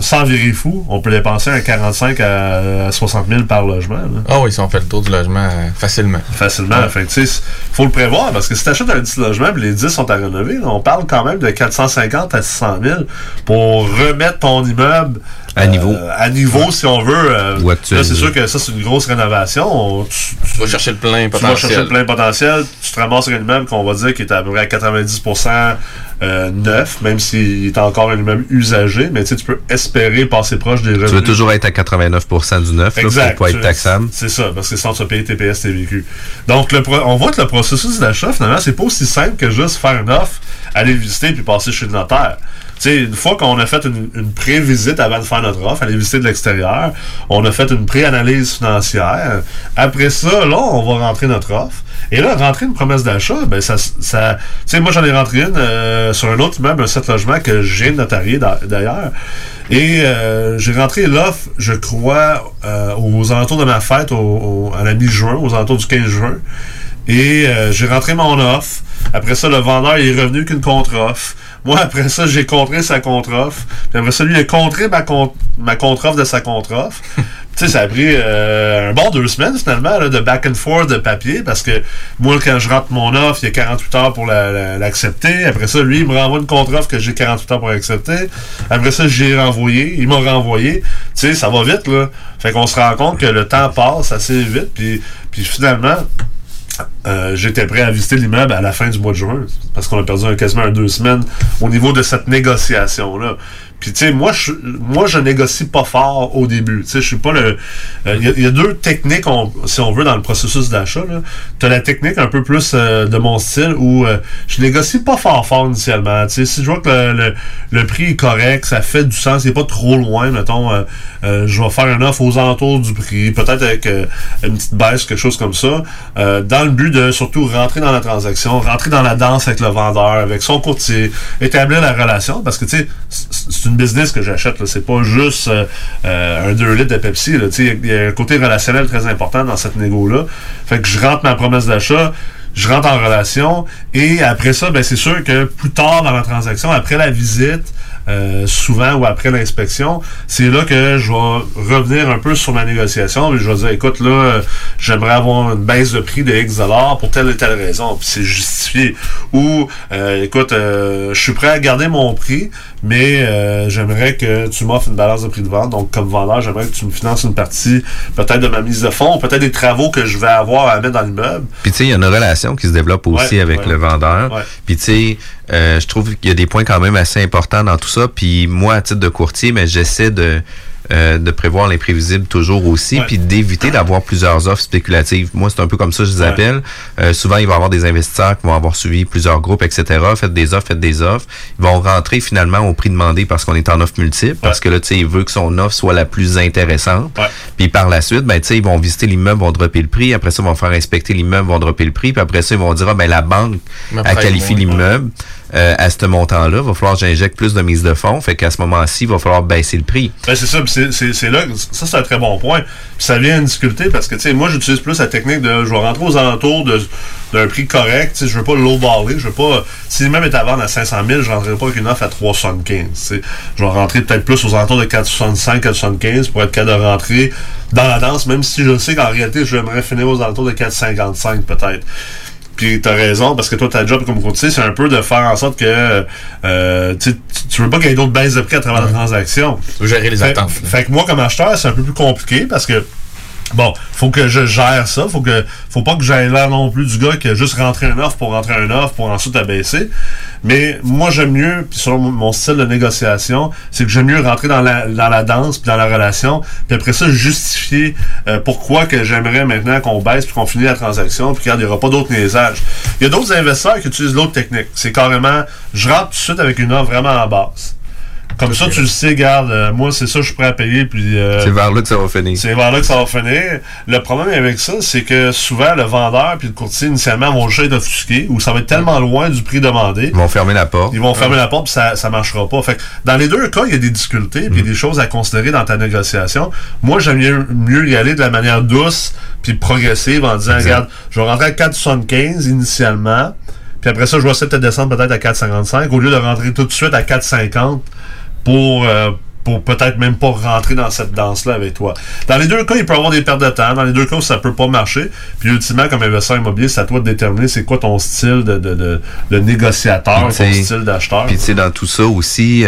sans virer fou, on peut dépenser un 45 à 60 000 par logement. Ah oui, si on fait le tour du logement facilement. Facilement, ouais. Fait que tu sais, faut le prévoir, parce que si tu achètes un petit logement et les 10 sont à rénover, on parle quand même de 450 à 600 000 pour remettre ton immeuble à niveau. À niveau, si on veut. Là, c'est sûr que ça, c'est une grosse rénovation. Tu vas chercher le plein potentiel. Tu te ramasses un immeuble qu'on va dire qui est à peu près à 90% neuf, même s'il est encore un immeuble usagé, mais tu sais, tu peux espérer passer proche des revenus. Tu veux toujours être à 89% du neuf, là, pour pas être taxable. C'est ça, parce que sans se payer TPS, TVQ. Donc, on voit que le processus d'achat, finalement, c'est pas aussi simple que juste faire une offre, aller visiter, puis passer chez le notaire. Tu sais, une fois qu'on a fait une pré-visite avant de faire notre offre, aller visiter de l'extérieur, on a fait une pré-analyse financière. Après ça, là, on va rentrer notre offre. Et là, rentrer une promesse d'achat, ben ça tu sais, moi, j'en ai rentré une sur un autre immeuble, un 7 logements que j'ai notarié d'ailleurs. Et j'ai rentré l'offre, je crois, aux alentours de ma fête, à la mi-juin, aux alentours du 15 juin. Et j'ai rentré mon offre. Après ça, le vendeur il est revenu qu'une contre-offre. Moi, après ça, j'ai contré sa contre-offre. Puis après ça, lui, il a contré ma contre-offre de sa contre-offre. Tu sais, ça a pris un bon 2 semaines, finalement, là, de back and forth de papier, parce que moi, quand je rentre mon offre, il y a 48 heures pour l'accepter. Après ça, lui, il me renvoie une contre-offre que j'ai 48 heures pour accepter. Après ça, il m'a renvoyé. Tu sais, ça va vite, là. Fait qu'on se rend compte que le temps passe assez vite, puis finalement... j'étais prêt à visiter l'immeuble à la fin du mois de juin, parce qu'on a perdu quasiment 2 semaines au niveau de cette négociation-là. Puis, tu sais, moi, je négocie pas fort au début. Tu sais, je suis pas le... Il y a 2 techniques, si on veut, dans le processus d'achat. Tu as la technique un peu plus de mon style où je négocie pas fort initialement. Tu sais, si je vois que le prix est correct, ça fait du sens, il n'est pas trop loin, mettons, je vais faire une offre aux alentours du prix, peut-être avec une petite baisse, quelque chose comme ça, dans le but de surtout rentrer dans la transaction, rentrer dans la danse avec le vendeur, avec son courtier, établir la relation, parce que, tu sais, c'est une business que j'achète, là. C'est pas juste un 2 litres de Pepsi. Il y a un côté relationnel très important dans cette négo-là. Fait que je rentre ma promesse d'achat, je rentre en relation, et après ça, ben c'est sûr que plus tard dans la transaction, après la visite, souvent ou après l'inspection, c'est là que je vais revenir un peu sur ma négociation, puis je vais dire, écoute, là, j'aimerais avoir une baisse de prix de X $ pour telle et telle raison, puis c'est justifié. Ou, écoute, je suis prêt à garder mon prix, mais j'aimerais que tu m'offres une balance de prix de vente, donc comme vendeur, j'aimerais que tu me finances une partie, peut-être de ma mise de fonds, peut-être des travaux que je vais avoir à mettre dans l'immeuble. Puis tu sais, il y a une relation qui se développe aussi avec le vendeur. Ouais. Puis, tu sais, je trouve qu'il y a des points quand même assez importants dans tout ça. Puis, moi, à titre de courtier, mais j'essaie de prévoir l'imprévisible toujours aussi, puis d'éviter d'avoir plusieurs offres spéculatives. Moi, c'est un peu comme ça que je les appelle. Souvent, il va y avoir des investisseurs qui vont avoir suivi plusieurs groupes, etc. Faites des offres. Ils vont rentrer finalement au prix demandé parce qu'on est en offre multiple, parce que là, tu sais, il veut que son offre soit la plus intéressante. Puis par la suite, ben tu sais, ils vont visiter l'immeuble, vont dropper le prix. Après ça, ils vont faire inspecter l'immeuble, vont dropper le prix. Puis après ça, ils vont dire, la banque a qualifié l'immeuble. à ce montant-là. Il va falloir que j'injecte plus de mise de fonds. Fait qu'à ce moment-ci, il va falloir baisser le prix. Ben, c'est ça. C'est là. Ça, c'est un très bon point. Puis ça vient à discuter parce que, tu sais, moi, j'utilise plus la technique de je vais rentrer aux alentours d'un prix correct. Tu sais, je veux pas low-baller. Je veux pas. Si le même est à vendre à 500 000, je rentrerai pas avec une offre à 375. T'sais. Je vais rentrer peut-être plus aux alentours de 465, 475 pour être capable de rentrer dans la danse, même si je sais qu'en réalité, j'aimerais finir aux alentours de 455 peut-être. Puis t'as raison, parce que toi, ta job comme courtier, c'est un peu de faire en sorte que tu veux pas qu'il y ait d'autres baisses de prix à travers la transaction. Tu veux gérer les attentes. Fait que moi, comme acheteur, c'est un peu plus compliqué parce que bon, faut que je gère ça, faut pas que j'aille l'air non plus du gars qui a juste rentré une offre pour ensuite abaisser. Mais moi, j'aime mieux, puis selon mon style de négociation, c'est que j'aime mieux rentrer dans la danse puis dans la relation, puis après ça, justifier pourquoi que j'aimerais maintenant qu'on baisse puis qu'on finisse la transaction, puis regarde, il n'y aura pas d'autres niaisages. Il y a d'autres investisseurs qui utilisent l'autre technique. C'est carrément, je rentre tout de suite avec une offre vraiment en basse. Comme ça, tu le sais, garde, moi, c'est ça, je suis prêt à payer, puis... c'est vers là que ça va finir. C'est vers là que ça va finir. Le problème avec ça, c'est que souvent, le vendeur puis le courtier, initialement, vont juste être offusqués, ou ça va être tellement loin du prix demandé. Ils vont fermer la porte. Ils vont fermer la porte, puis ça marchera pas. Fait que, dans les deux cas, il y a des difficultés, puis des choses à considérer dans ta négociation. Moi, j'aime mieux y aller de la manière douce, puis progressive, en disant, regarde, je vais rentrer à 4,75 initialement, puis après ça, je vais essayer de descendre peut-être à 4,55, au lieu de rentrer tout de suite à 4,50, pour peut-être même pas rentrer dans cette danse-là avec toi. Dans les deux cas, il peut y avoir des pertes de temps. Dans les deux cas, ça peut pas marcher. Puis ultimement, comme investisseur immobilier, c'est à toi de déterminer c'est quoi ton style de négociateur, ton style d'acheteur. Puis tu sais, dans tout ça aussi,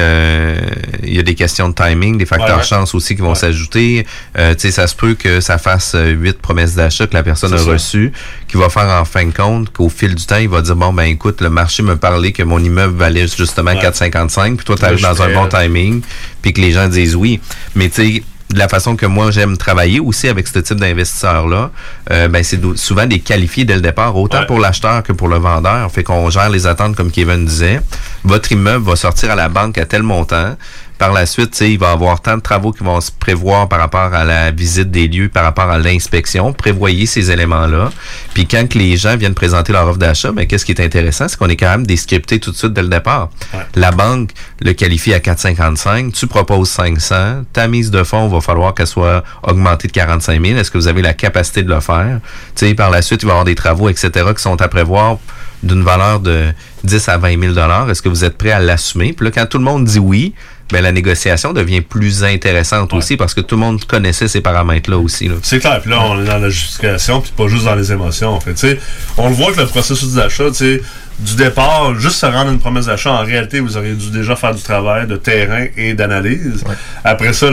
il y a des questions de timing, des facteurs chance aussi qui vont s'ajouter. Tu sais, ça se peut que ça fasse 8 promesses d'achat que la personne a reçues, qui va faire en fin de compte qu'au fil du temps, il va dire, bon, ben écoute, le marché me parlait que mon immeuble valait justement 4,55, puis toi, tu arrives dans un bon timing, puis que les gens disent oui. Mais tu sais, de la façon que moi, j'aime travailler aussi avec ce type d'investisseurs-là, ben c'est souvent des qualifiés dès le départ, autant pour l'acheteur que pour le vendeur. Fait qu'on gère les attentes, comme Kevin disait. Votre immeuble va sortir à la banque à tel montant. Par la suite, tu sais, il va y avoir tant de travaux qui vont se prévoir par rapport à la visite des lieux, par rapport à l'inspection. Prévoyez ces éléments-là. Puis quand que les gens viennent présenter leur offre d'achat, bien, qu'est-ce qui est intéressant, c'est qu'on est quand même descripté tout de suite dès le départ. Ouais. La banque le qualifie à 4,55. Tu proposes 500. Ta mise de fonds, il va falloir qu'elle soit augmentée de 45 000. Est-ce que vous avez la capacité de le faire? Tu sais, par la suite, il va y avoir des travaux, etc., qui sont à prévoir d'une valeur de 10 à 20 000 $. Est-ce que vous êtes prêt à l'assumer? Puis là, quand tout le monde dit oui, ben la négociation devient plus intéressante aussi parce que tout le monde connaissait ces paramètres-là aussi. Là. C'est clair. Puis là, on est dans la justification puis pas juste dans les émotions. En fait, t'sais, on le voit que le processus d'achat, t'sais, du départ, juste se rendre une promesse d'achat, en réalité, vous auriez dû déjà faire du travail de terrain et d'analyse. Ouais. Après ça,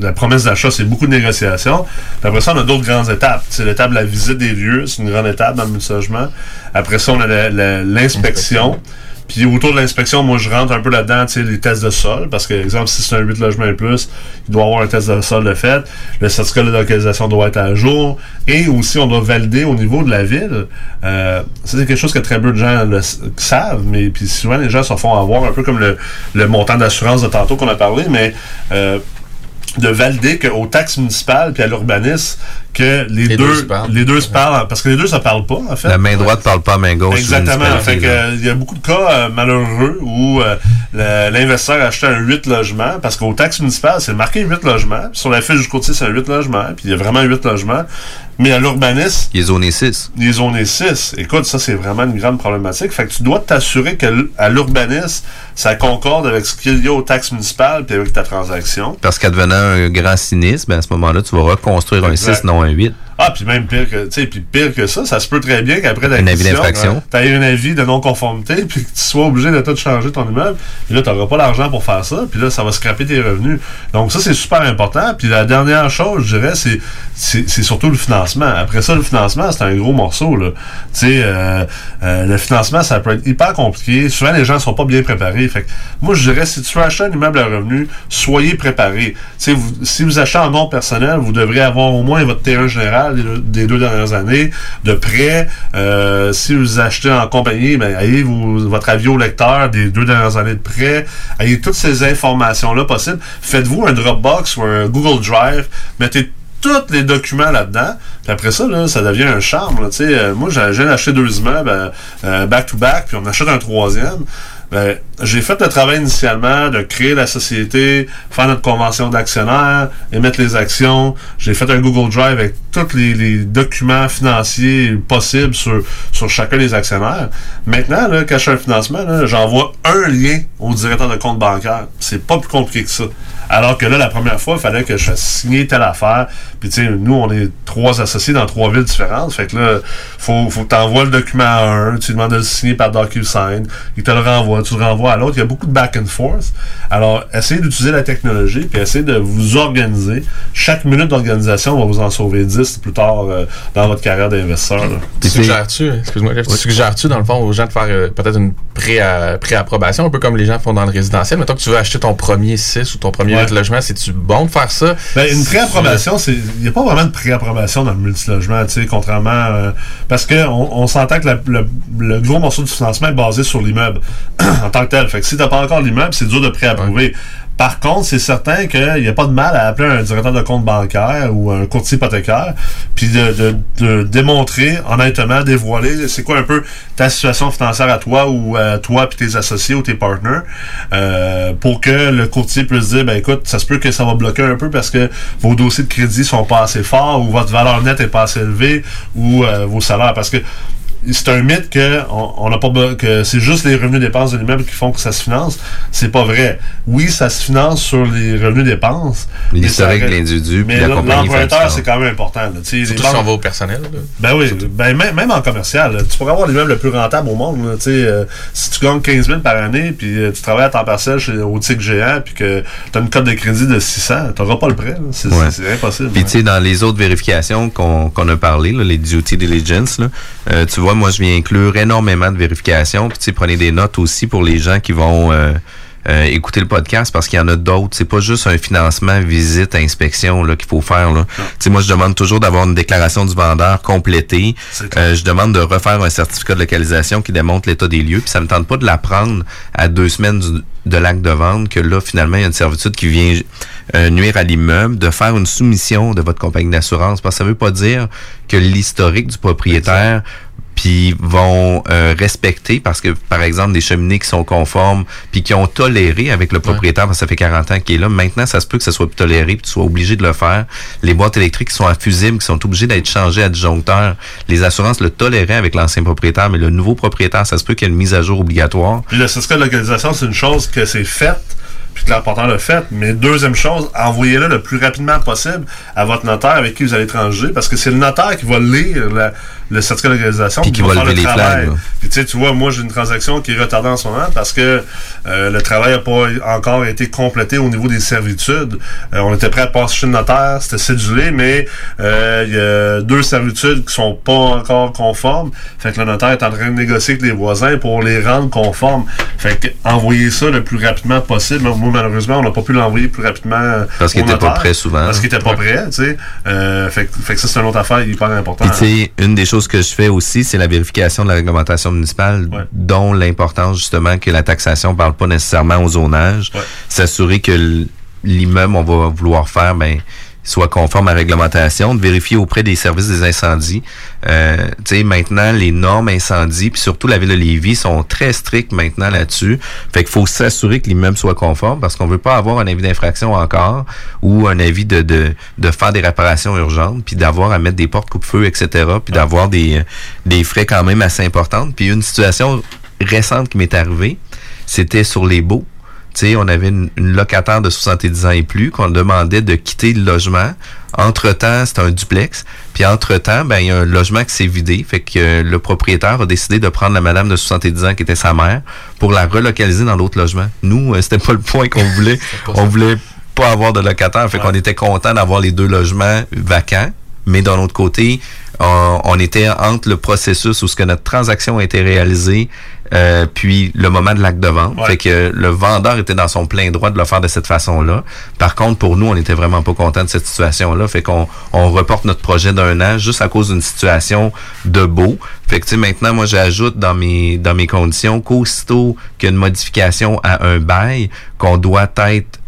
la promesse d'achat, c'est beaucoup de négociations. Puis après ça, on a d'autres grandes étapes. C'est l'étape de la visite des lieux, c'est une grande étape dans le multilogement. Après ça, on a l'inspection. Puis autour de l'inspection, moi, je rentre un peu là-dedans, tu sais, les tests de sol, parce que, exemple, si c'est un 8 logements et plus, il doit avoir un test de sol de fait. Le certificat de localisation doit être à jour. Et aussi, on doit valider au niveau de la ville. Ça, c'est quelque chose que très peu de gens savent, mais puis souvent, les gens se font avoir, un peu comme le montant d'assurance de tantôt qu'on a parlé, mais de valider qu'aux taxes municipales puis à l'urbanisme, que les deux se parlent, parce que les deux ça parle pas en fait. La main droite parle pas à main gauche. Exactement. Fait que il y a beaucoup de cas malheureux où l'investisseur a acheté un 8 logements parce qu'aux taxes municipales c'est marqué 8 logements, sur la fiche du courtier c'est un 8 logements, puis il y a vraiment 8 logements, mais à l'urbanisme il est zoné 6. Il est zoné 6. Écoute, ça c'est vraiment une grande problématique. Fait que tu dois t'assurer que à l'urbanisme ça concorde avec ce qu'il y a aux taxes municipales puis avec ta transaction. Parce qu'advenant un grand sinistre, ben à ce moment-là tu vas reconstruire un 6 non un 8. Ah, puis même pire que, tu sais, puis pire que ça, ça se peut très bien qu'après l'acquisition, tu aies un avis de non-conformité, puis que tu sois obligé de tout changer ton immeuble, puis là, tu n'auras pas l'argent pour faire ça, puis là, ça va scraper tes revenus. Donc ça, c'est super important. Puis la dernière chose, je dirais, c'est surtout le financement. Après ça, le financement, c'est un gros morceau, là. Tu sais, le financement, ça peut être hyper compliqué. Souvent, les gens ne sont pas bien préparés. Fait que moi, je dirais, si tu veux acheter un immeuble à revenus, soyez préparés. Tu sais, si vous achetez en nom personnel, vous devrez avoir au moins votre terrain général des deux dernières années, de prêt. Si vous achetez en compagnie, ben, ayez votre avis au lecteur des deux dernières années de prêt. Ayez toutes ces informations-là possibles. Faites-vous un Dropbox ou un Google Drive. Mettez tous les documents là-dedans. Puis après ça, là, ça devient un charme. Là, moi, j'ai acheté 2 immeubles back-to-back, puis on achète un 3e. Ben, j'ai fait le travail initialement de créer la société, faire notre convention d'actionnaires, émettre les actions. J'ai fait un Google Drive avec tous les documents financiers possibles sur chacun des actionnaires. Maintenant, là, quand je fais un financement, là, j'envoie un lien au directeur de compte bancaire. C'est pas plus compliqué que ça. Alors que là, la première fois, il fallait que je signe telle affaire. Puis, tu sais, nous, on est 3 associés dans 3 villes différentes. Fait que là, faut que tu envoies le document à un, tu demandes de le signer par DocuSign, il te le renvoie, tu le renvoies à l'autre. Il y a beaucoup de back and forth. Alors, essayez d'utiliser la technologie, puis essayez de vous organiser. Chaque minute d'organisation va vous en sauver 10 plus tard dans votre carrière d'investisseur. Tu suggères-tu, excuse-moi, tu suggères-tu, dans le fond, aux gens de faire peut-être une pré-approbation, un peu comme les gens font dans le résidentiel. Mettons que tu veux acheter ton premier 6 ou ton premier logement, c'est-tu bon de faire ça? Ben, une pré-approbation, il n'y a pas vraiment de pré-approbation dans le multilogement, contrairement... parce qu'on s'entend que le gros morceau du financement est basé sur l'immeuble en tant que tel. Fait que si tu n'as pas encore l'immeuble, c'est dur de pré-approuver. Ouais. Par contre, c'est certain qu'il n'y a pas de mal à appeler un directeur de compte bancaire ou un courtier hypothécaire, puis de démontrer, honnêtement, dévoiler, c'est quoi un peu ta situation financière à toi ou à toi puis tes associés ou tes partners, pour que le courtier puisse dire, ben écoute, ça se peut que ça va bloquer un peu parce que vos dossiers de crédit sont pas assez forts ou votre valeur nette est pas assez élevée ou vos salaires, parce que c'est un mythe que on n'a pas que c'est juste les revenus dépenses de l'immeuble qui font que ça se finance. C'est pas vrai. Oui, ça se finance sur les revenus dépenses. L'historique de l'individu, mais l'emprunteur, c'est quand même important. Surtout si on va au personnel. Là. Ben oui, même en commercial. Là, tu pourrais avoir l'immeuble le plus rentable au monde. Là, si tu gagnes 15 000 par année, puis tu travailles à temps partiel au TIC géant, puis que tu as une cote de crédit de 600, tu n'auras pas le prêt. Là. C'est impossible. Puis tu sais, dans les autres vérifications qu'on a parlé, là, les due diligence, là, tu vois, moi, je viens inclure énormément de vérifications. Puis, tu sais, prenez des notes aussi pour les gens qui vont écouter le podcast, parce qu'il y en a d'autres. C'est pas juste un financement, visite, inspection là qu'il faut faire. Là. Tu sais, moi, je demande toujours d'avoir une déclaration du vendeur complétée. Je demande de refaire un certificat de localisation qui démontre l'état des lieux. Puis, ça me tente pas de la prendre à 2 semaines de l'acte de vente, que là, finalement, il y a une servitude qui vient nuire à l'immeuble, de faire une soumission de votre compagnie d'assurance. Parce que ça veut pas dire que l'historique du propriétaire... puis vont respecter, parce que, par exemple, des cheminées qui sont conformes puis qui ont toléré avec le propriétaire, parce que ça fait 40 ans qu'il est là. Maintenant, ça se peut que ça soit toléré puis tu sois obligé de le faire. Les boîtes électriques qui sont à fusibles, qui sont obligées d'être changées à disjoncteurs, les assurances le toléraient avec l'ancien propriétaire, mais le nouveau propriétaire, ça se peut qu'il y ait une mise à jour obligatoire. Puis le certificat de localisation, c'est une chose que c'est faite, puis que l'important le fait. Mais deuxième chose, envoyez-le le plus rapidement possible à votre notaire avec qui vous allez transiger, parce que c'est le notaire qui va lire le certificat de localisation puis qui va faire le travail. Puis tu vois, moi, j'ai une transaction qui est retardée en ce moment parce que le travail n'a pas encore été complété au niveau des servitudes. On était prêt à passer chez le notaire, c'était cédulé, mais il y a 2 servitudes qui sont pas encore conformes. Fait que le notaire est en train de négocier avec les voisins pour les rendre conformes. Fait que envoyez ça le plus rapidement possible. Malheureusement, on n'a pas pu l'envoyer plus rapidement. Parce qu'il n'était pas prêt souvent. Parce qu'il n'était pas prêt, tu sais. Fait que ça, c'est une autre affaire hyper importante. Puis, tu sais, une des choses que je fais aussi, c'est la vérification de la réglementation municipale, dont l'importance, justement, que la taxation ne parle pas nécessairement au zonage. Ouais. S'assurer que l'immeuble, on va vouloir faire, ben, soit conforme à la réglementation, de vérifier auprès des services des incendies. Tu sais, maintenant, les normes incendies, puis surtout la Ville de Lévis, sont très strictes maintenant là-dessus. Fait qu'il faut s'assurer que l'immeuble soit conforme, parce qu'on veut pas avoir un avis d'infraction encore, ou un avis de faire des réparations urgentes, puis d'avoir à mettre des portes coupe-feu, etc., puis d'avoir des frais quand même assez importants. Puis une situation récente qui m'est arrivée, c'était sur les baux. T'sais, on avait une locataire de 70 ans et plus qu'on demandait de quitter le logement. Entre-temps, c'était un duplex. Puis entre-temps, ben, il y a un logement qui s'est vidé. Fait que le propriétaire a décidé de prendre la madame de 70 ans qui était sa mère pour la relocaliser dans l'autre logement. Nous, c'était pas le point qu'on voulait. On voulait pas avoir de locataire. Fait qu'on était content d'avoir les 2 logements vacants. Mais d'un autre côté, on était entre le processus où ce que notre transaction a été réalisée puis le moment de l'acte de vente. Fait que le vendeur était dans son plein droit de le faire de cette façon-là. Par contre, pour nous, on n'était vraiment pas content de cette situation-là. Fait qu'on reporte notre projet d'1 an juste à cause d'une situation de beau. Fait que tu sais, maintenant, moi, j'ajoute dans mes conditions qu'aussitôt qu'il y a une modification à un bail, qu'on doit être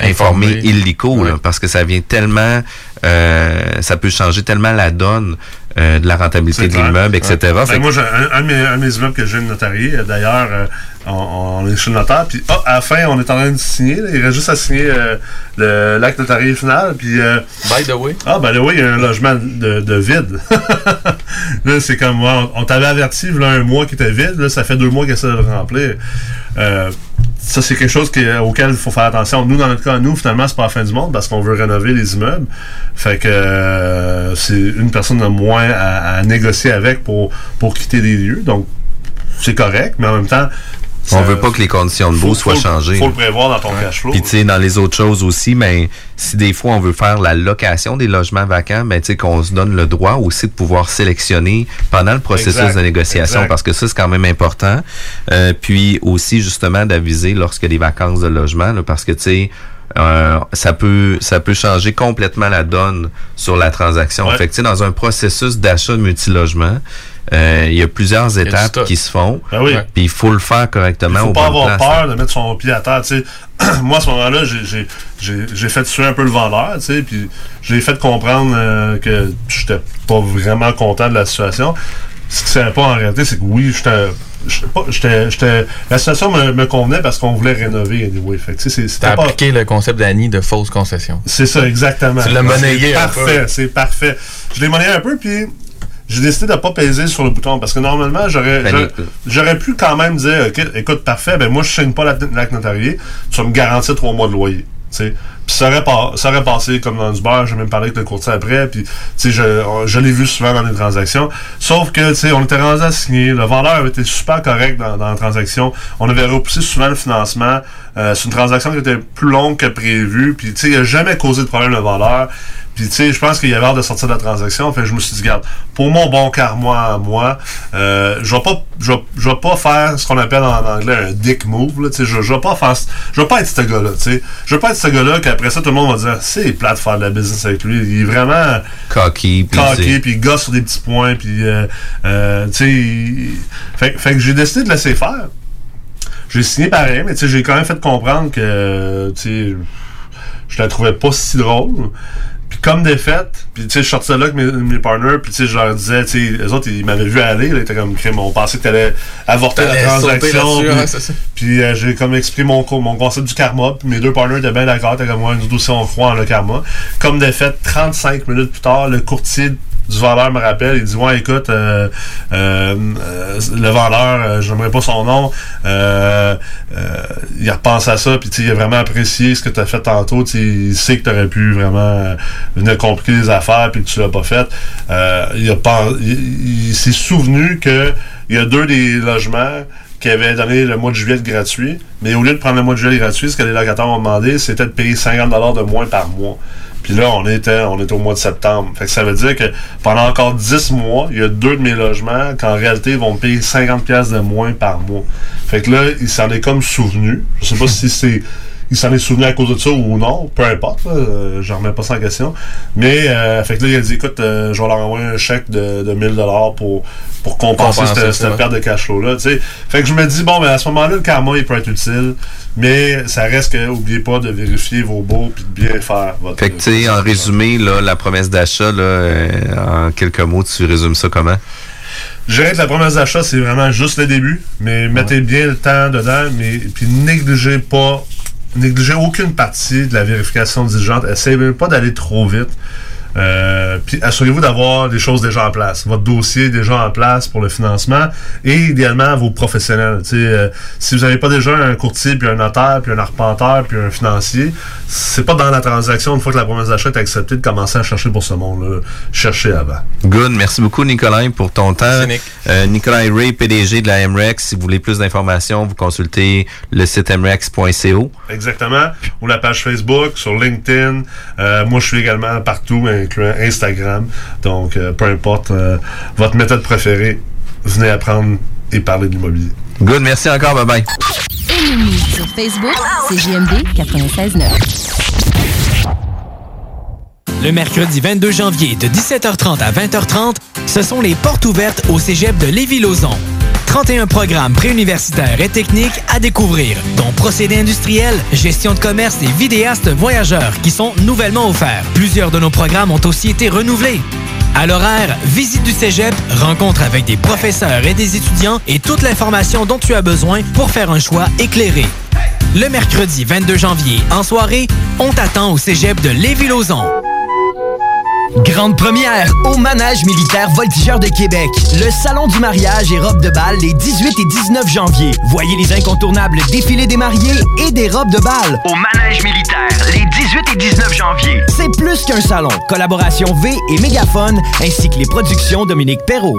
informés illico, ouais. Là, parce que ça vient tellement, ça peut changer tellement la donne de la rentabilité de l'immeuble, etc. Ouais. Ben, moi, j'ai un de mes immeubles que je viens de notarier, d'ailleurs, on est chez le notaire, puis à la fin, on est en train de signer, là, il reste juste à signer l'acte notarié final, puis... by the way. Ah, by the way, il y a un logement de vide. Là, c'est comme, on t'avait averti, là, un mois qu'il était vide, là, ça fait 2 mois qu'il essaie de le remplir. Ça, c'est quelque chose auquel il faut faire attention. Nous, dans notre cas, finalement, c'est pas la fin du monde parce qu'on veut rénover les immeubles. Fait que c'est une personne de moins à négocier avec pour quitter les lieux. Donc, c'est correct, mais en même temps... On veut pas que les conditions de bourse soient changées. Faut le prévoir dans ton cash flow. Puis tu sais, dans les autres choses aussi, mais si des fois on veut faire la location des logements vacants, ben tu sais qu'on se donne le droit aussi de pouvoir sélectionner pendant le processus de négociation, parce que ça c'est quand même important. Puis aussi justement d'aviser lorsque des vacances de logement, là, parce que tu sais. Ça peut changer complètement la donne sur la transaction. Ouais. Fait que, dans un processus d'achat de multilogement, il y a plusieurs étapes qui se font. Ben oui. Puis il faut le faire correctement. Il faut pas avoir peur de mettre son pied à terre. Moi, à ce moment-là, j'ai fait tuer un peu le vendeur, puis j'ai fait comprendre que j'étais pas vraiment content de la situation. Ce qui s'est pas en réalité, c'est que oui, la situation me convenait parce qu'on voulait rénover anyway. Fait que, t'as appliqué le concept d'Annie de fausse concession. C'est ça, exactement. Tu l'as monnayé un peu. C'est parfait. Je l'ai monnayé un peu, puis j'ai décidé de ne pas peser sur le bouton parce que normalement, j'aurais pu quand même dire, OK, écoute, parfait, ben moi, je ne signe pas l'acte notarié, tu vas me garantir 3 mois de loyer. Puis ça aurait passé comme dans du beurre, j'ai même parlé avec le courtier après, puis je l'ai vu souvent dans les transactions. Sauf que, tu sais, on était rendu à signer, le vendeur avait été super correct dans la transaction, on avait repoussé souvent le financement, c'est une transaction qui était plus longue que prévu, puis tu sais, il n'a jamais causé de problème le vendeur, puis tu sais, je pense qu'il y avait hâte de sortir de la transaction, fait que je me suis dit, garde, pour mon bon karma à moi, je vais pas faire ce qu'on appelle en anglais un dick move, là, tu sais, je vais pas être ce gars-là, tu sais, je vais pas être ce gars-là qu'après ça, tout le monde va dire, c'est plat de faire de la business avec lui, il est vraiment cocky, puis il gosse sur des petits points, puis tu sais, fait que j'ai décidé de laisser faire. J'ai signé pareil, mais tu sais, j'ai quand même fait comprendre que, tu sais, je la trouvais pas si drôle. Puis comme défaite, puis tu sais, je sortais là avec mes partners, puis tu sais, je leur disais, tu sais, eux autres, ils m'avaient vu aller, là, ils étaient comme, on pensait que t'allais avorter la transaction. Puis j'ai comme expliqué mon concept du karma, puis mes deux partners étaient bien d'accord, t'es comme, ouais, nous aussi, on croit en le karma. Comme défaite, 35 minutes plus tard, le courtier du vendeur me rappelle, il dit « Ouais, écoute, le vendeur, j'aimerais pas son nom, il repense à ça, puis il a vraiment apprécié ce que tu as fait tantôt, il sait que tu aurais pu vraiment venir compliquer les affaires, puis que tu l'as pas fait. Il s'est souvenu que il y a 2 des logements qui avaient donné le mois de juillet de gratuit, mais au lieu de prendre le mois de juillet de gratuit, ce que les locataires m'ont demandé, c'était de payer 50 $ de moins par mois. » Puis là, on était au mois de septembre. Fait que ça veut dire que pendant encore 10 mois, il y a 2 de mes logements qu'en réalité, ils vont me payer 50 $ de moins par mois. Fait que là, il s'en est comme souvenu. Je sais pas si c'est... Il s'en est souvenu à cause de ça ou non. Peu importe. Je remets pas ça en question. Mais, fait que là, il a dit, écoute, je vais leur envoyer un chèque de 1000 $ pour compenser cette perte de cash flow-là. T'sais. Fait que je me dis, bon, mais à ce moment-là, le karma, il peut être utile. Mais ça reste que, n'oubliez pas de vérifier vos baux et de bien faire votre... Fait que, tu sais, en résumé, là, la promesse d'achat, là, en quelques mots, tu résumes ça comment? Gérer la promesse d'achat, c'est vraiment juste le début. Mais mettez bien le temps dedans, puis négligez aucune partie de la vérification diligente. Essayez même pas d'aller trop vite. Puis assurez-vous d'avoir des choses déjà en place. Votre dossier déjà en place pour le financement et idéalement vos professionnels. Si vous n'avez pas déjà un courtier, puis un notaire, puis un arpenteur, puis un financier, c'est pas dans la transaction, une fois que la promesse d'achat est acceptée, de commencer à chercher pour ce monde-là. Cherchez avant. Good. Merci beaucoup, Nicolas, pour ton temps. Merci, Nick. Nikolai Ray, PDG de la MREX. Si vous voulez plus d'informations, vous consultez le site mrex.co. Exactement. Ou la page Facebook, sur LinkedIn. Moi, je suis également partout, incluant Instagram. Donc, peu importe votre méthode préférée, venez apprendre et parler de l'immobilier. Good, merci encore, bye-bye. Et nous, sur Facebook, c'est CJMD 96.9. Le mercredi 22 janvier de 17h30 à 20h30, ce sont les portes ouvertes au cégep de Lévis-Lauzon. 31 programmes préuniversitaires et techniques à découvrir, dont procédés industriels, gestion de commerce et vidéastes voyageurs qui sont nouvellement offerts. Plusieurs de nos programmes ont aussi été renouvelés. À l'horaire, visite du cégep, rencontre avec des professeurs et des étudiants et toute l'information dont tu as besoin pour faire un choix éclairé. Le mercredi 22 janvier, en soirée, on t'attend au cégep de Lévis-Lauzon. Grande première au Manège Militaire Voltigeur de Québec. Le salon du mariage et robes de bal les 18 et 19 janvier. Voyez les incontournables défilés des mariés et des robes de bal au Manège Militaire les 18 et 19 janvier. C'est plus qu'un salon. Collaboration V et Mégaphone ainsi que les productions Dominique Perrault.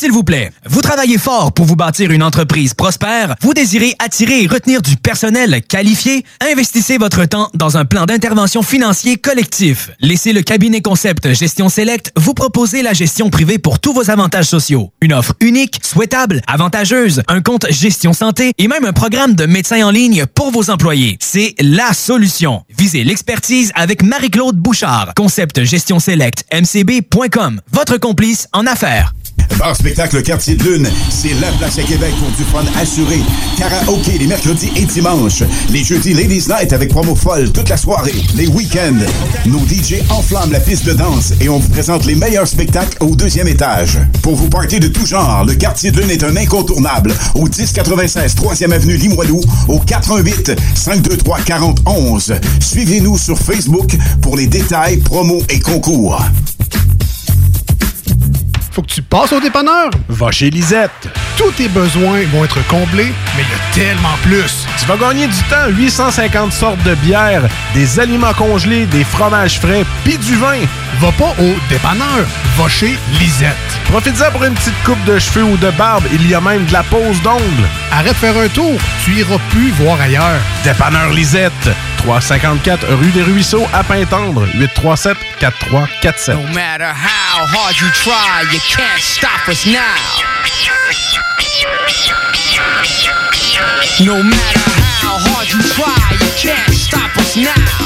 s'il vous plaît. Vous travaillez fort pour vous bâtir une entreprise prospère, vous désirez attirer et retenir du personnel qualifié, investissez votre temps dans un plan d'intervention financier collectif. Laissez le cabinet Concept Gestion Select vous proposer la gestion privée pour tous vos avantages sociaux. Une offre unique, souhaitable, avantageuse, un compte gestion santé et même un programme de médecin en ligne pour vos employés. C'est la solution. Visez l'expertise avec Marie-Claude Bouchard. Concept Gestion Select, mcb.com. Votre complice en affaires. Bar Spectacle Quartier de Lune, c'est la place à Québec pour du fun assuré. Karaoké les mercredis et dimanches. Les jeudis Ladies Night avec promo folle toute la soirée. Les week-ends, nos DJ enflamment la piste de danse et on vous présente les meilleurs spectacles au deuxième étage. Pour vous parties de tout genre, le Quartier de Lune est un incontournable. Au 1096 3e avenue Limoilou, au 418-523-4011. Suivez-nous sur Facebook pour les détails, promos et concours. Faut que tu passes au dépanneur? Va chez Lisette. Tous tes besoins vont être comblés, mais il y a tellement plus. Tu vas gagner du temps. 850 sortes de bières, des aliments congelés, des fromages frais, pis du vin. Va pas au dépanneur. Va chez Lisette. Profite-en pour une petite coupe de cheveux ou de barbe. Il y a même de la pose d'ongles. Arrête de faire un tour. Tu iras plus voir ailleurs. Dépanneur Lisette. 354 rue des Ruisseaux à Pintendre. 837-4347. No matter how hard you try, you can't stop us now. No matter how hard you try, you can't stop us now.